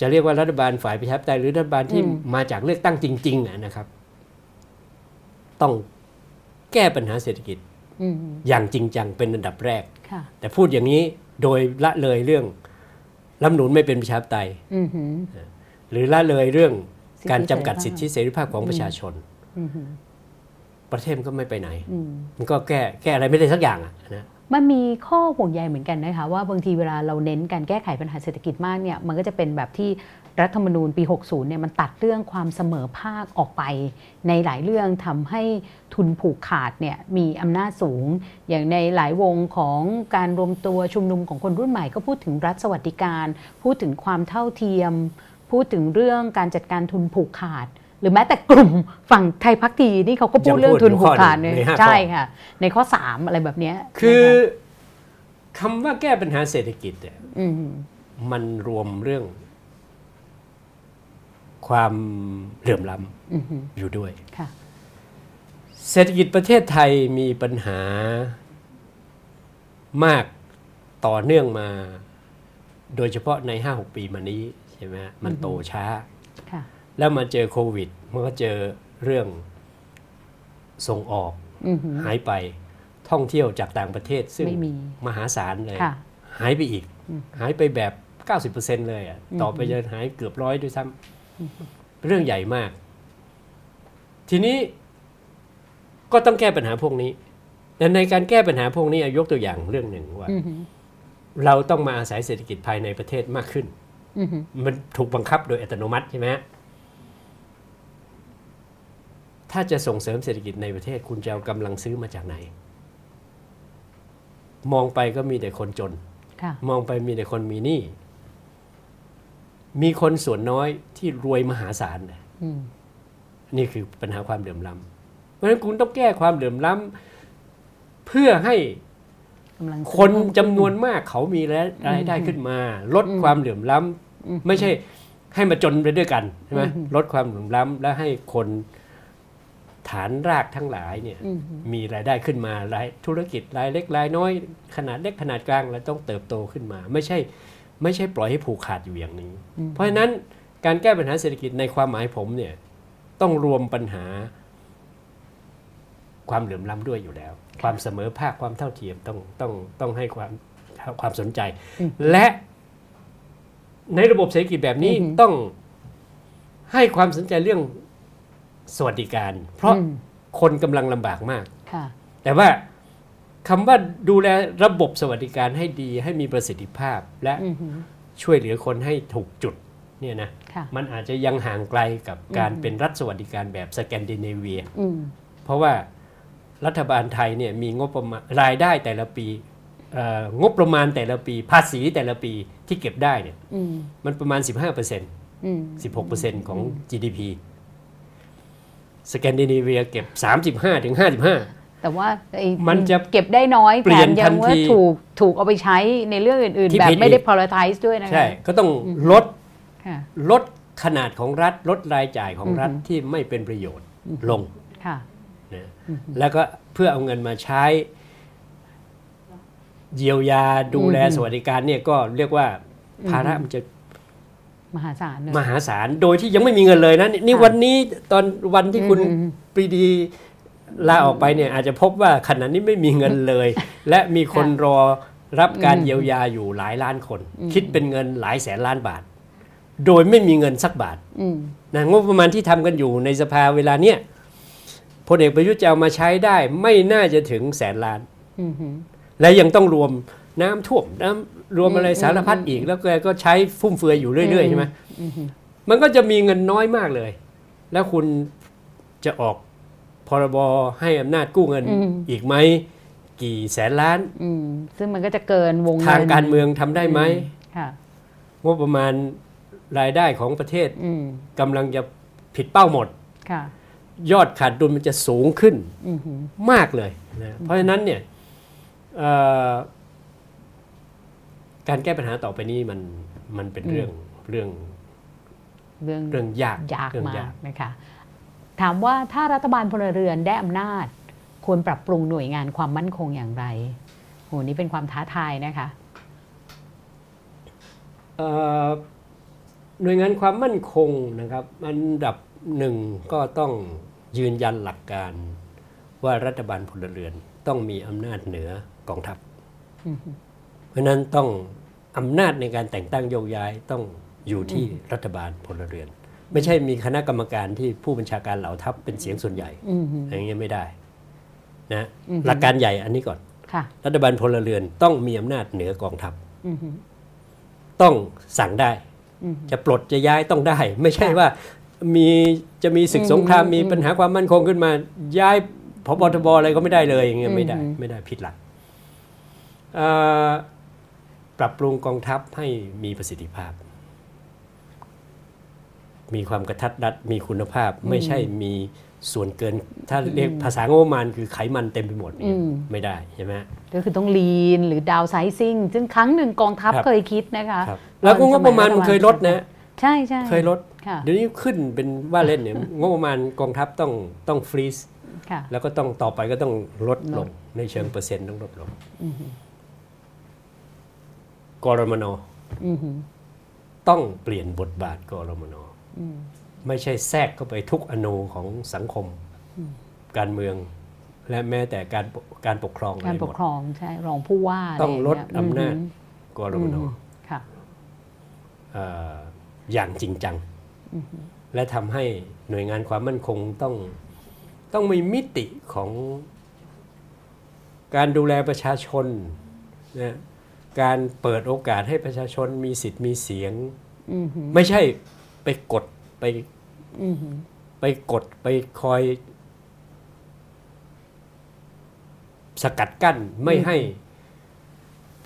จะเรียกว่ารัฐบาลฝ่ายประชาธิปไตยหรือรัฐบาลที่มาจากเลือกตั้งจริงๆนะครับต้องแก้ปัญหาเศรษฐกิจอย่างจริงจังเป็นอันดับแรกแต่พูดอย่างนี้โดยละเลยเรื่องรัฐธรรมนูญไม่เป็นประชาธิปไตยหรือละเลยเรื่องการจำกัดสิทธิเสรีภาพของประชาชนประเทศมันก็ไม่ไปไหนมันก็แก้แก้อะไรไม่ได้สักอย่างอะนะมันมีข้อห่วงใยเหมือนกันนะคะว่าบางทีเวลาเราเน้นการแก้ไขปัญหาเศรษฐกิจมากเนี่ยมันก็จะเป็นแบบที่รัฐธรรมนูญปีหกสิบเนี่ยมันตัดเรื่องความเสมอภาคออกไปในหลายเรื่องทำให้ทุนผูกขาดเนี่ยมีอำนาจสูงอย่างในหลายวงของการรวมตัวชุมนุมของคนรุ่นใหม่ก็พูดถึงรัฐสวัสดิการพูดถึงความเท่าเทียมพูดถึงเรื่องการจัดการทุนผูกขาดหรือแม้แต่กลุ่มฝั่งไทยพักดีนี่เขาก็พูดเรื่องทุนผูกขาดเนี่ยใช่ค่ะในข้อสามอะไรแบบนี้คือคำว่าแก้ปัญหาเศรษฐกิจเนี่ยมันรวมเรื่องความเหลื่อมล้ำอยู่ด้วยเศรษฐกิจประเทศไทยมีปัญหามากต่อเนื่องมาโดยเฉพาะใน ห้าหก ปีมานี้ใช่ไหมมันโตช้าแล้วมาเจอโควิดมันก็เจอเรื่องส่งออกหายไปท่องเที่ยวจากต่างประเทศซึ่ง ม, มหาศาลเลยหายไปอีกหายไปแบบ เก้าสิบเปอร์เซ็นต์ เลยอ่ะต่อไปจะหายเกือบร้อยด้วยซ้ำเรื่องใหญ่มากทีนี้ก็ต้องแก้ปัญหาพวกนี้และในการแก้ปัญหาพวกนี้ยกตัวอย่างเรื่องหนึ่งว่าเราต้องมาอาศัยเศรษฐกิจภายในประเทศมากขึ้นมันถูกบังคับโดยอัตโนมัติใช่ไหมถ้าจะส่งเสริมเศรษฐกิจในประเทศคุณจะเอากำลังซื้อมาจากไหนมองไปก็มีแต่คนจนมองไปมีแต่คนมีหนี้มีคนส่วนน้อยที่รวยมหาศาลนี่คือปัญหาความเหลื่อมล้ำเพราะฉะนั้นคุณต้องแก้ความเหลื่อมล้ำเพื่อให้คนจำนวนมากเขามีรายได้ขึ้นมาลดความเหลื่อมล้ำไม่ใช่ให้มาจนไปด้วยกันใช่ไหมลดความเหลื่อมล้ำและให้คนฐานรากทั้งหลายเนี่ยมีรายได้ขึ้นมารายธุรกิจรายเล็กรายน้อยขนาดเล็กขนาดกลางแล้วต้องเติบโตขึ้นมาไม่ใช่ไม่ใช่ปล่อยให้ผูกขาดอยู่อย่างนี้เพราะฉะนั้นการแก้ปัญหาเศรษฐกิจในความหมายผมเนี่ยต้องรวมปัญหาความเหลื่อมล้ำด้วยอยู่แล้วความเสมอภาคความเท่าเทียมต้องต้องต้องให้ความความสนใจและในระบบเศรษฐกิจแบบนี้ต้องให้ความสนใจเรื่องสวัสดิการเพราะคนกำลังลำบากมากแต่ว่าคำว่าดูแลระบบสวัสดิการให้ดีให้มีประสิทธิภาพและช่วยเหลือคนให้ถูกจุดเนี่ยนะมันอาจจะยังห่างไกลกับการเป็นรัฐสวัสดิการแบบสแกนดิเนเวียเพราะว่า รัฐบาลไทยเนี่ยมีงบประมาณรายได้แต่ละปีงบประมาณแต่ละปีภาษีแต่ละปีที่เก็บได้เนี่ย ม, มันประมาณ สิบห้าเปอร์เซ็นต์ อืม สิบหกเปอร์เซ็นต์ ของ จี ดี พี สแกนดิเนเวียเก็บ สามสิบห้าถึงห้าสิบห้าแต่ว่ามันจะเก็บได้น้อยแถมยังว่าถูกถูกเอาไปใช้ในเรื่องอื่นๆแบบไม่ได้ prioritize ด้วยนะคะใช่ก็ต้องลดลดขนาดของรัฐลดรายจ่ายของรัฐที่ไม่เป็นประโยชน์ลงนะแล้วก็เพื่อเอาเงินมาใช้เยียวยาดูแลสวัสดิการเนี่ยก็เรียกว่าภาระมันจะมหาศาลมหาศาลโดยที่ยังไม่มีเงินเลยนะนี่วันนี้ตอนวันที่คุณปรีดีลาออกไปเนี่ยอาจจะพบว่าขณะนี้ไม่มีเงินเลยและมีคนรอรับการเยียวยาอยู่หลายล้านคนคิดเป็นเงินหลายแสนล้านบาทโดยไม่มีเงินสักบาทนะงบประมาณที่ทำกันอยู่ในสภาเวลาเนี้ยพลเอกประยุทธ์จะเอามาใช้ได้ไม่น่าจะถึงแสนล้านและยังต้องรวมน้ำท่วมน้ำรวมอะไรสารพัดอีกแล้วแกก็ใช้ฟุ่มเฟือยอยู่เรื่อยๆใช่ไหมมันก็จะมีเงินน้อยมากเลยแล้วคุณจะออกพรบให้อำนาจกู้เงิน อ, อีกไหมกี่แสนล้านซึ่งมันก็จะเกินวงเงินทางการเมืองทำได้ไหมงบประมาณรายได้ของประเทศกำลังจะผิดเป้าหมดยอดขาดดุลมันจะสูงขึ้น ม, มากเลยนะเพราะฉะนั้นเนี่ยการแก้ปัญหาต่อไปนี้มันมันเป็นเรื่องเรื่องเรื่องเรื่องยากยากมากนะคะถามว่าถ้ารัฐบาลพลเรือนได้อำนาจควรปรับปรุงหน่วยงานความมั่นคงอย่างไรโหนี่เป็นความท้าทายนะคะหน่วยงานความมั่นคงนะครับอันดับหนึ่งก็ต้องยืนยันหลักการว่ารัฐบาลพลเรือนต้องมีอำนาจเหนือกองทัพ เพราะนั้นต้องอำนาจในการแต่งตั้งโยกย้ายต้องอยู่ที่รัฐบาลพลเรือนไม่ใช่มีคณะกรรมการที่ผู้บัญชาการเหล่าทัพเป็นเสียงส่วนใหญ่อย่างนี้ไม่ได้นะหลักการใหญ่อันนี้ก่อนรัฐบาลพลเรือนต้องมีอำนาจเหนือกองทัพต้องสั่งได้จะปลดจะย้ายต้องได้ไม่ใช่ว่ามีจะมีศึกสงครามมีปัญหาความมั่นคงขึ้นมาย้ายผบ.ทบ.อะไรก็ไม่ได้เลยอย่างนี้ไม่ได้ไม่ได้ผิดหลักปรับปรุงกองทัพให้มีประสิทธิภาพมีความกระทัดรัดมีคุณภาพไม่ใช่มีส่วนเกินถ้าเรียกภาษางบประมาณคือไขมันเต็มไปหมดเนี่ยไม่ได้ใช่ไหมก็คือต้องลีนหรือดาวไซซิ่งซึ่งครั้งหนึ่งกองทัพเคยคิดนะคะแล้วก็งบประมาณมันเคยลดนะใช่ใช่เคยลดเดี๋ยวนี้ขึ้นเป็นว่าเล่นเนี่ยงบประมาณกองทัพต้องต้องฟรีซแล้วก็ต้องต่อไปก็ต้องลดลงในเชิงเปอร์เซ็นต์ต้องลดลงกรมน.ต้องเปลี่ยนบทบาทกรมน.ไม่ใช่แทรกเข้าไปทุกอนูของสังคมการเมืองและแม้แต่การการปกครองการปกครองใช่รองผู้ว่าต้องลดอำนาจกรมน.อย่างจริงจังและทำให้หน่วยงานความมั่นคงต้องต้องมีมิติของการดูแลประชาชนนะการเปิดโอกาสให้ประชาชนมีสิทธิ์มีเสียงไม่ใช่ไปกดไปไปกดไปคอยสกัดกั้นไม่ให้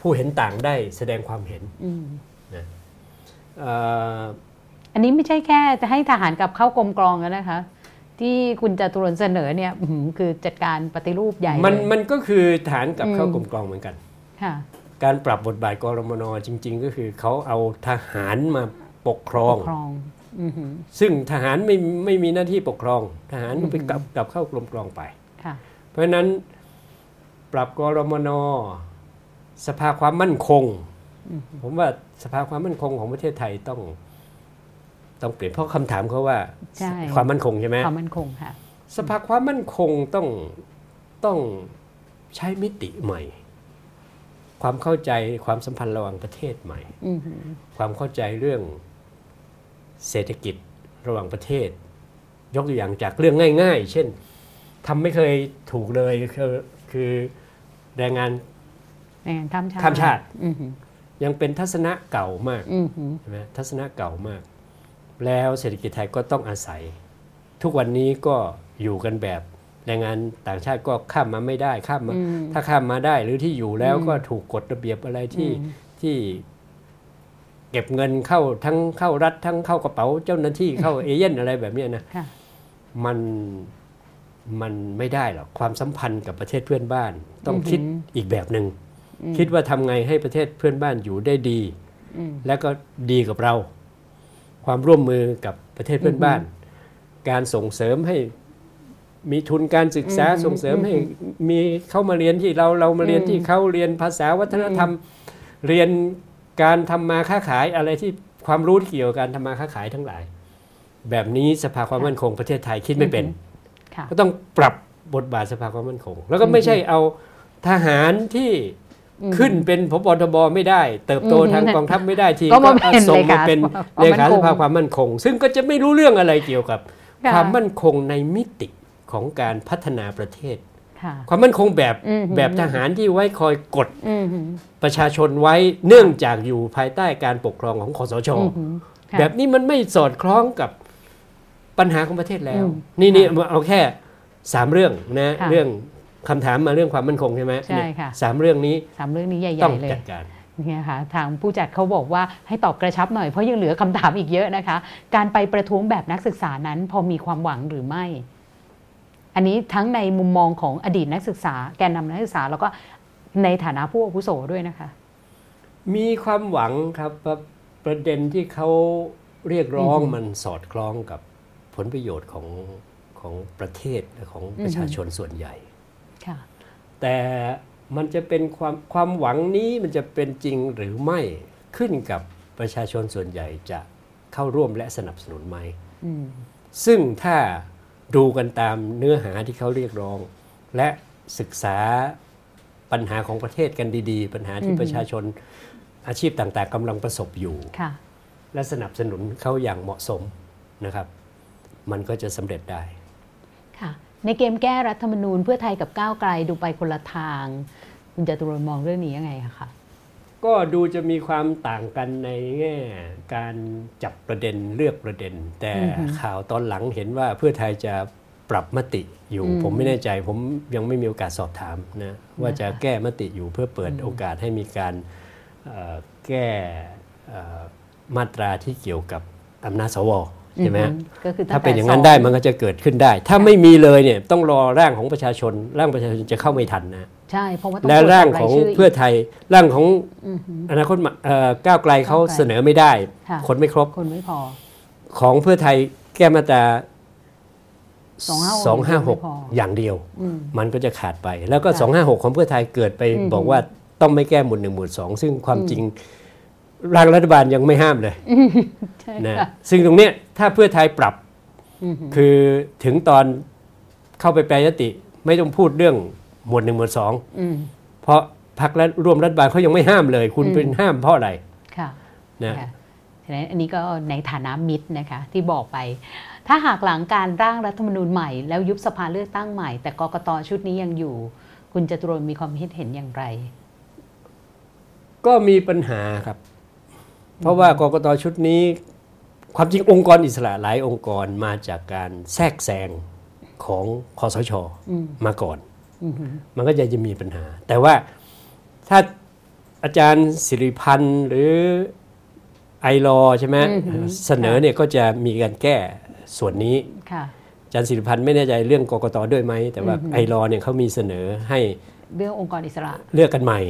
ผู้เห็นต่างได้แสดงความเห็นนะอันนี้ไม่ใช่แค่จะให้ทหารกลับเข้ากรมกรองแล้วนะคะที่คุณจตุรนต์เสนอเนี่ยคือจัดการปฏิรูปใหญ่มันมันก็คือทหารกลับเข้ากรมกรองเหมือนกันการปรับบทบาทกรมน.จริงๆก็คือเขาเอาทหารมาปกครองซึ่งทหารไม่ไม่มีหน้าที่ปกครองทหารก็ไปกลับกลับเข้ากรมกรองไปเพราะนั้นปรับกรมน.สภาความมั่นคงผมว่าสภาความมั่นคงของประเทศไทยต้องต้องเปลี่ยนเพราะคำถามเขาว่าความมั่นคงใช่ไหมความมั่นคงค่ะสภาความมั่นคงต้องต้องใช้มิติใหม่ความเข้าใจความสัมพันธ์ระหว่างประเทศใหม่ความเข้าใจเรื่องเศรษฐกิจระหว่างประเทศยกตัวอย่างจากเรื่องง่ายๆเช่นทำไม่เคยถูกเลยคือคือแรงงานข้ามชาติข้ามชาติยังเป็นทัศนะเก่ามากใช่ไหมทัศนะเก่ามากแล้วเศรษฐกิจไทยก็ต้องอาศัยทุกวันนี้ก็อยู่กันแบบ แรงงานต่างชาติก็ข้ามมาไม่ได้ข้ามมาถ้าข้ามมาได้หรือที่อยู่แล้วก็ถูกกฎระเบียบอะไรที่ที่เก็บเงินเข้าทั้งเข้ารัฐทั้งเข้ากระเป๋าเจ้าหน้าที่เข้าเอเจนต์อะไรแบบนี้นะมันมันไม่ได้หรอกความสัมพันธ์กับประเทศเพื่อนบ้านต้องคิดอีกแบบนึงคิดว่าทำไงให้ประเทศเพื่อนบ้านอยู่ได้ดีและก็ดีกับเราความร่วมมือกับประเทศเพื่อนบ้านการส่งเสริมให้มีทุนการศึกษาส่งเสริมให้มีเข้ามาเรียนที่เราเรามาเรียนที่เขาเรียนภาษาวัฒนธรรมเรียนการทำมาค้าขายอะไรที่ความรู้เกี่ยวกับการทำมาค้าขายทั้งหลายแบบนี้สภาความมั่นคงประเทศไทยคิดไม่เป็นก็ต้องปรับบทบาทสภาความมั่นคงแล้วก็ไม่ใช่เอาทหารที่ขึ้นเป็นผบ.ทบ.ไม่ได้เติบโตทางกองทัพไม่ได้ทีก็ส่งมาเป็นเลขาสภาความมั่นคงซึ่งก็จะไม่รู้เรื่องอะไรเกี่ยวกับความมั่นคงในมิติของการพัฒนาประเทศความมั่นคงแบบแบบทหารที่ไว้คอยกดประชาชนไว้เนื่องจากอยู่ภายใต้การปกครองของคสช.แบบนี้มันไม่สอดคล้องกับปัญหาของประเทศแล้วนี่นี่เอาแค่สามเรื่องนะเรื่องคำถามมาเรื่องความมั่นคงใช่ไหมใช่ค่ะสามเรื่องนี้สามเรื่องนี้ใหญ่ๆเลยจัดการเนี่ยค่ะทางผู้จัดเขาบอกว่าให้ตอบกระชับหน่อยเพราะยังเหลือคำถามอีกเยอะนะคะการไปประท้วงแบบนักศึกษานั้นพอมีความหวังหรือไม่อันนี้ทั้งในมุมมองของอดีตนักศึกษาแกนนำนักศึกษาแล้วก็ในฐานะผู้อาวุโสด้วยนะคะมีความหวังครับประเด็นที่เขาเรียกร้องมันสอดคล้องกับผลประโยชน์ของของประเทศและของประชาชนส่วนใหญ่แต่มันจะเป็นความความหวังนี้มันจะเป็นจริงหรือไม่ขึ้นกับประชาชนส่วนใหญ่จะเข้าร่วมและสนับสนุนไหมซึ่งถ้าดูกันตามเนื้อหาที่เขาเรียกร้องและศึกษาปัญหาของประเทศกันดีๆปัญหาที่ประชาชนอาชีพต่างๆกำลังประสบอยู่และสนับสนุนเขาอย่างเหมาะสมนะครับมันก็จะสำเร็จได้ค่ะในเกมแก้รัฐธรรมนูญเพื่อไทยกับก้าวไกลดูไปคนละทางคุณจตุรนต์มองเรื่องนี้ยังไงคะก็ดูจะมีความต่างกันในแง่การจับประเด็นเลือกประเด็นแต่ข่าวตอนหลังเห็นว่าเพื่อไทยจะปรับมติอยู่ผมไม่แน่ใจผมยังไม่มีโอกาสสอบถามนะว่าจะแก้มติอยู่เพื่อเปิดโอกาสให้มีการแก้มาตราที่เกี่ยวกับอำนาจสวใช่ไหมก็คือถ้าเป็นอย่างนั้นได้มันก็จะเกิดขึ้นได้ถ้าไม่มีเลยเนี่ยต้องรอร่างของประชาชนร่างประชาชนจะเข้าไม่ทันนะใช่เพราะว่าต้องและร่างของเพื่อไทยร่างของอนาคตก้าวไกลเขาเสนอไม่ได้คนไม่ครบคนไม่พอของเพื่อไทยแก้มาตราสองห้าหกอย่างเดียวมันก็จะขาดไปแล้วก็สองห้าหกของเพื่อไทยเกิดไปบอกว่าต้องไม่แก้หมวดหนึ่งหมวดสองซึ่งความจริงร่างรัฐบาลยังไม่ห้ามเลยนะซึ่งตรงนี้ถ้าเพื่อไทยปรับคือถึงตอนเข้าไปแปรยติไม่ต้องพูดเรื่องหมวดหนึ่งหมวดสองเพราะพรรคร่วมรัฐบาลเขายังไม่ห้ามเลยคุณเป็นห้ามเพราะอะไรนะฉะนั้นอันนี้ก็ในฐานะมิตรนะคะที่บอกไปถ้าหากหลังการร่างรัฐธรรมนูญใหม่แล้วยุบสภาเลือกตั้งใหม่แต่กกต.ชุดนี้ยังอยู่คุณจตุรนต์มีความคิดเห็นอย่างไรก็มีปัญหาครับเพราะว่ากกต.ชุดนี้ความจริงองค์กรอิสระหลายองค์กรมาจากการแทรกแซงของคสช.มาก่อนมันก็จะจะมีปัญหาแต่ว่าถ้าอาจารย์สิริพันธ์หรือไอลอใช่ไหมเสนอเนี่ยก็จะมีการแก้ส่วนนี้อาจารย์สิริพันธ์ไม่แน่ใจเรื่องกกต.ด้วยไหมแต่ว่าไอลอเนี่ยเขามีเสนอให้เรื่ององค์กรอิสระเลือกกันใหม่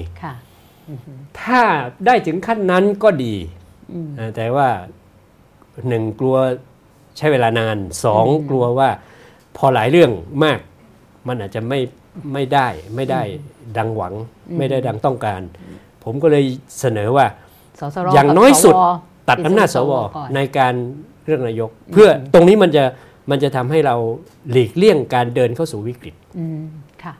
ถ้าได้ถึงขั้นนั้นก็ดีแต่ว่าหนึ่งกลัวใช้เวลานานสองกลัวว่าพอหลายเรื่องมากมันอาจจะไม่ไม่ได้ไม่ได้ดังหวังไม่ได้ดังต้องการผมก็เลยเสนอว่าอย่างน้อยสุดตัดอำนาจสวในการเรื่องนายกเพื่อตรงนี้มันจะมันจะทำให้เราหลีกเลี่ยงการเดินเข้าสู่วิกฤตค่ะ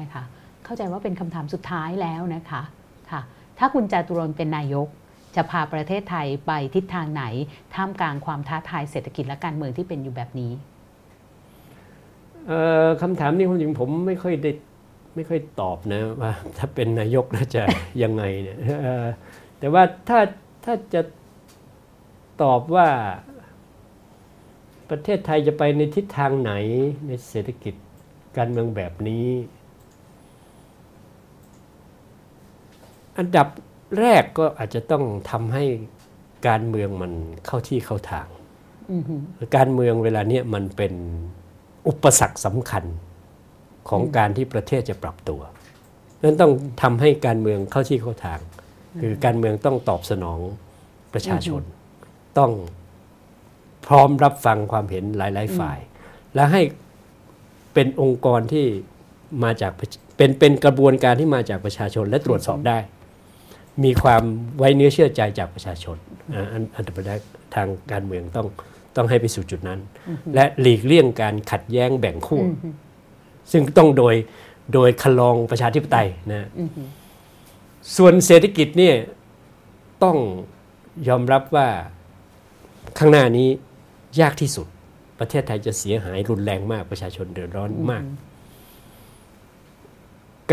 นะคะเข้าใจว่าเป็นคำถามสุดท้ายแล้วนะคะค่ะถ้าคุณจตุรนต์เป็นนายกจะพาประเทศไทยไปทิศทางไหนท่ามกลางความท้าทายเศรษฐกิจและการเมืองที่เป็นอยู่แบบนี้เอ่อคำถามนี้ความจริงผมไม่ค่อยได้ไม่ค่อยตอบนะว่าถ้าเป็นนายกแล้วจะยังไงเนี่ยแต่ว่าถ้าถ้าจะตอบว่าประเทศไทยจะไปในทิศทางไหนในเศรษฐกิจ การเมืองแบบนี้อันดับแรกก็อาจจะต้องทำให้การเมืองมันเข้าที่เข้าทางการเมืองเวลาเนี้ยมันเป็นอุปสรรคสำคัญของการที่ประเทศจะปรับตัวนั้นต้องทำให้การเมืองเข้าที่เข้าทางคือการเมืองต้องตอบสนองประชาชนต้องพร้อมรับฟังความเห็นหลายๆฝ่ายและให้เป็นองค์กรที่มาจากเป็นเป็นกระบวนการที่มาจากประชาชนและตรวจสอบได้มีความไว้เนื้อเชื่อใจจากประชาชนอันดับแรกทางการเมืองต้องต้องให้ไปสู่จุดนั้นและหลีกเลี่ยงการขัดแย้งแบ่งขั้วซึ่งต้องโดยโดยคันลองประชาธิปไตยนะส่วนเศรษฐกิจเนี่ยต้องยอมรับว่าข้างหน้านี้ยากที่สุดประเทศไทยจะเสียหายรุนแรงมากประชาชนเดือดร้อนมาก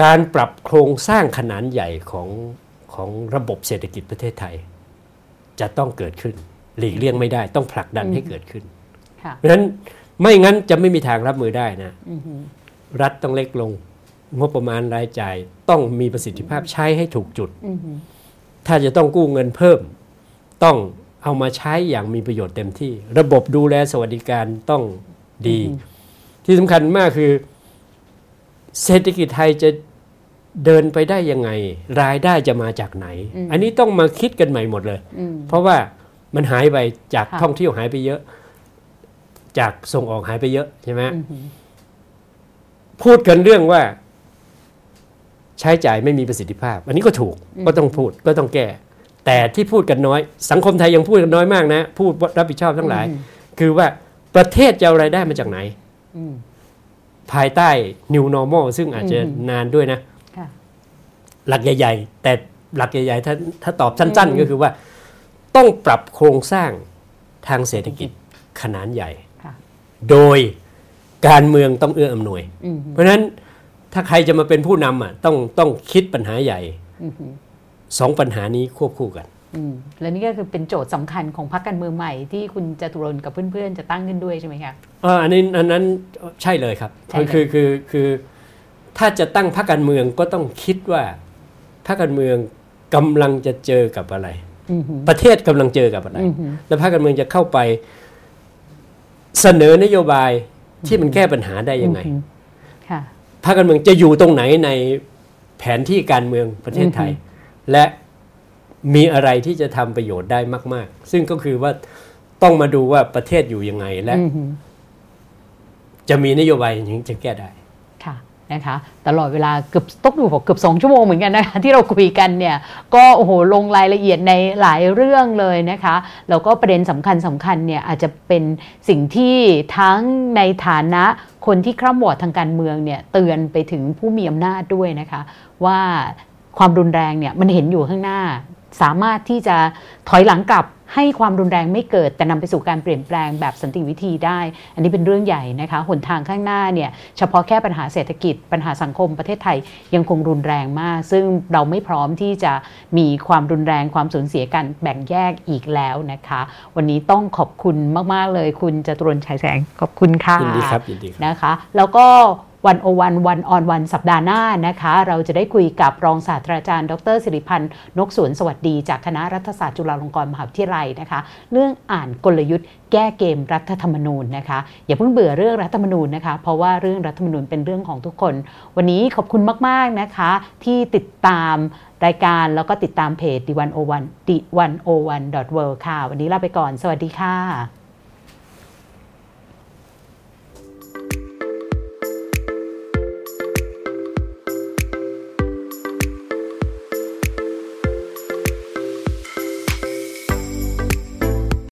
การปรับโครงสร้างขนาดใหญ่ของของระบบเศรษฐกิจประเทศไทยจะต้องเกิดขึ้นหลีกเลี่ยงไม่ได้ต้องผลักดันให้เกิดขึ้นเพราะฉะนั้นไม่งั้นจะไม่มีทางรับมือได้นะรัฐต้องเล็กลงงบประมาณรายจ่ายต้องมีประสิทธิภาพใช้ให้ถูกจุดถ้าจะต้องกู้เงินเพิ่มต้องเอามาใช้อย่างมีประโยชน์เต็มที่ระบบดูแลสวัสดิการต้องดีที่สำคัญมากคือเศรษฐกิจไทยจะเดินไปได้ยังไงรายได้จะมาจากไหนอันนี้ต้องมาคิดกันใหม่หมดเลยเพราะว่ามันหายไปจากท่องเที่ยวหายไปเยอะจากส่งออกหายไปเยอะใช่ไหมพูดกันเรื่องว่าใช้จ่ายไม่มีประสิทธิภาพอันนี้ก็ถูกก็ต้องพูดก็ต้องแก้แต่ที่พูดกันน้อยสังคมไทยยังพูดกันน้อยมากนะผู้รับผิดชอบทั้งหลายคือว่าประเทศจะเอารายได้มาจากไหนภายใต้ New Normal ซึ่งอาจจะนานด้วยนะหลักใหญ่ๆแต่หลักใหญ่ๆถ้าถ้าตอบสั้นๆก็คือว่าต้องปรับโครงสร้างทางเศรษฐกิจขนาดใหญ่โดยการเมืองต้องเอื้ออำนวยเพราะฉะนั้นถ้าใครจะมาเป็นผู้นำอ่ะต้องต้องคิดปัญหาใหญ่สองปัญหานี้ควบคู่กันและนี่ก็คือเป็นโจทย์สำคัญของพรรคการเมืองใหม่ที่คุณจตุรนกับเพื่อนๆจะตั้งขึ้นด้วยใช่ไหมคะอ่าอันนี้อันนั้นใช่เลยครับคือคือคือถ้าจะตั้งพรรคการเมืองก็ต้องคิดว่าพรรคการเมืองกำลังจะเจอกับอะไรประเทศกำลังเจอกับอะไรแล้วพรรคการเมืองจะเข้าไปเสนอนโยบายที่มันแก้ปัญหาได้ยังไงพรรคการเมืองจะอยู่ตรงไหนในแผนที่การเมืองประเทศไทยและมีอะไรที่จะทำประโยชน์ได้มากๆซึ่งก็คือว่าต้องมาดูว่าประเทศอยู่ยังไงและจะมีนโยบายอย่างนี้จะแก้ได้ค่ะนะคะตลอดเวลาเกือบต้องดูเกือบสองชั่วโมงเหมือนกันนะคะที่เราคุยกันเนี่ยก็โอ้โหลงรายละเอียดในหลายเรื่องเลยนะคะแล้วก็ประเด็นสำคัญสำคัญเนี่ยอาจจะเป็นสิ่งที่ทั้งในฐานะคนที่คร่ำวอดทางการเมืองเนี่ยเตือนไปถึงผู้มีอำนาจด้วยนะคะว่าความรุนแรงเนี่ยมันเห็นอยู่ข้างหน้าสามารถที่จะถอยหลังกลับให้ความรุนแรงไม่เกิดแต่นำไปสู่การเปลี่ยนแปลงแบบสันติวิธีได้อันนี้เป็นเรื่องใหญ่นะคะหนทางข้างหน้าเนี่ยเฉพาะแค่ปัญหาเศรษฐกิจปัญหาสังคมประเทศไทยยังคงรุนแรงมากซึ่งเราไม่พร้อมที่จะมีความรุนแรงความสูญเสียกันแบ่งแยกอีกแล้วนะคะวันนี้ต้องขอบคุณมากๆเลยคุณจตุรนต์ฉายแสงขอบคุณค่ะยินดีครับยินดีนะคะแล้วก็หนึ่งศูนย์หนึ่ง วัน ออน วัน สัปดาห์หน้านะคะเราจะได้คุยกับรองศาสตราจารย์ดรสิริพันธ์นกสวนสวัสดีจากคณะรัฐศาสตร์จุฬาลงกรณ์มหาวิทยาลัยนะคะเรื่องอ่านกลยุทธ์แก้เกมรัฐธรรมนูญนะคะอย่าเพิ่งเบื่อเรื่องรัฐธรรมนูญนะคะเพราะว่าเรื่องรัฐธรรมนูญเป็นเรื่องของทุกคนวันนี้ขอบคุณมากๆนะคะที่ติดตามรายการแล้วก็ติดตามเพจ ดิวัน โอ วัน ดิวัน โอ วัน ดอท เวิลด์ ค่ะวันนี้ลาไปก่อนสวัสดีค่ะ